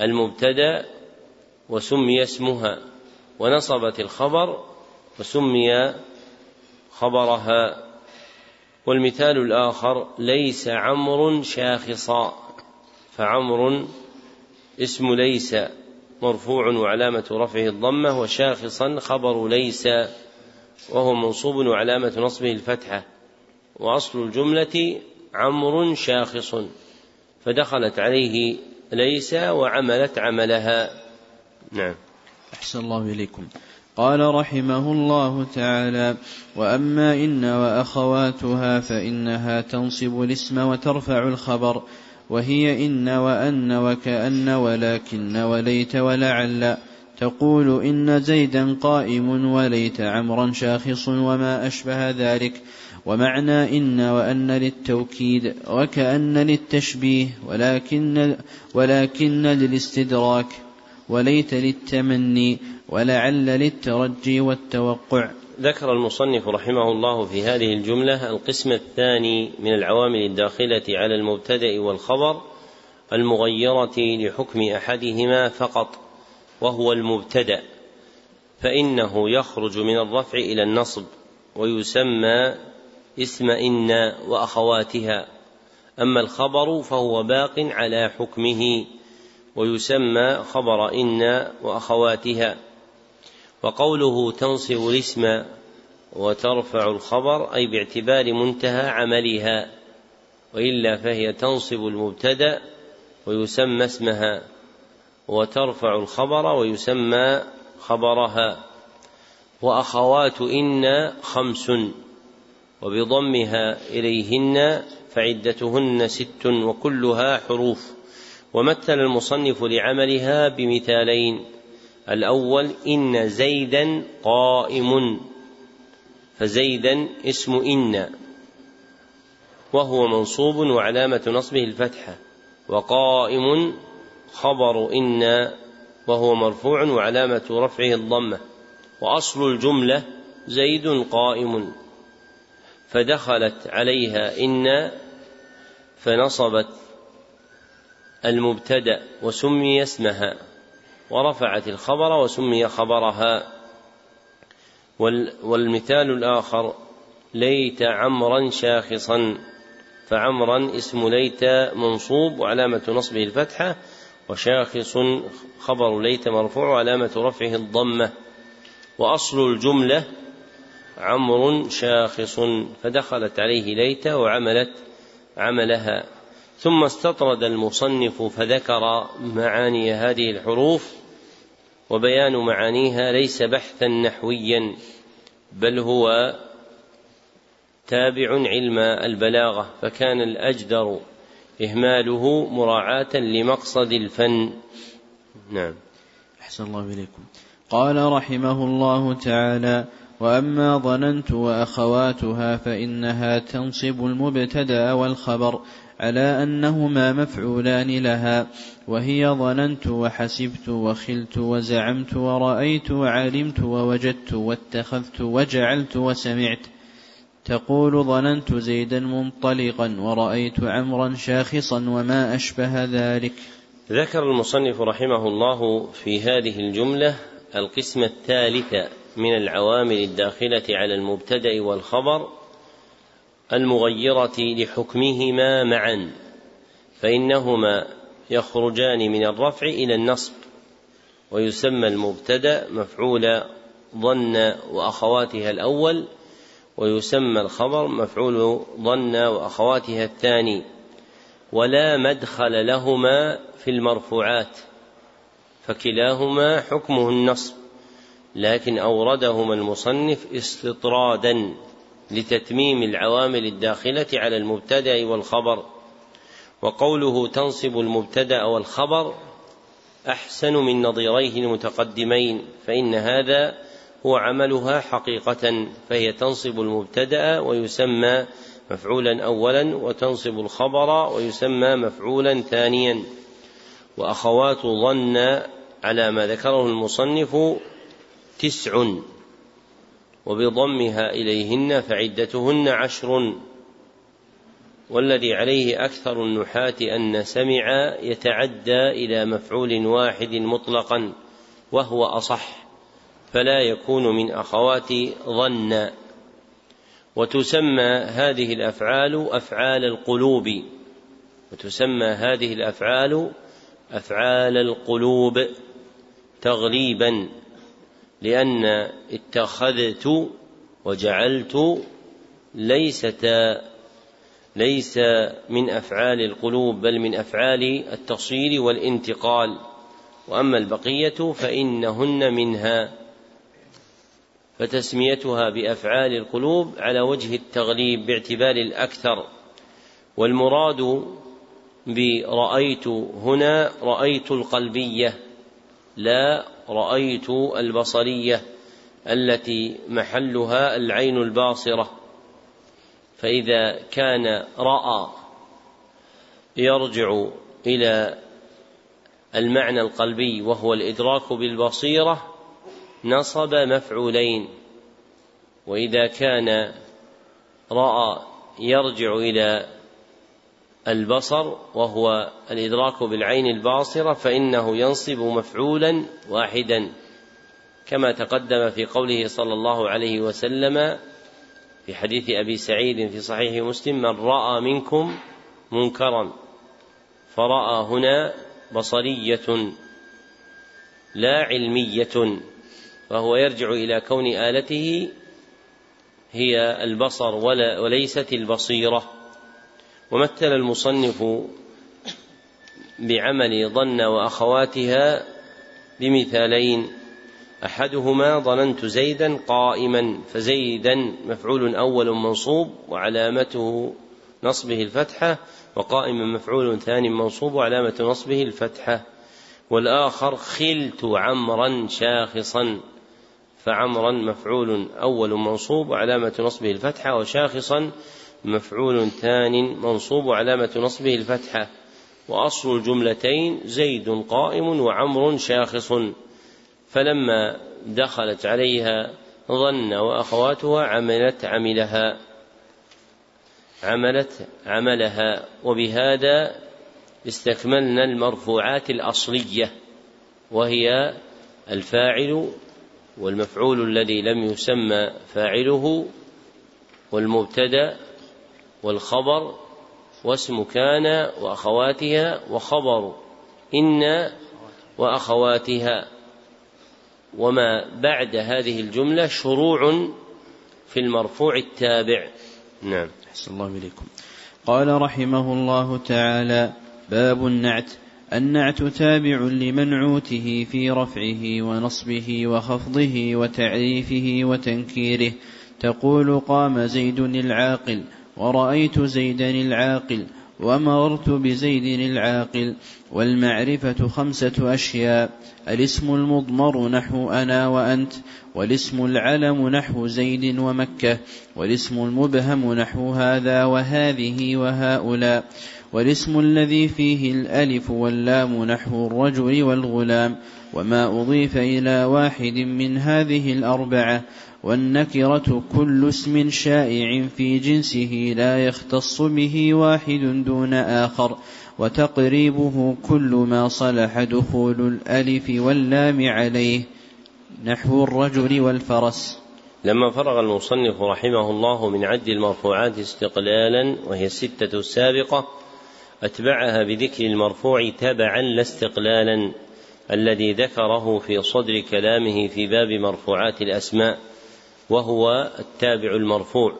المبتدأ وسمي اسمها، ونصبت الخبر وسمي خبرها. والمثال الآخر: ليس عمر شاخصا، فعمر اسم ليس مرفوع وعلامة رفعه الضمة، وشاخصا خبر ليس وهو منصوب وعلامة نصبه الفتحة، وأصل الجملة عمر شاخص، فدخلت عليه ليس وعملت عملها. نعم. أحسن الله إليكم. قال رحمه الله تعالى: وأما إن وأخواتها فإنها تنصب الاسم وترفع الخبر، وهي إن وأن وكأن ولكن وليت ولعل، تقول إن زيدا قائم وليت عمرا شاخص وما أشبه ذلك. ومعنى إن وأن للتوكيد، وكأن للتشبيه، ولكن للاستدراك، وليت للتمني، ولعل للترجي والتوقع. ذكر المصنف رحمه الله في هذه الجملة القسم الثاني من العوامل الداخلة على المبتدأ والخبر المغيرة لحكم أحدهما فقط، وهو المبتدأ، فإنه يخرج من الرفع إلى النصب ويسمى اسم إن وأخواتها. أما الخبر فهو باق على حكمه ويسمى خبر إن وأخواتها. وقوله تنصب الاسم وترفع الخبر، أي باعتبار منتهى عملها، وإلا فهي تنصب المبتدأ ويسمى اسمها، وترفع الخبر ويسمى خبرها. وأخوات إن 5، وبضمها إليهن فعدتهن 6، وكلها حروف. ومثل المصنف لعملها بمثالين: الأول: إن زيدا قائم، فزيدا اسم إن وهو منصوب وعلامة نصبه الفتحة، وقائم خبر إن وهو مرفوع وعلامة رفعه الضمة، وأصل الجملة زيد قائم، فدخلت عليها إن فنصبت المبتدأ وسمي اسمها، ورفعت الخبر وسمي خبرها. والمثال الآخر: ليت عمرا شاخصا، فعمرا اسم ليت منصوب وعلامة نصبه الفتحة، وشاخص خبر ليت مرفوع وعلامة رفعه الضمة، وأصل الجملة عمر شاخص، فدخلت عليه ليت وعملت عملها. ثم استطرد المصنف فذكر معاني هذه الحروف، وبيان معانيها ليس بحثا نحويا بل هو تابع علم البلاغة، فكان الأجدر إهماله مراعاة لمقصد الفن. نعم. أحسن الله إليكم. قال رحمه الله تعالى: وأما ظننت وأخواتها فإنها تنصب المبتدأ والخبر على أنهما مفعولان لها، وهي ظننت وحسبت وخلت وزعمت ورأيت وعلمت ووجدت واتخذت وجعلت وسمعت. تقول: ظننت زيدا منطلقا ورأيت عمرا شاخصا وما أشبه ذلك. ذكر المصنف رحمه الله في هذه الجملة القسم الثالث من العوامل الداخلة على المبتدأ والخبر المغيرة لحكمهما معا، فإنهما يخرجان من الرفع إلى النصب، ويسمى المبتدأ مفعول ظن وأخواتها الأول، ويسمى الخبر مفعول ظن وأخواتها الثاني، ولا مدخل لهما في المرفوعات، فكلاهما حكمه النصب، لكن أوردهما المصنف استطرادا لتتميم العوامل الداخلة على المبتدأ والخبر. وقوله تنصب المبتدأ والخبر أحسن من نظيريه المتقدمين، فإن هذا هو عملها حقيقة، فهي تنصب المبتدأ ويسمى مفعولا أولا، وتنصب الخبر ويسمى مفعولا ثانيا. وأخوات ظن على ما ذكره المصنف 9، وبضمها إليهن فعدتهن 10، والذي عليه أكثر النحاة أن سمع يتعدى إلى مفعول واحد مطلقا، وهو أصح، فلا يكون من أخوات ظن. وتسمى هذه الأفعال أفعال القلوب تغليبا، لأن اتخذت وجعلت ليس من أفعال القلوب بل من أفعال التصير والانتقال، وأما البقية فإنهن منها، فتسميتها بأفعال القلوب على وجه التغليب باعتبار الأكثر. والمراد برأيت هنا رأيت القلبية لا رأيت البصرية التي محلها العين الباصرة، فإذا كان رأى يرجع إلى المعنى القلبي وهو الإدراك بالبصيرة نصب مفعولين، وإذا كان رأى يرجع إلى البصر وهو الإدراك بالعين الباصرة فإنه ينصب مفعولا واحدا، كما تقدم في قوله صلى الله عليه وسلم في حديث أبي سعيد في صحيح مسلم: من رأى منكم منكرا. فرأى هنا بصرية لا علمية، فهو يرجع إلى كون آلته هي البصر وليست البصيرة. ومثل المصنف بعمل ظن وأخواتها بمثالين: أحدهما ظننت زيدا قائما، فزيدا مفعول أول منصوب وعلامته نصبه الفتحة، وقائما مفعول ثاني منصوب وعلامة نصبه الفتحة. والآخر خلت عمرا شاخصا، فعمرا مفعول أول منصوب وعلامة نصبه الفتحة، وشاخصا مفعول ثان منصوب وعلامة نصبه الفتحة. وأصل الجملتين زيد قائم وعمر شاخص، فلما دخلت عليها ظن وأخواتها عملت عملها. وبهذا استكملنا المرفوعات الأصلية، وهي الفاعل والمفعول الذي لم يسمى فاعله والمبتدأ والخبر واسم كان وأخواتها وخبر إن وأخواتها. وما بعد هذه الجملة شروع في المرفوع التابع. نعم. أحسن الله إليكم. قال رحمه الله تعالى: باب النعت. النعت تابع لمنعوته في رفعه ونصبه وخفضه وتعريفه وتنكيره. تقول: قام زيد العاقل، ورأيت زيدا العاقل، ومررت بزيد العاقل. والمعرفة 5 أشياء: الاسم المضمر نحو أنا وأنت، والاسم العلم نحو زيد ومكة، والاسم المبهم نحو هذا وهذه وهؤلاء، والاسم الذي فيه الألف واللام نحو الرجل والغلام وما أضيف إلى واحد من هذه 4. والنكرة كل اسم شائع في جنسه لا يختص به واحد دون آخر، وتقريبه كل ما صلح دخول الألف واللام عليه نحو الرجل والفرس. لما فرغ المصنف رحمه الله من عد المرفوعات استقلالا، وهي ال6 السابقة، أتبعها بذكر المرفوع تبعا لا استقلالا، الذي ذكره في صدر كلامه في باب مرفوعات الأسماء، وهو التابع المرفوع،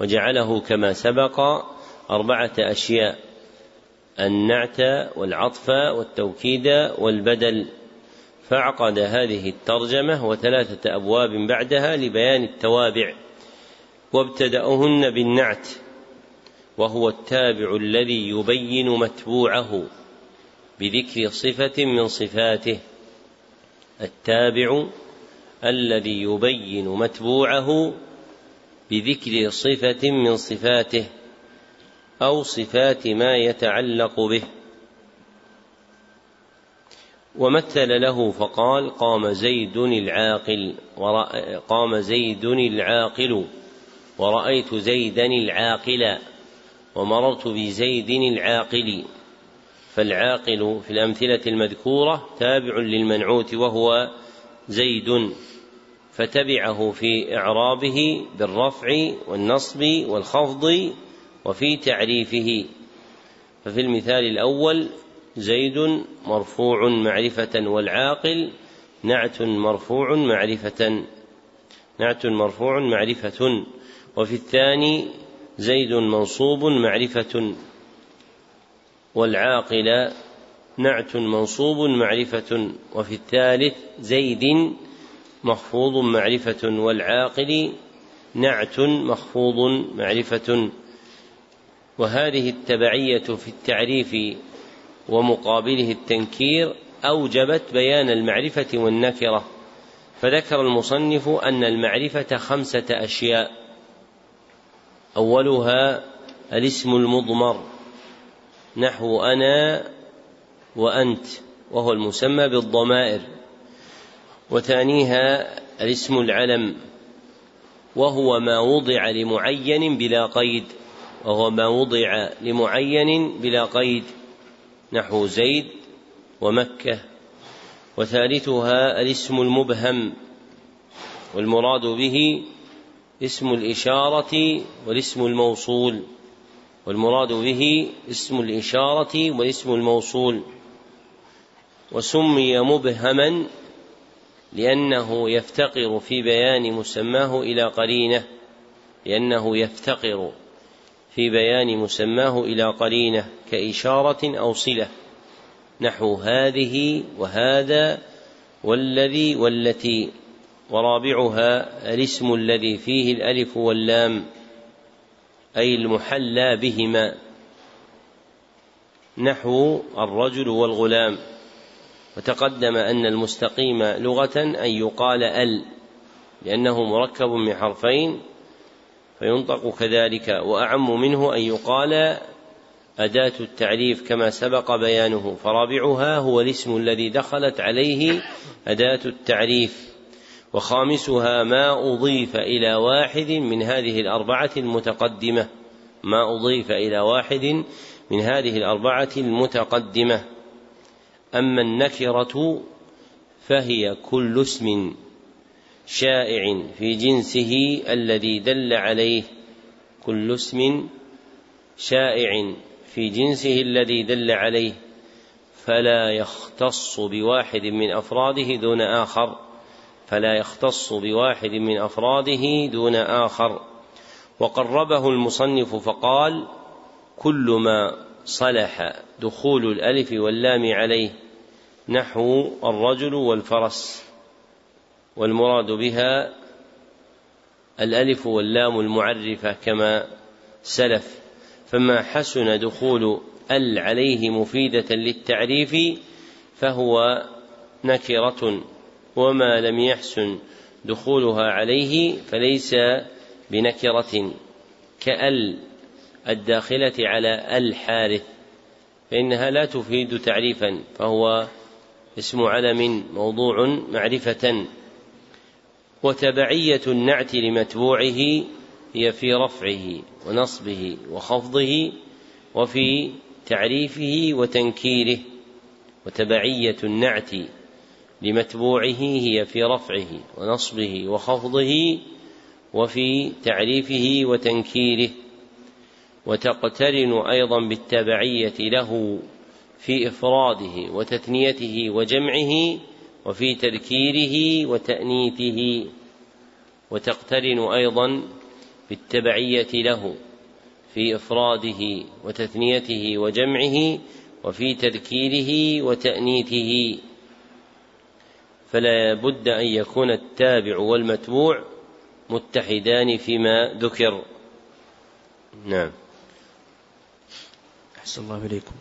وجعله كما سبق 4 أشياء: النعت والعطف والتوكيد والبدل. فعقد هذه الترجمة و3 أبواب بعدها لبيان التوابع، وابتدأهن بالنعت، وهو التابع الذي يبين متبوعه بذكر صفة من صفاته. التابع الذي يبين متبوعه بذكر صفة من صفاته أو صفات ما يتعلق به. ومثل له فقال: قام زيد العاقل، ورأيت زيدا العاقلا، ومررت بزيد العاقل. فالعاقل في الأمثلة المذكورة تابع للمنعوت وهو زيد، فتبعه في إعرابه بالرفع والنصب والخفض وفي تعريفه. ففي المثال الأول: زيد مرفوع معرفة، والعاقل نعت مرفوع معرفة. وفي الثاني: زيد منصوب معرفة، والعاقل نعت منصوب معرفة. وفي الثالث: زيد مخفوض معرفة، والعاقل نعت مخفوض معرفة. وهذه التبعية في التعريف ومقابله التنكير أوجبت بيان المعرفة والنكرة. فذكر المصنف أن المعرفة 5 أشياء: أولها الاسم المضمر نحو أنا وأنت، وهو المسمى بالضمائر. وثانيها الاسم العلم، وهو ما وضع لمعين بلا قيد نحو زيد ومكة. وثالثها الاسم المبهم، والمراد به اسم الإشارة والاسم الموصول وسمي مبهما لأنه يفتقر في بيان مسماه إلى قرينة كإشارة أو صلة نحو هذه وهذا والذي والتي. ورابعها الاسم الذي فيه الألف واللام، أي المحلى بهما، نحو الرجل والغلام. وتقدم أن المستقيم لغة أن يقال ال، لأنه مركب من حرفين فينطق كذلك، وأعم منه أن يقال أداة التعريف كما سبق بيانه. فرابعها هو الاسم الذي دخلت عليه أداة التعريف. وخامسها ما أضيف إلى واحد من هذه 4 المتقدمة، أما النكرة فهي كل اسم شائع في جنسه الذي دل عليه فلا يختص بواحد من أفراده دون آخر وقربه المصنف فقال: كل ما صلح دخول الألف واللام عليه نحو الرجل والفرس، والمراد بها الألف واللام المعرفة كما سلف. فما حسن دخول ال عليه مفيدة للتعريف فهو نكرة، وما لم يحسن دخولها عليه فليس بنكرة، كأل الداخلة على الحارث فإنها لا تفيد تعريفا، فهو اسم علم موضوع معرفة. وتبعية النعت لمتبوعه هي في رفعه ونصبه وخفضه وفي تعريفه وتنكيره. وتبعية النعت لمتبوعه هي في رفعه ونصبه وخفضه وفي تعريفه وتنكيره. وتقترن أيضا بالتبعية له في إفراده وتثنيته وجمعه وفي تذكيره وتأنيثه. وتقترن أيضا بالتبعية له في إفراده وتثنيته وجمعه وفي تذكيره وتأنيثه، فلا بد أن يكون التابع والمتبوع متحدان فيما ذكر. نعم. أحسن الله إليكم.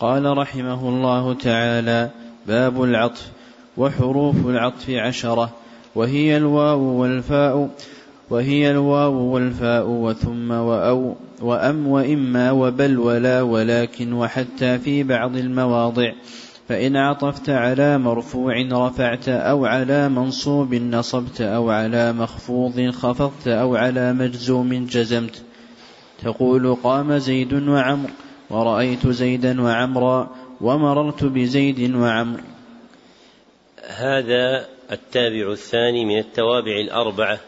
قال رحمه الله تعالى: باب العطف. وحروف العطف 10، وهي الواو والفاء وثم وأو وأم وإما وبل ولا ولكن وحتى في بعض المواضع. فإن عطفت على مرفوع رفعت، أو على منصوب نصبت، أو على مخفوض خفضت، أو على مجزوم جزمت. تقول: قام زيد وعمر، ورأيت زيدا وعمرا، ومررت بزيد وعمر. هذا التابع الثاني من التوابع 4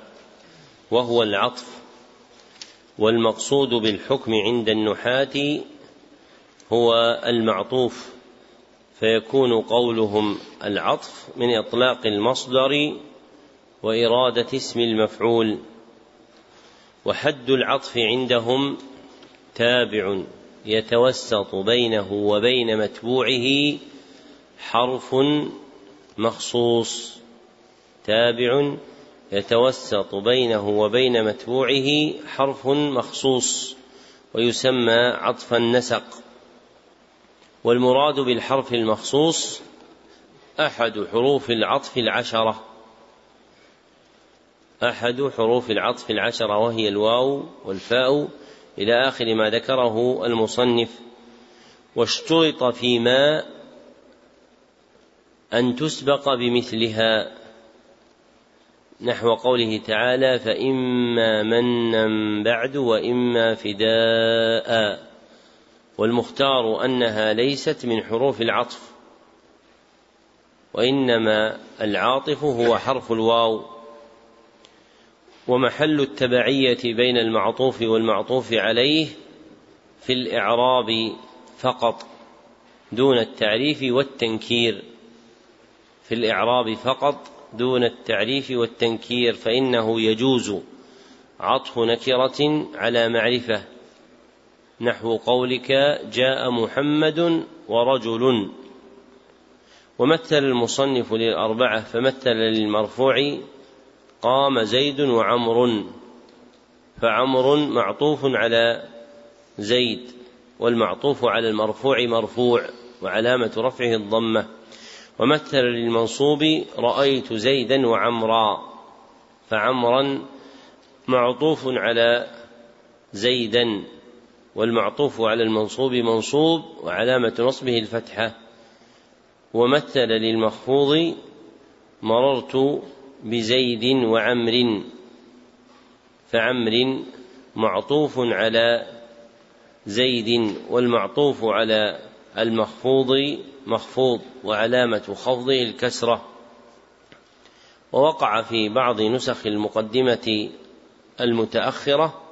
وهو العطف. والمقصود بالحكم عند النحاة هو المعطوف، فيكون قولهم العطف من إطلاق المصدر وإرادة اسم المفعول. وحد العطف عندهم تابع يتوسط بينه وبين متبوعه حرف مخصوص، ويسمى عطف النسق. والمراد بالحرف المخصوص أحد حروف العطف 10 وهي الواو والفاء إلى آخر ما ذكره المصنف. واشترط فيما أن تسبق بمثلها، نحو قوله تعالى: فإما منا بعد وإما فداء. والمختار أنها ليست من حروف العطف، وإنما العاطف هو حرف الواو. ومحل التبعية بين المعطوف والمعطوف عليه في الإعراب فقط دون التعريف والتنكير، فإنه يجوز عطف نكرة على معرفة، نحو قولك: جاء محمد ورجل. ومثل المصنف لل4 فمثل للمرفوع: قام زيد وعمر، فعمر معطوف على زيد، والمعطوف على المرفوع مرفوع وعلامة رفعه الضمة. ومثل للمنصوب: رأيت زيدا وعمرا، فعمرا معطوف على زيدا، والمعطوف على المنصوب منصوب وعلامة نصبه الفتحة. ومثل للمخفوض: مررت بزيد وعمر، فعمر معطوف على زيد، والمعطوف على المخفوض مخفوض وعلامة خفضه الكسرة. ووقع في بعض نسخ المقدمة المتأخرة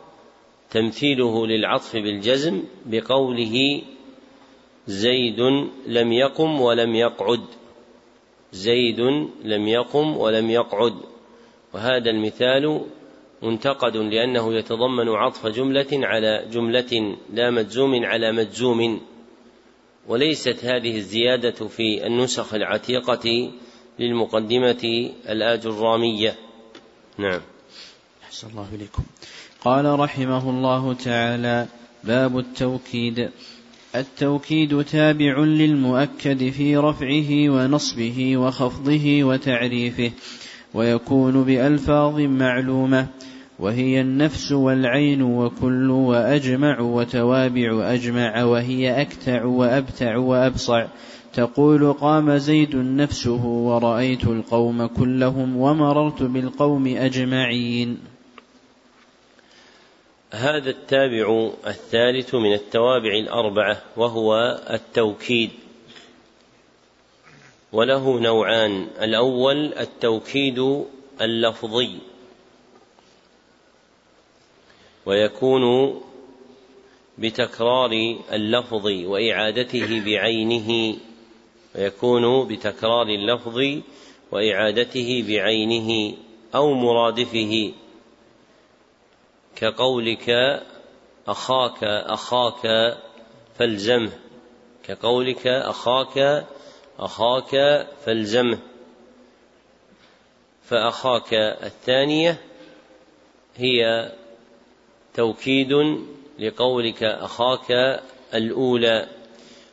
تمثيله للعطف بالجزم بقوله: زيد لم يقم ولم يقعد، وهذا المثال منتقد لأنه يتضمن عطف جملة على جملة لا مجزوم على مجزوم، وليست هذه الزيادة في النسخ العتيقة للمقدمة الآجرومية. نعم. أحسن الله إليكم. قال رحمه الله تعالى: باب التوكيد. التوكيد تابع للمؤكد في رفعه ونصبه وخفضه وتعريفه، ويكون بألفاظ معلومة، وهي النفس والعين وكل وأجمع وتوابع أجمع، وهي أكتع وأبتع وأبصع. تقول: قام زيد نفسه، ورأيت القوم كلهم، ومررت بالقوم أجمعين. هذا التابع الثالث من التوابع الأربعة، وهو التوكيد، وله نوعان: الأول التوكيد اللفظي، ويكون بتكرار اللفظ وإعادته بعينه، أو مرادفه، كقولك أخاك أخاك فالزمه، فأخاك الثانية هي توكيد لقولك أخاك الأولى.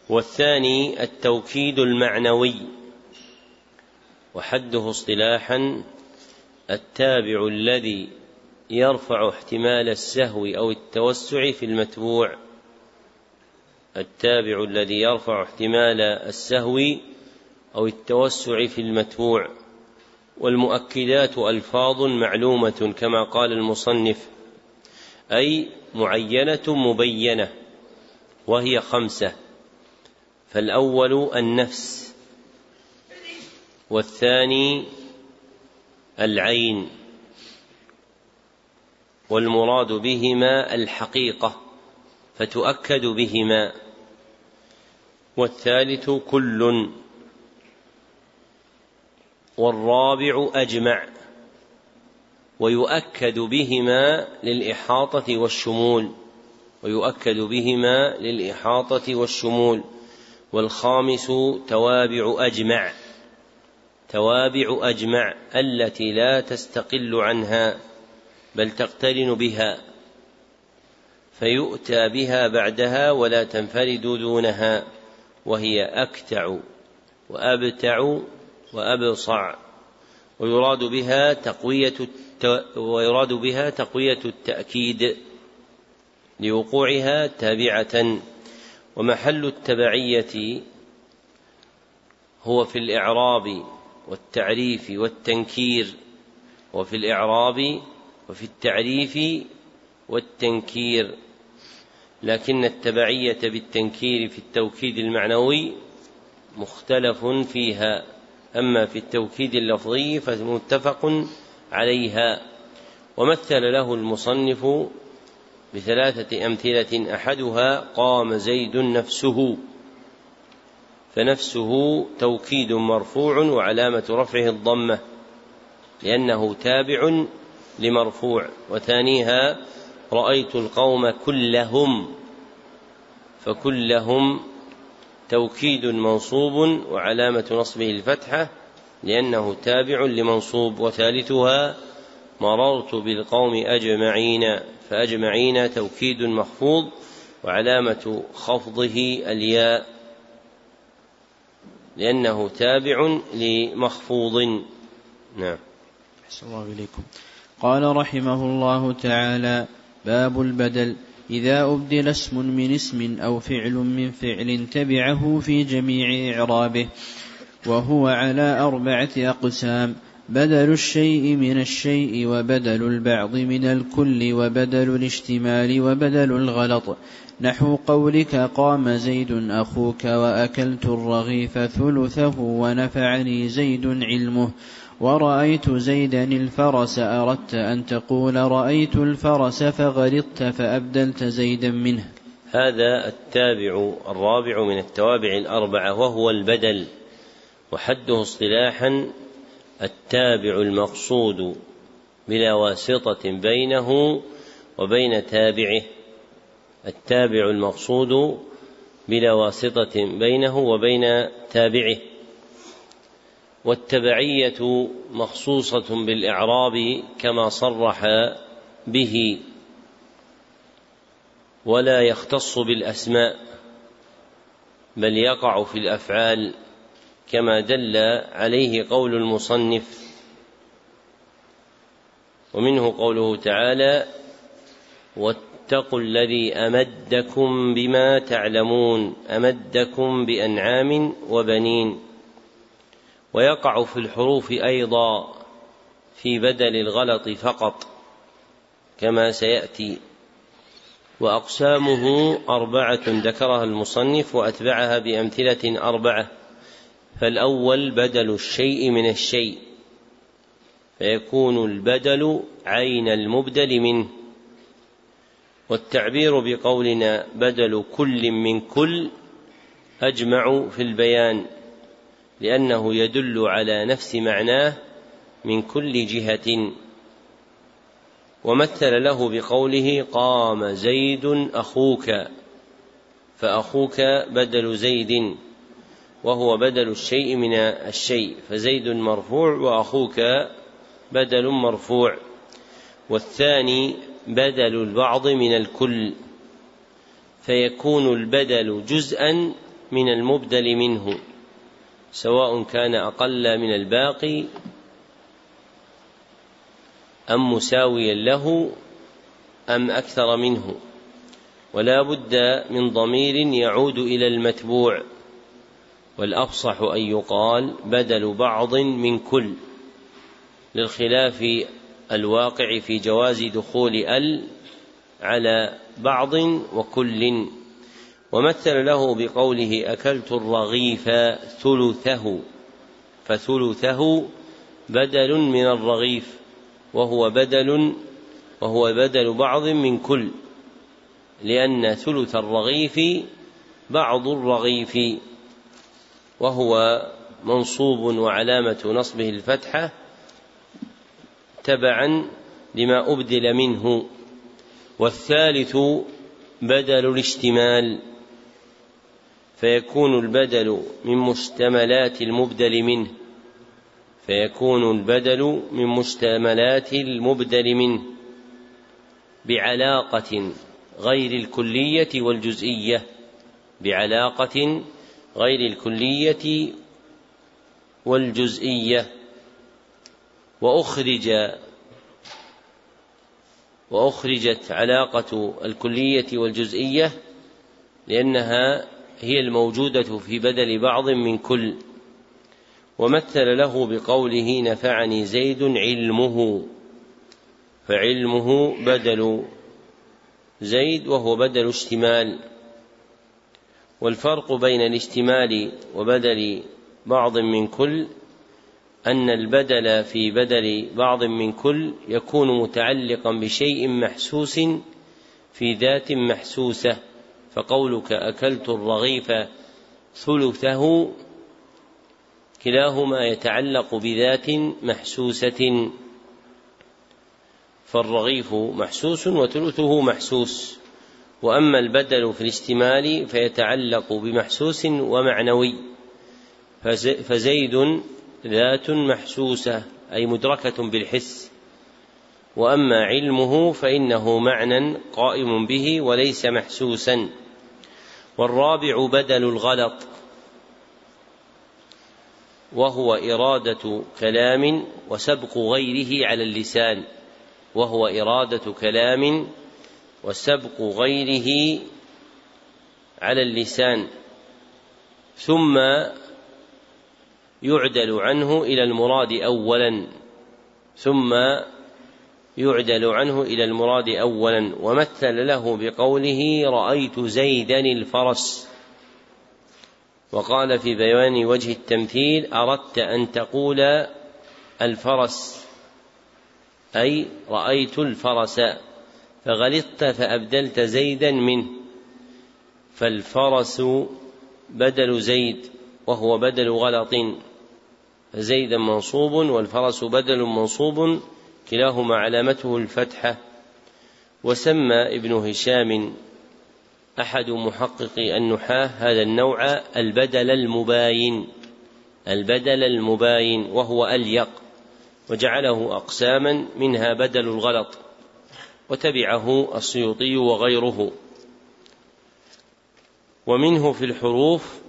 والثاني التوكيد المعنوي، وحده اصطلاحا التابع الذي يرفع احتمال السهو أو التوسع في المتبوع، والمؤكدات ألفاظ معلومة كما قال المصنف، أي معينة مبينة، وهي 5. فالأول النفس، والثاني العين، والمراد بهما الحقيقة فتؤكد بهما، والثالث كل، والرابع أجمع ويؤكد بهما للإحاطة والشمول، والخامس توابع أجمع، التي لا تستقل عنها بل تقترن بها، فيؤتى بها بعدها ولا تنفرد دونها، وهي أكتع وأبتع وأبصع، ويراد بها تقوية التأكيد لوقوعها تابعة. ومحل التبعية هو في الإعراب والتعريف والتنكير، لكن التبعية بالتنكير في التوكيد المعنوي مختلف فيها، أما في التوكيد اللفظي فمتفق عليها. ومثل له المصنف ب3 أمثلة، أحدها قام زيد نفسه، فنفسه توكيد مرفوع وعلامة رفعه الضمة لأنه تابع لمرفوع. وثانيها رأيت القوم كلهم، فكلهم توكيد منصوب وعلامة نصبه الفتحة لأنه تابع لمنصوب. وثالثها مررت بالقوم أجمعين، فأجمعين توكيد مخفوض وعلامة خفضه الياء لأنه تابع لمخفوض. نعم. أحسن الله إليكم. قال رحمه الله تعالى: باب البدل. إذا أبدل اسم من اسم أو فعل من فعل تبعه في جميع إعرابه، وهو على 4 أقسام: بدل الشيء من الشيء، وبدل البعض من الكل، وبدل الاشتمال، وبدل الغلط، نحو قولك قام زيد أخوك، وأكلت الرغيف ثلثه، ونفعني زيد علمه، ورأيت زيدا الفرس. أردت أن تقول رأيت الفرس فغلطت فأبدلت زيدا منه. هذا التابع الرابع من التوابع الأربعة، وهو البدل، وحده اصطلاحا التابع المقصود بلا واسطة بينه وبين تابعه، التابع المقصود بلا واسطة بينه وبين تابعه. والتبعية مخصوصة بالإعراب كما صرح به، ولا يختص بالأسماء بل يقع في الأفعال كما دل عليه قول المصنف، ومنه قوله تعالى: واتقوا الذي أمدكم بما تعلمون، أمدكم بأنعام وبنين. ويقع في الحروف أيضا في بدل الغلط فقط كما سيأتي. وأقسامه أربعة ذكرها المصنف وأتبعها بأمثلة أربعة. فالأول بدل الشيء من الشيء، فيكون البدل عين المبدل منه، والتعبير بقولنا بدل كل من كل أجمع في البيان، لأنه يدل على نفس معناه من كل جهة. ومثل له بقوله: قام زيد أخوك، فأخوك بدل زيد وهو بدل الشيء من الشيء، فزيد مرفوع وأخوك بدل مرفوع. والثاني بدل البعض من الكل، فيكون البدل جزءا من المبدل منه، سواء كان أقل من الباقي أم مساويا له أم أكثر منه، ولا بد من ضمير يعود إلى المتبوع. والأفصح أن يقال بدل بعض من كل، للخلاف الواقع في جواز دخول ال على بعض وكل. ومثل له بقوله: أكلت الرغيف ثلثه، فثلثه بدل من الرغيف وهو بدل بعض من كل، لأن ثلث الرغيف بعض الرغيف، وهو منصوب وعلامة نصبه الفتحة تبعا لما أبدل منه. والثالث بدل الاشتمال، فيكون البدل من مشتملات المبدل منه، بعلاقة غير الكلية والجزئية، وأخرجت علاقة الكلية والجزئية لأنها هي الموجودة في بدل بعض من كل. ومثل له بقوله: نفعني زيد علمه، فعلمه بدل زيد وهو بدل اشتمال. والفرق بين الاشتمال وبدل بعض من كل أن البدل في بدل بعض من كل يكون متعلقا بشيء محسوس في ذات محسوسة، فقولك أكلت الرغيف ثلثه كلاهما يتعلق بذات محسوسة، فالرغيف محسوس وثلثه محسوس. وأما البدل في الاشتمال فيتعلق بمحسوس ومعنوي، فزيد ذات محسوسة أي مدركة بالحس، وأما علمه فإنه معنى قائم به وليس محسوسا. والرابع بدل الغلط، وهو إرادة كلام وسبق غيره على اللسان، ثم يعدل عنه إلى المراد أولا، ومثل له بقوله: رأيت زيدا الفرس. وقال في بيان وجه التمثيل: أردت أن تقول الفرس أي رأيت الفرس، فغلطت فأبدلت زيدا منه، فالفرس بدل زيد وهو بدل غلط، زيدا منصوب والفرس بدل منصوب كلاهما علامته الفتحة. وسمى ابن هشام أحد محققي النحاة هذا النوع البدل المباين وهو أليق، وجعله أقساما منها بدل الغلط، وتبعه السيوطي وغيره. ومنه في الحروف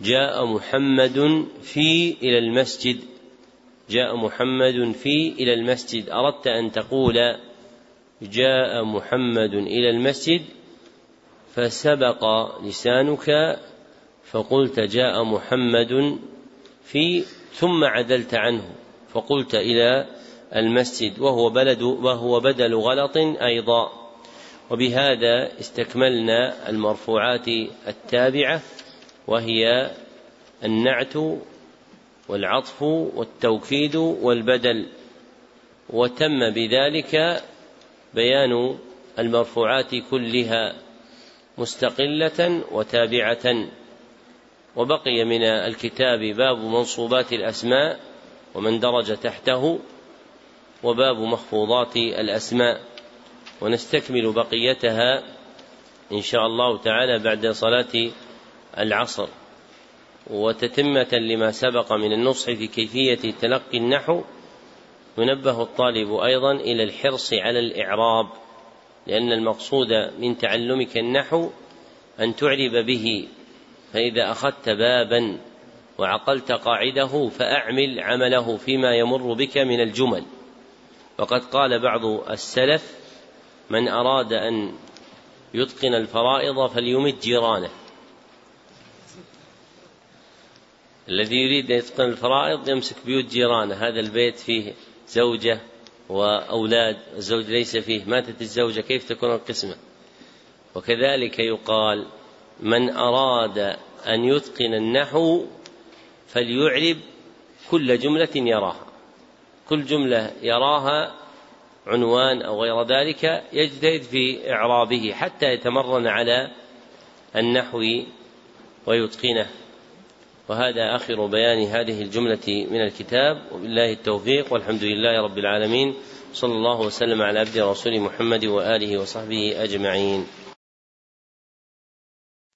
جاء محمد في إلى المسجد، جاء محمد في إلى المسجد، أردت أن تقول جاء محمد إلى المسجد فسبق لسانك فقلت جاء محمد في، ثم عدلت عنه فقلت إلى المسجد، وهو بدل غلط أيضا. وبهذا استكملنا المرفوعات التابعة، وهي النعت والعطف والتوكيد والبدل، وتم بذلك بيان المرفوعات كلها مستقلة وتابعة. وبقي من الكتاب باب منصوبات الأسماء ومن درج تحته، وباب مخفوضات الأسماء، ونستكمل بقيتها إن شاء الله تعالى بعد صلاة العصر، وتتمة لما سبق من النصح في كيفية تلقي النحو. ينبه الطالب أيضا إلى الحرص على الإعراب، لأن المقصود من تعلمك النحو أن تعرب به، فإذا أخذت بابا وعقلت قاعده فأعمل عمله فيما يمر بك من الجمل. وقد قال بعض السلف: من أراد أن يتقن الفرائض فليمت جيرانه. الذي يريد أن يتقن الفرائض يمسك بيوت جيرانه، هذا البيت فيه زوجة وأولاد، الزوج ليس فيه، ماتت الزوجة كيف تكون القسمة؟ وكذلك يقال: من أراد أن يتقن النحو فليعرب كل جملة يراها، كل جملة يراها عنوان أو غير ذلك يجتهد في إعرابه حتى يتمرن على النحو ويتقنه. وهذا آخر بيان هذه الجملة من الكتاب، وبالله التوفيق، والحمد لله رب العالمين، صلى الله وسلم على عبد رسول محمد وآله وصحبه أجمعين.